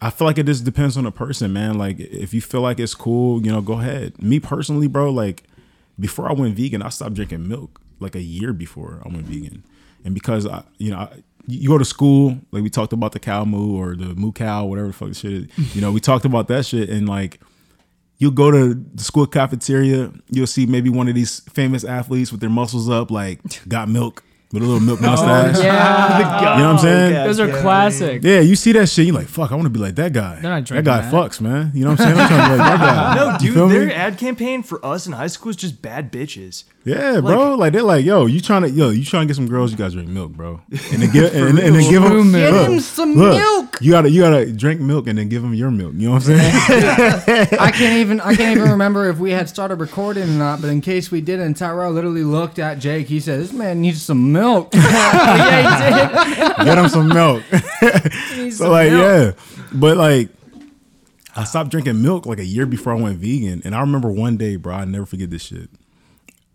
I feel like it just depends on the person, man. Like, if you feel like it's cool, you know, go ahead. Me personally, bro, like, before I went vegan, I stopped drinking milk like a year before I went vegan. And because, I, you know, I, you go to school, like, we talked about the cow moo or the moo cow, whatever the fuck shit is. You know, we talked about that shit. And, like, you'll go to the school cafeteria, you'll see maybe one of these famous athletes with their muscles up, like, got milk. With a little milk mustache. Oh, yeah. You know what I'm saying? Oh, those are yeah, classic. Yeah, you see that shit, you're like, fuck, I want to be like that guy. They're not drinking that guy that. Fucks, man. You know what I'm saying? I'm trying to be like that guy. No, dude, their me? ad campaign for us in high school is just bad bitches. Yeah, like, bro. Like, they're like, yo, you trying to yo, you trying to get some girls, you guys drink milk, bro. And then give and, and, and then give them Give them some look, milk. You gotta you gotta drink milk and then give them your milk. You know what I'm saying? I can't even I can't even remember if we had started recording or not, but in case we didn't, Tyrell literally looked at Jake. He said, this man needs some milk. Milk. Yeah, he did. Get him some milk. so some like milk. yeah, but like I stopped drinking milk like a year before I went vegan, and I remember one day, bro, I never forget this shit.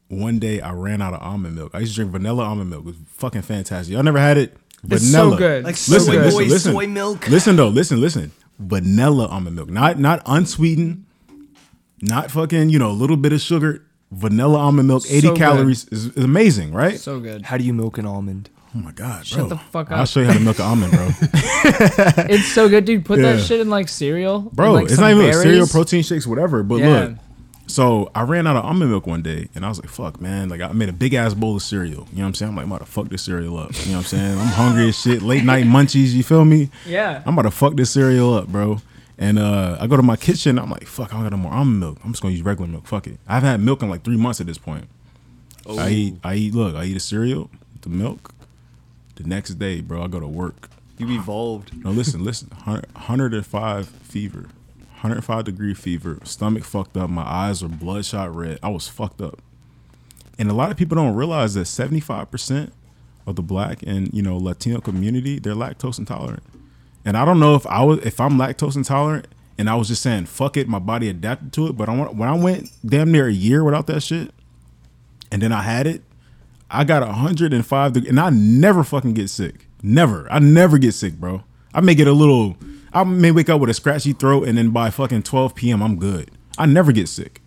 One day I ran out of almond milk. I used to drink vanilla almond milk. It was fucking fantastic. Y'all never had it? Vanilla, it's so good. Like listen, so good. Listen, listen, soy milk. Listen though, listen, listen. Vanilla almond milk, not not unsweetened, not fucking you know a little bit of sugar. Vanilla almond milk, eighty so calories is, is amazing, right? So good. How do you milk an almond? Oh my god, shut bro. the fuck up! I'll show you how to milk an almond, bro. It's so good, dude. Put yeah. that shit in like cereal, bro. Like, it's not even like cereal, protein shakes, whatever. But yeah. look, so I ran out of almond milk one day, and I was like, "Fuck, man!" Like I made a big ass bowl of cereal. You know what I'm saying? I'm like, I'm about to fuck this cereal up. You know what I'm saying? I'm hungry as shit. Late night munchies. You feel me? Yeah. I'm about to fuck this cereal up, bro. And uh, I go to my kitchen. I'm like, fuck, I don't got no more almond milk. I'm just going to use regular milk. Fuck it. I haven't had milk in like three months at this point. Oh. I eat, I eat, look, I eat a cereal, the milk. The next day, bro, I go to work. You evolved. No, listen, listen. one hundred five fever. one hundred five degree fever. Stomach fucked up. My eyes were bloodshot red. I was fucked up. And a lot of people don't realize that seventy-five percent of the black and, you know, Latino community, they're lactose intolerant. And I don't know if I was if I'm lactose intolerant and I was just saying fuck it, my body adapted to it. But I want, when I went damn near a year without that shit, and then I had it, I got one hundred five degrees, and I never fucking get sick. Never, I never get sick, bro. I may get a little, I may wake up with a scratchy throat, and then by fucking twelve p.m. I'm good. I never get sick.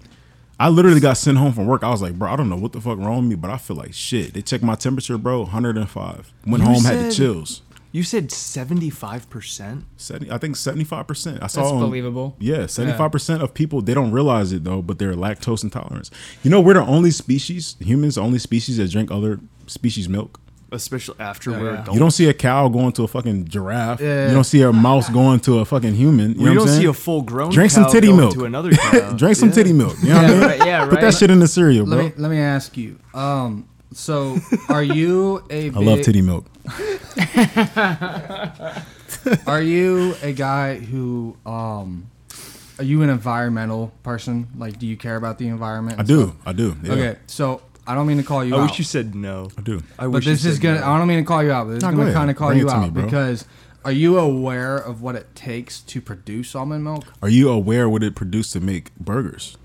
I literally got sent home from work. I was like, bro, I don't know what the fuck wrong with me, but I feel like shit. They checked my temperature, bro, one hundred five. Went you home, said- had the chills. You said seventy-five percent? seventy, I think seventy-five percent. I saw That's um, believable. Yeah, seventy-five percent yeah. of people, they don't realize it, though, but they're lactose intolerant. You know, we're the only species, humans, the only species that drink other species' milk. Especially after yeah, we're yeah. adults. You don't see a cow going to a fucking giraffe. Yeah. You don't see a mouse going to a fucking human. You, well, know you don't what I'm see a full-grown drink cow some titty going milk. To another cow. Drink some yeah. titty milk. You know yeah, what I mean? Right, yeah, right. Put that shit in the cereal, let bro. Me, let me ask you. Um, so, are you a big... I love titty milk. Are you a guy who um are you an environmental person? Like, do you care about the environment? I do stuff? I do yeah. Okay, so I don't mean to call you I out. I wish you said no. I do I wish but this is gonna no. I don't mean to call you out, but this no, is gonna go kind of call Bring you out me, because are you aware of what it takes to produce almond milk? Are you aware what it produced to make burgers?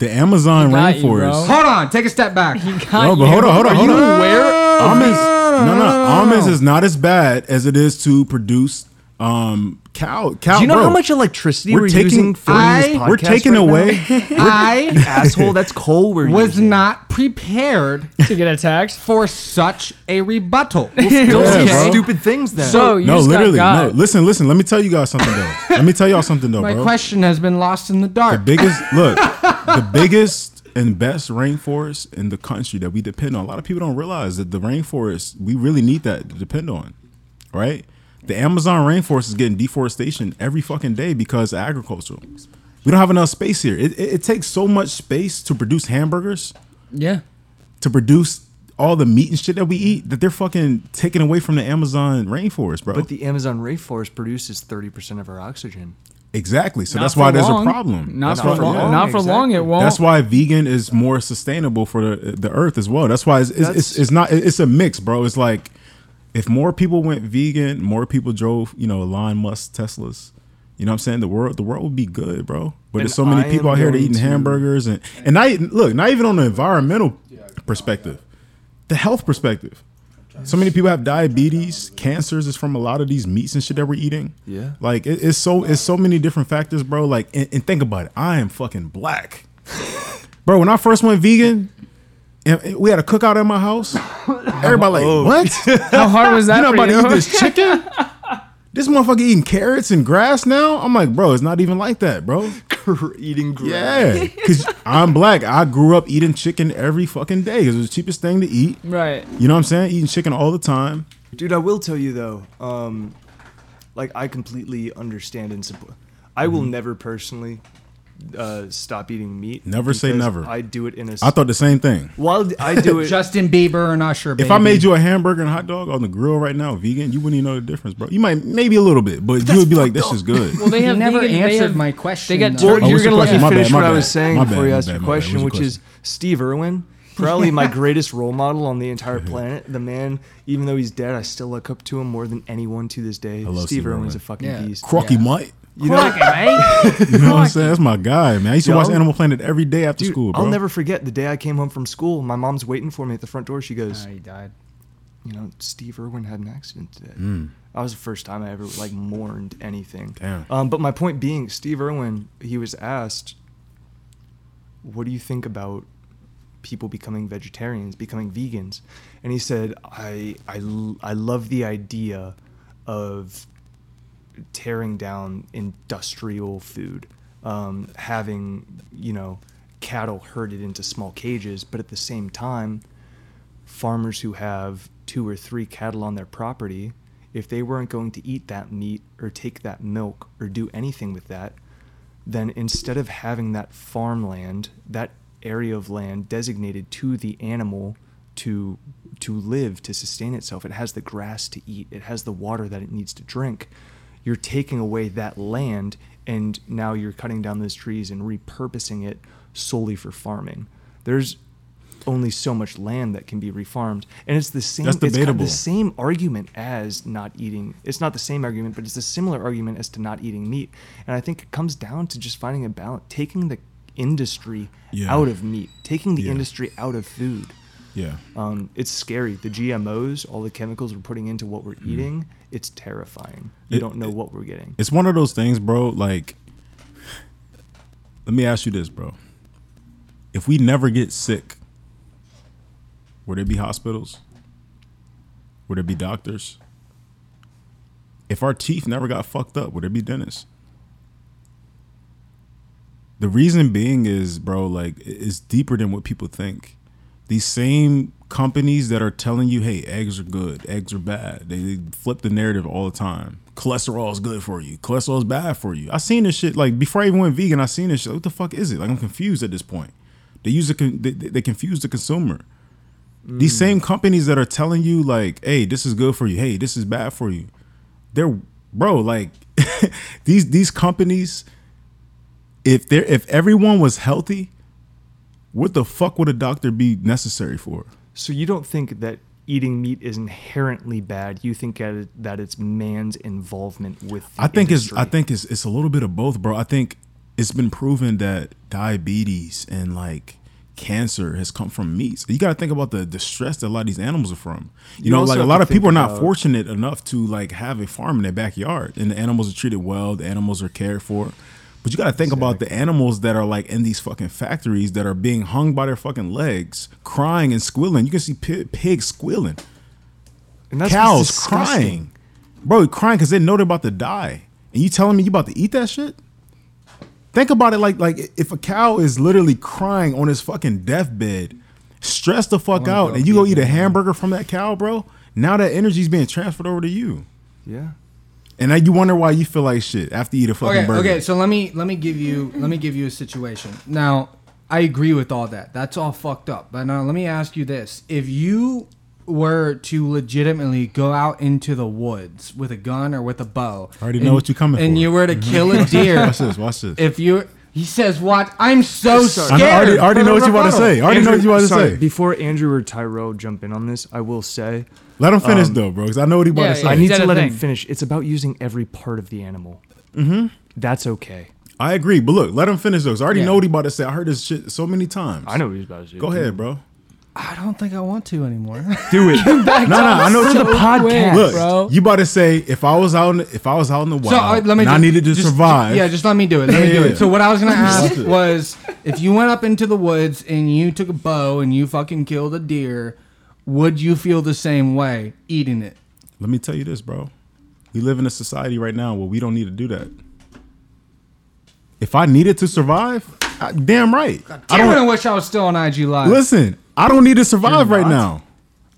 The Amazon rainforest. You, hold on, take a step back. You got no, but you. Hold on, hold on, hold on. Are you aware? Almonds, no, no, no, no, almonds is not as bad as it is to produce um, cow. Cow. Do you know bro, how much electricity we're, we're taking, using for I, this podcast? We're taking right away. I asshole. That's coal. We're was using. Not prepared to get attacked for such a rebuttal. We'll still yeah, see bro. Stupid things then. So you no, just literally, got no. Listen, listen. Let me tell you guys something though. Let me tell y'all something though. My bro. question has been lost in the dark. The biggest look. The biggest and best rainforest in the country that we depend on. A lot of people don't realize that the rainforest, we really need that to depend on, right? The Amazon rainforest is getting deforestation every fucking day because of agriculture. We don't have enough space here. It, it, it takes so much space to produce hamburgers. Yeah. To produce all the meat and shit that we eat that they're fucking taking away from the Amazon rainforest, bro. But the Amazon rainforest produces thirty percent of our oxygen. Exactly. So not that's why long. There's a problem. Not that's for long. Yeah. Not for exactly. long. It won't. That's why vegan is more sustainable for the, the earth as well. That's why it's, that's, it's it's not. It's a mix, bro. It's like if more people went vegan, more people drove, you know, Elon Musk Teslas. You know what I'm saying? The world, the world would be good, bro. But there's so many I people out here that eating to... hamburgers and and I look not even on the environmental perspective, the health perspective. So many people have diabetes, cancers is from a lot of these meats and shit that we're eating. Yeah, like it, it's so it's so many different factors, bro. Like, and, and think about it, I am fucking black, bro. When I first went vegan, and we had a cookout at my house. Everybody like, what? How hard was that? You know, about to eat this chicken? This motherfucker eating carrots and grass now? I'm like, bro, it's not even like that, bro. Eating grass. Yeah, because I'm black. I grew up eating chicken every fucking day because it was the cheapest thing to eat. Right. You know what I'm saying? Eating chicken all the time. Dude, I will tell you, though, um, like, I completely understand and support. I mm-hmm. will never personally... Uh, stop eating meat. Never say never. I do it in a. I thought the same thing. Well, I do it. Justin Bieber and Usher. Baby. If I made you a hamburger and hot dog on the grill right now, vegan, you wouldn't even know the difference, bro. You might, maybe a little bit, but, but you would be like, "This is good." Well, they have you never vegan, answered they have, my question. They got. Well, you're gonna let me finish bad, what bad, I was saying bad, before you asked your question, your which question? Is Steve Irwin, probably my greatest role model on the entire planet. The man, even though he's dead, I still look up to him more than anyone to this day. Steve, Steve Irwin's a fucking beast. Crocky Mike. You know, like it, right? You know what I'm saying? That's my guy, man. I used to Yo, watch Animal Planet every day after dude, school, bro. I'll never forget the day I came home from school. My mom's waiting for me at the front door. She goes, uh, he died. You know, Steve Irwin had an accident today. Mm. That was the first time I ever, like, mourned anything. Damn. Um, but my point being, Steve Irwin, he was asked, what do you think about people becoming vegetarians, becoming vegans? And he said, I, I, I love the idea of... tearing down industrial food, um, having, you know, cattle herded into small cages, but at the same time, farmers who have two or three cattle on their property, if they weren't going to eat that meat or take that milk or do anything with that, then instead of having that farmland, that area of land designated to the animal to to live, to sustain itself, it has the grass to eat, it has the water that it needs to drink, you're taking away that land, and now you're cutting down those trees and repurposing it solely for farming. There's only so much land that can be refarmed, and it's the same. That's debatable. It's kind of the same argument as not eating. It's not the same argument, but it's a similar argument as to not eating meat. And I think it comes down to just finding a balance, taking the industry yeah. out of meat, taking the yeah. industry out of food. Yeah, um, it's scary. The G M Os, all the chemicals we're putting into what we're eating, it's terrifying. You it, don't know it, what we're getting. It's one of those things, bro. Like, let me ask you this, bro. If we never get sick, would there be hospitals? Would there be doctors? If our teeth never got fucked up, would there be dentists? The reason being is, bro, like, it's deeper than what people think. These same companies that are telling you, hey, eggs are good, eggs are bad. They, they flip the narrative all the time. Cholesterol is good for you. Cholesterol is bad for you. I seen this shit, like, before I even went vegan, I seen this shit. Like, what the fuck is it? Like, I'm confused at this point. They use the, they, they confuse the consumer. Mm. These same companies that are telling you, like, hey, this is good for you. Hey, this is bad for you. They're, bro, like, these these companies, if they're, if everyone was healthy, what the fuck would a doctor be necessary for? So you don't think that eating meat is inherently bad? You think that it's man's involvement with the I think industry. It's I think it's it's a little bit of both, bro. I think it's been proven that diabetes and like cancer has come from meats. You got to think about the, the stress that a lot of these animals are from. You, you know, like a lot of people are not fortunate enough to like have a farm in their backyard, and the animals are treated well. The animals are cared for. But you got to think exactly. about the animals that are like in these fucking factories that are being hung by their fucking legs, crying and squealing. You can see p- pigs squealing. And that's cows crying. Bro, crying because they know they're about to die. And you telling me you about to eat that shit? Think about it like like if a cow is literally crying on his fucking deathbed, stress the fuck out, and you go eat a hamburger from that cow, bro, now that energy's being transferred over to you. Yeah. And now you wonder why you feel like shit after you eat a fucking okay, burger. Okay, so let me let me give you let me give you a situation. Now, I agree with all that. That's all fucked up. But now let me ask you this. If you were to legitimately go out into the woods with a gun or with a bow. I already and, know what you're coming and for. And you were to mm-hmm. kill a deer. Watch this, watch this. If you he says, what? I'm so scared. I already, already know what you want to say. I already Andrew, know what you want to say. Before Andrew or Tyrell jump in on this, I will say... Let him finish, um, though, bro, because I know what he yeah, about to yeah, say. I need to let thing. him finish. It's about using every part of the animal. Mm-hmm. That's okay. I agree, but look, let him finish, though, because I already yeah. know what he about to say. I heard this shit so many times. I know what he's about to say. Go ahead, bro. I don't think I want to anymore. Do it. No, no, I know it's so the podcast. Look, bro. You about to say if I was out, in, if I was out in the wild, so, uh, let me and just, I needed to just, survive. Yeah, just let me do it. Let me do it. So what I was gonna ask was, if you went up into the woods and you took a bow and you fucking killed a deer, would you feel the same way eating it? Let me tell you this, bro. We live in a society right now where we don't need to do that. If I needed to survive, I, damn right. God, damn I don't wish I was still on I G Live. Listen. I don't need to survive right now.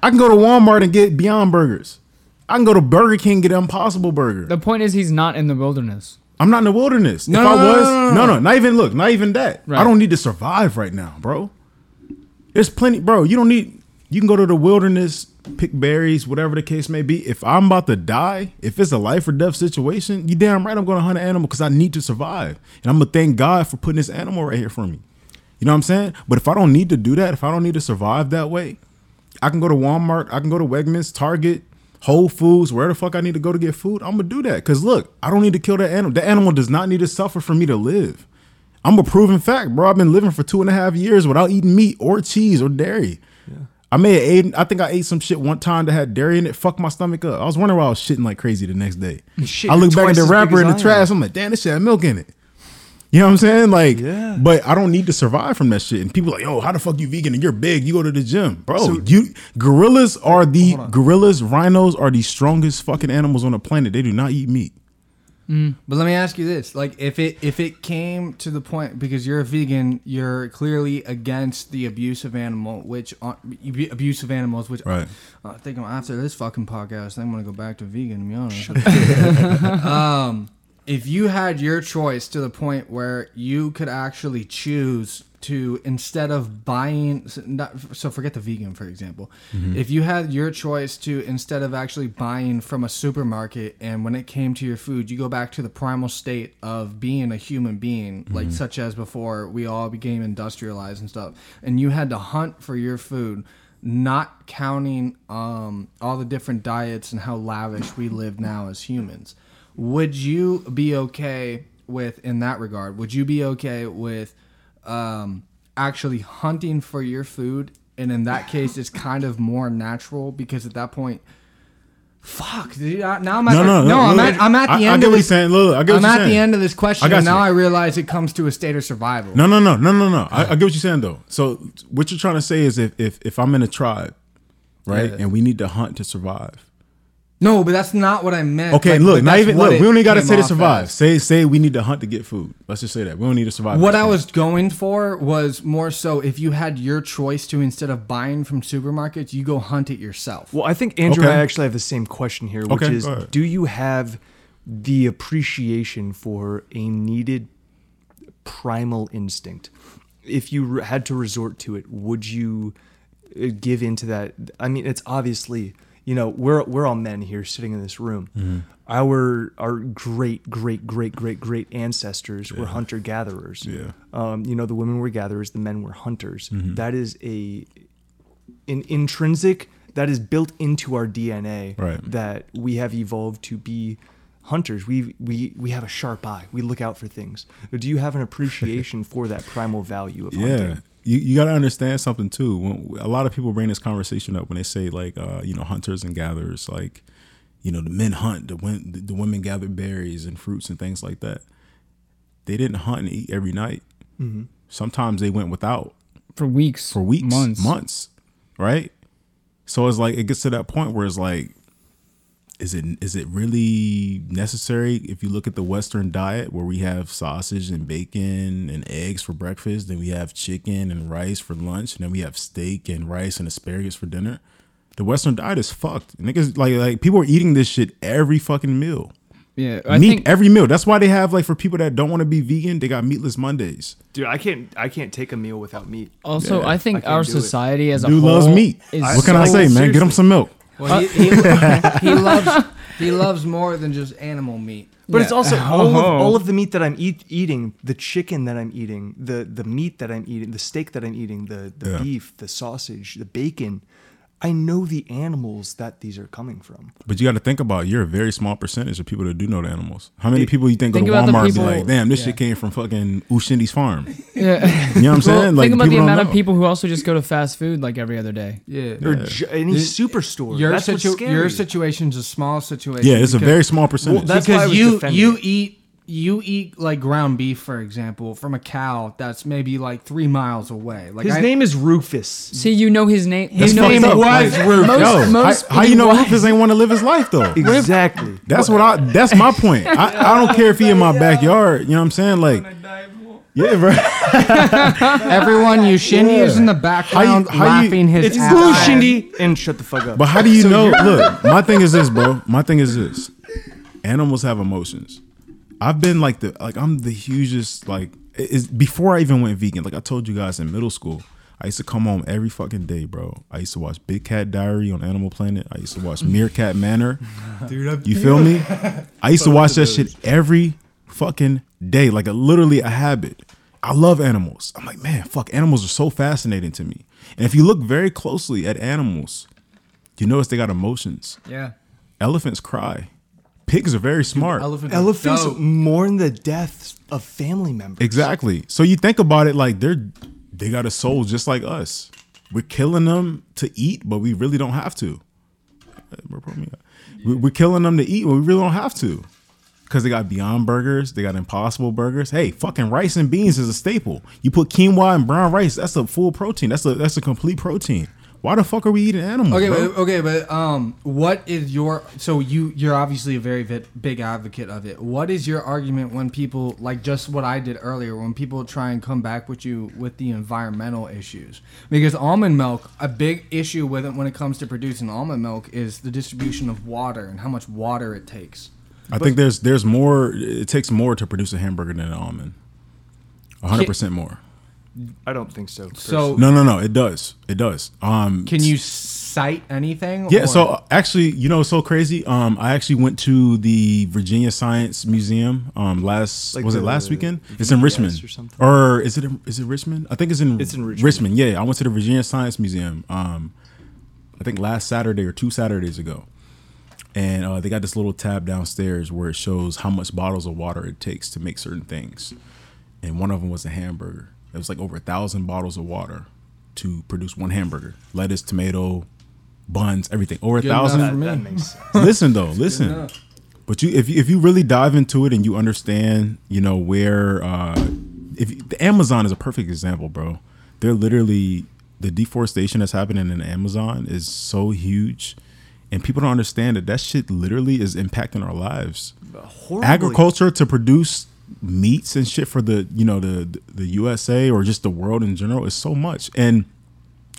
I can go to Walmart and get Beyond Burgers. I can go to Burger King and get Impossible Burger. The point is he's not in the wilderness. I'm not in the wilderness. No, if I was, no, no, no, no, not even, look, not even that. Right. I don't need to survive right now, bro. There's plenty, bro, you don't need, you can go to the wilderness, pick berries, whatever the case may be. If I'm about to die, if it's a life or death situation, you damn right I'm going to hunt an animal because I need to survive. And I'm going to thank God for putting this animal right here for me. You know what I'm saying? But if I don't need to do that, if I don't need to survive that way, I can go to Walmart, I can go to Wegmans, Target, Whole Foods, wherever the fuck I need to go to get food, I'm going to do that. Because look, I don't need to kill that animal. That animal does not need to suffer for me to live. I'm a proven fact, bro. I've been living for two and a half years without eating meat or cheese or dairy. Yeah. I may have ate, I think I ate some shit one time that had dairy in it. Fucked my stomach up. I was wondering why I was shitting like crazy the next day. Shit, I look back at the wrapper in the trash. I'm like, damn, this shit had milk in it. You know what I'm saying? Like, yeah. But I don't need to survive from that shit. And people are like, yo, how the fuck you vegan and you're big? You go to the gym. Bro, so, you gorillas are the gorillas, rhinos are the strongest fucking animals on the planet. They do not eat meat. Mm. But let me ask you this. Like, if it if it came to the point, because you're a vegan, you're clearly against the abuse of animal, which uh, abuse of animals, which right. uh, I think I'm after this fucking podcast, I'm gonna go back to vegan, to be honest. um If you had your choice to the point where you could actually choose to, instead of buying, not, so forget the vegan, for example. Mm-hmm. If you had your choice to, instead of actually buying from a supermarket, and when it came to your food, you go back to the primal state of being a human being, mm-hmm. like such as before we all became industrialized and stuff, and you had to hunt for your food, not counting um, all the different diets and how lavish we live now as humans. Would you be okay with, in that regard, would you be okay with um, actually hunting for your food? And in that case, it's kind of more natural because at that point, fuck, dude, I, now I'm at no, the, no, no, no, I'm, look, at, I'm at the I, end I get of this. Saying, look, I get I'm at saying. the end of this question, and now I realize it comes to a state of survival. No, no, no, no, no, no. I, I get what you're saying though. So what you're trying to say is if if, if I'm in a tribe, right, yeah. and we need to hunt to survive. No, but that's not what I meant. Okay, like, look, not even look. We only got to say to survive. As. Say, say we need to hunt to get food. Let's just say that we don't need to survive. What I was going for was more so if you had your choice to, instead of buying from supermarkets, you go hunt it yourself. Well, I think Andrew okay. and I actually have the same question here, which okay, is: do you have the appreciation for a needed primal instinct? If you had to resort to it, would you give into that? I mean, it's obviously. You know, we're we're all men here sitting in this room. Mm-hmm. Our our great, great, great, great, great ancestors yeah. were hunter-gatherers. Yeah. Um, you know, the women were gatherers, the men were hunters. Mm-hmm. That is a an intrinsic, that is built into our D N A right. that we have evolved to be hunters. We we we have a sharp eye. We look out for things. Do you have an appreciation for that primal value of yeah. hunting? You you got to understand something, too. When, a lot of people bring this conversation up when they say, like, uh, you know, hunters and gatherers, like, you know, the men hunt, the, win, the women gather berries and fruits and things like that. They didn't hunt and eat every night. Mm-hmm. Sometimes they went without. For weeks. For weeks. Months. Months, right? So it's like it gets to that point where it's like, is it is it really necessary? If you look at the Western diet where we have sausage and bacon and eggs for breakfast, then we have chicken and rice for lunch, and then we have steak and rice and asparagus for dinner. The Western diet is fucked. Niggas like like people are eating this shit every fucking meal. Yeah, I meat think, every meal. That's why they have, like, for people that don't want to be vegan, they got meatless Mondays. Dude, I can't I can't take a meal without meat. Also, yeah, I think I our society it. as a Dude whole loves meat. Is what can so I say, seriously. man? Get them some milk. Well, he, he, he loves he loves more than just animal meat. But yeah. it's also all of, all of the meat that I'm eat, eating, the chicken that I'm eating, the, the meat that I'm eating, the steak that I'm eating, the, the yeah. beef, the sausage, the bacon. I know the animals that these are coming from. But you got to think about, you're a very small percentage of people that do know the animals. How many it, people you think, think go to Walmart and be like, damn, this yeah. shit came from fucking Ushindi's farm. Yeah. You know what I'm saying? Well, like, think about the amount know. of people who also just go to fast food like every other day. Yeah. yeah. Or j- any it's, superstore. Your That's situ- what's scary. Your situation's a small situation. Yeah, it's because, a very small percentage. Well, that's because why you, you eat. You eat like ground beef, for example, from a cow that's maybe like three miles away. Like his I, name is Rufus. See, you know his name. His name was like, Rufus. Most, Yo, most I, how you know was. Rufus ain't want to live his life though? Exactly. That's what I. That's my point. I, I don't care if he in my backyard. You know what I'm saying? Like, yeah, bro. Everyone, Ushindi yeah. is in the background how you, how laughing you, his it's ass off. Ushindi and shut the fuck up. But how do you so know? Look, my thing is this, bro. My thing is this. Animals have emotions. I've been like the like I'm the hugest like is before I even went vegan. Like I told you guys in middle school, I used to come home every fucking day, bro. I used to watch Big Cat Diary on Animal Planet. I used to watch Meerkat Manor. Dude, you feel me? I used to watch that shit every fucking day, like a, literally a habit. I love animals. I'm like, man, fuck, animals are so fascinating to me. And if you look very closely at animals, you notice they got emotions. Yeah, elephants cry. Pigs are very smart. Dude, elephant elephants dope. mourn the deaths of family members. Exactly. So you think about it, like they're they got a soul just like us. We're killing them to eat, but we really don't have to. We're killing them to eat, but we really don't have to. Because they got Beyond Burgers, they got Impossible Burgers. Hey, fucking rice and beans is a staple. You put quinoa and brown rice, that's a full protein. That's a that's a complete protein. Why the fuck are we eating animals? Okay, bro? But, okay, but um, what is your so you you're obviously a very vit, big advocate of it. What is your argument when people like just what I did earlier when people try and come back with you with the environmental issues? Because almond milk, a big issue with it when it comes to producing almond milk is the distribution of water and how much water it takes. I but, think there's there's more. It takes more to produce a hamburger than an almond. one hundred percent more. I don't think so. So no, no, no. It does. It does. Um, can you cite anything? Yeah. Or? So actually, you know, it's so crazy. Um, I actually went to the Virginia Science Museum. Um, last like was the, it last weekend? It's in Richmond, or, something. or is it? Is it Richmond? I think it's in. It's in Richmond. Richmond. Yeah, I went to the Virginia Science Museum. Um, I think last Saturday or two Saturdays ago, and uh, they got this little tab downstairs where it shows how much bottles of water it takes to make certain things, and one of them was a hamburger. It was like over a thousand bottles of water to produce one hamburger. Lettuce, tomato, buns, everything. Over a thousand. That, that makes sense. Listen though, listen. But you, if you, if you really dive into it and you understand, you know where, uh, if you, the Amazon is a perfect example, bro. They're literally the deforestation that's happening in the Amazon is so huge, and people don't understand that that shit literally is impacting our lives. Horribly. Agriculture to produce meats and shit for the you know the the U S A or just the world in general is so much. And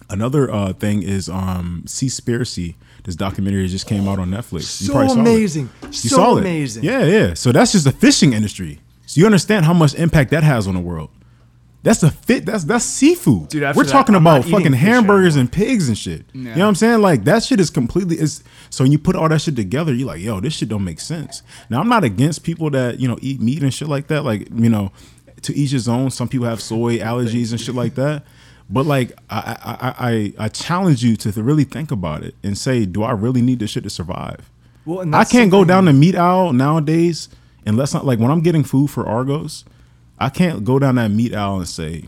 another uh thing is um Seaspiracy, this documentary just came out on Netflix. So you saw amazing it. You so saw amazing it. yeah yeah so that's just the fishing industry, so you understand how much impact that has on the world. That's a fit that's that's seafood, dude. We're talking that, about fucking hamburgers and pigs and shit. No. You know what I'm saying? Like that shit is completely is so when you put all that shit together, you're like, yo, this shit don't make sense. Now I'm not against people that, you know, eat meat and shit like that. Like, you know, to each his own. Some people have soy allergies and shit like that. But like I I I, I challenge you to really think about it and say, do I really need this shit to survive? Well, and that's I can't go down the meat aisle nowadays unless not like when I'm getting food for Argos. I can't go down that meat aisle and say,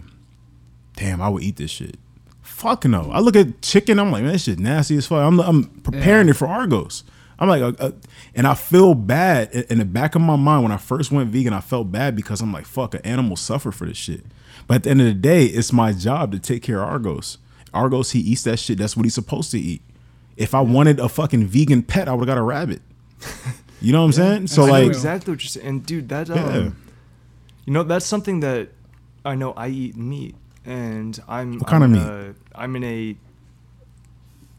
damn, I would eat this shit. Fuck no. I look at chicken, I'm like, man, this shit nasty as fuck. I'm, I'm preparing yeah. it for Argos. I'm like, uh, uh, and I feel bad. In the back of my mind, when I first went vegan, I felt bad because I'm like, fuck, an animal suffer for this shit. But at the end of the day, it's my job to take care of Argos. Argos, he eats that shit. That's what he's supposed to eat. If I wanted a fucking vegan pet, I would have got a rabbit. You know what yeah, I'm saying? So I like, know exactly what you're saying. And dude, that... Um, yeah. You know, that's something that I know. I eat meat, and I'm what kind I'm of meat? A, I'm in a,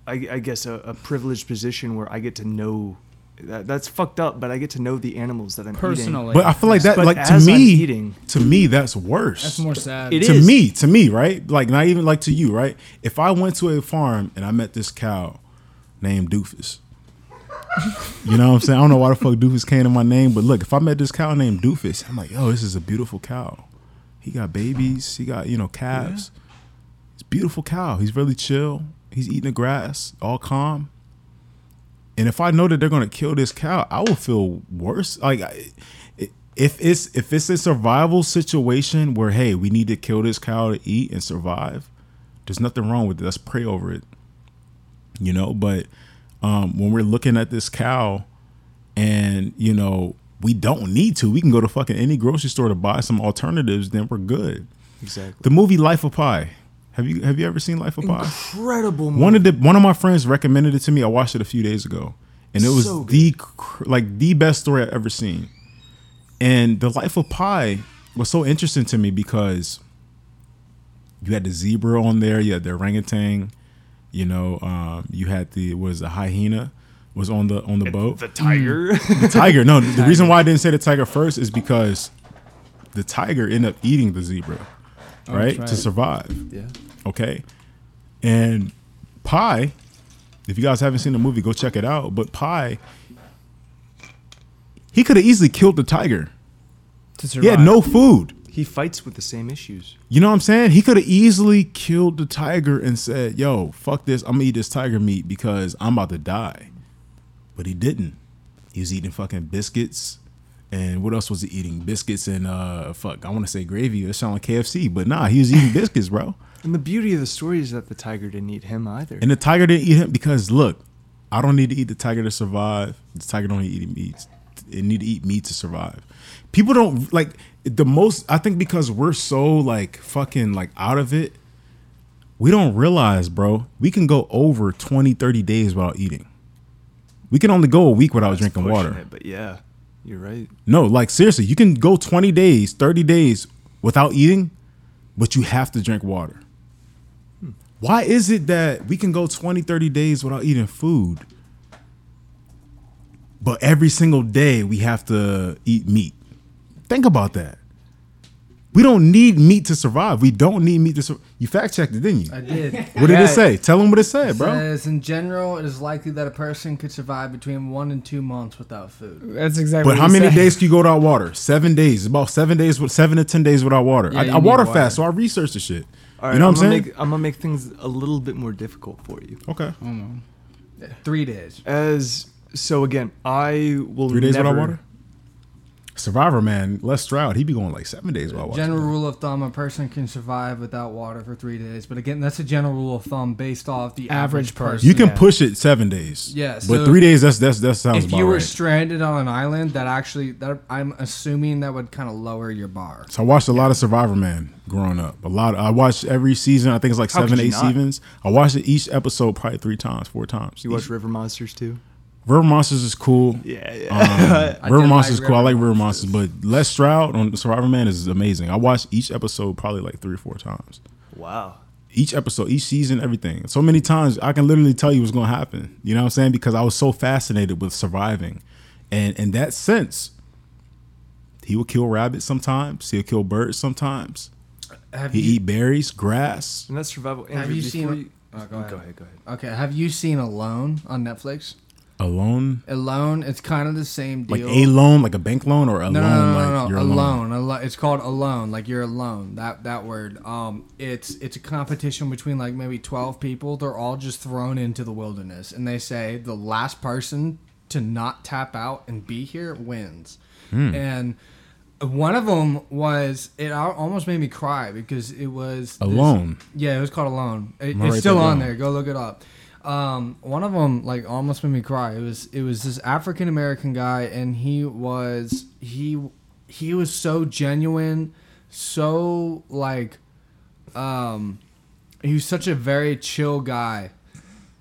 I, I guess, a, a privileged position where I get to know. That, that's fucked up, but I get to know the animals that I'm personally eating. But I feel like that, but like to me, I'm eating, to me, that's worse. That's more sad. It to is. me, to me, right? Like not even like to you, right? If I went to a farm and I met this cow named Doofus. You know what I'm saying? I don't know why the fuck Doofus came to my name, but look, if I met this cow named Doofus, I'm like, yo, this is a beautiful cow. He got babies, he got, you know, calves. Yeah. It's a beautiful cow. He's really chill. He's eating the grass, all calm. And if I know that they're going to kill this cow, I will feel worse. Like, if it's if it's a survival situation where, hey, we need to kill this cow to eat and survive, there's nothing wrong with it. Let's pray over it, you know. But um, when we're looking at this cow and, you know, we don't need to. We can go to fucking any grocery store to buy some alternatives. Then we're good. Exactly. The movie Life of Pi. Have you have you ever seen Life of Pi? Incredible movie. One of the one of my friends recommended it to me. I watched it a few days ago, and it was so the like the best story I've ever seen. And the Life of Pi was so interesting to me because you had the zebra on there, you had the orangutan, you know, um, you had the what is the hyena was on the on the and boat. The tiger. The tiger. No, the, the reason why I didn't say the tiger first is because the tiger ended up eating the zebra, right, to survive. Yeah. Okay. And Pi, if you guys haven't seen the movie, go check it out. But Pi, he could have easily killed the tiger. To survive. He had no food. He fights with the same issues. You know what I'm saying? He could have easily killed the tiger and said, yo, fuck this. I'm going to eat this tiger meat because I'm about to die. But he didn't. He was eating fucking biscuits. And what else was he eating? Biscuits and uh, fuck, I want to say gravy. That sounds like K F C, but nah, he was eating biscuits, bro. And the beauty of the story is that the tiger didn't eat him either. And the tiger didn't eat him because look, I don't need to eat the tiger to survive. The tiger don't need to eat meat. It need to eat meat to survive. People don't like the most. I think because we're so like fucking like out of it, we don't realize, bro. We can go over twenty, thirty days without eating. We can only go a week without That's drinking water. It, but yeah. You're right. No, like seriously, you can go twenty days, thirty days without eating, but you have to drink water. Hmm. Why is it that we can go twenty, thirty days without eating food, but every single day we have to eat meat? Think about that. We don't need meat to survive. We don't need meat to survive. You fact-checked it, didn't you? I did. What did yeah, it say? Tell them what it said, it bro. It says, in general, it is likely that a person could survive between one and two months without food. That's exactly but what But how many said. days can you go without water? Seven days. About seven days, seven to ten days without water. Yeah, I, I water, water fast, so I research the shit. All right, you know what I'm, I'm saying? Make, I'm going to make things a little bit more difficult for you. Okay. I don't know. Three days. As So, again, I will Three days never, without water? Survivor Man, Les Stroud, he be going like seven days while watching. General rule of thumb, a person can survive without water for three days. But again, that's a general rule of thumb based off the average, average person. You can yeah. push it seven days. Yes. Yeah, but so three days, that's that's that sounds about right. If you were right. stranded on an island, that actually, that I'm assuming that would kind of lower your bar. So I watched a yeah. lot of Survivor Man growing up. A lot. Of, I watched every season. I think it's like How seven, eight not? seasons. I watched it each episode probably three times, four times. You each. watch River Monsters too? River Monsters is cool. Yeah, yeah. Um, River Monsters like is cool. River I like River Monsters, Monsters. But Les Stroud on Survivor Man is amazing. I watched each episode probably like three or four times. Wow. Each episode, each season, everything. So many times I can literally tell you what's going to happen. You know what I'm saying? Because I was so fascinated with surviving. And in that sense, he will kill rabbits sometimes. He'll kill birds sometimes. Have he you, eat berries, grass. And that's survival. Have you seen... You, oh, go, ahead. go ahead, go ahead. Okay, have you seen Alone on Netflix? A loan? A loan. It's kind of the same deal. Like a loan, like a bank loan, or a no, loan? No, no, no, no. Like you're a loan. A loan. It's called a loan. Like you're a loan. That that word. Um, it's it's a competition between like maybe twelve people. They're all just thrown into the wilderness, and they say the last person to not tap out and be here wins. Mm. And one of them was it almost made me cry because it was a loan. Yeah, it was called a loan. It, it's still on there. Go look it up. Um, one of them like almost made me cry. It was it was this African American guy, and he was he he was so genuine, so like, um, he was such a very chill guy,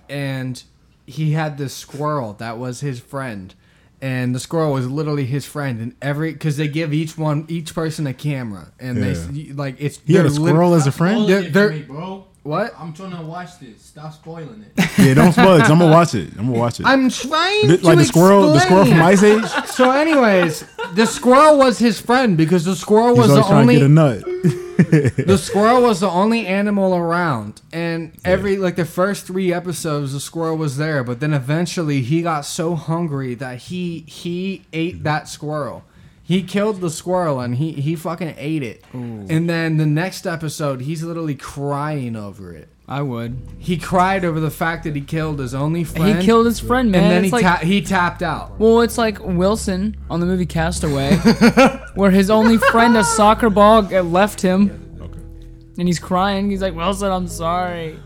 and he had this squirrel that was his friend, and the squirrel was literally his friend. And every because they give each one each person a camera, and yeah. they like it's he had a squirrel as a friend. They're, they're, me, bro. What? I'm trying to watch this. Stop spoiling it. Yeah, don't spoil it. I'm gonna watch it. I'm gonna watch it. I'm trying the, to like the squirrel, the squirrel from Ice Age. So, anyways, the squirrel was his friend because the squirrel was, was the only. Trying to get a nut. The squirrel was the only animal around, and every yeah. like the first three episodes, the squirrel was there, but then eventually he got so hungry that he he ate that squirrel. He killed the squirrel, and he, he fucking ate it. Ooh. And then the next episode, he's literally crying over it. I would. He cried over the fact that he killed his only friend. He killed his friend, man. And then he, like, ta- he tapped out. Well, it's like Wilson on the movie Castaway, where his only friend, a soccer ball, left him. Okay. And he's crying. He's like, Wilson, I'm sorry.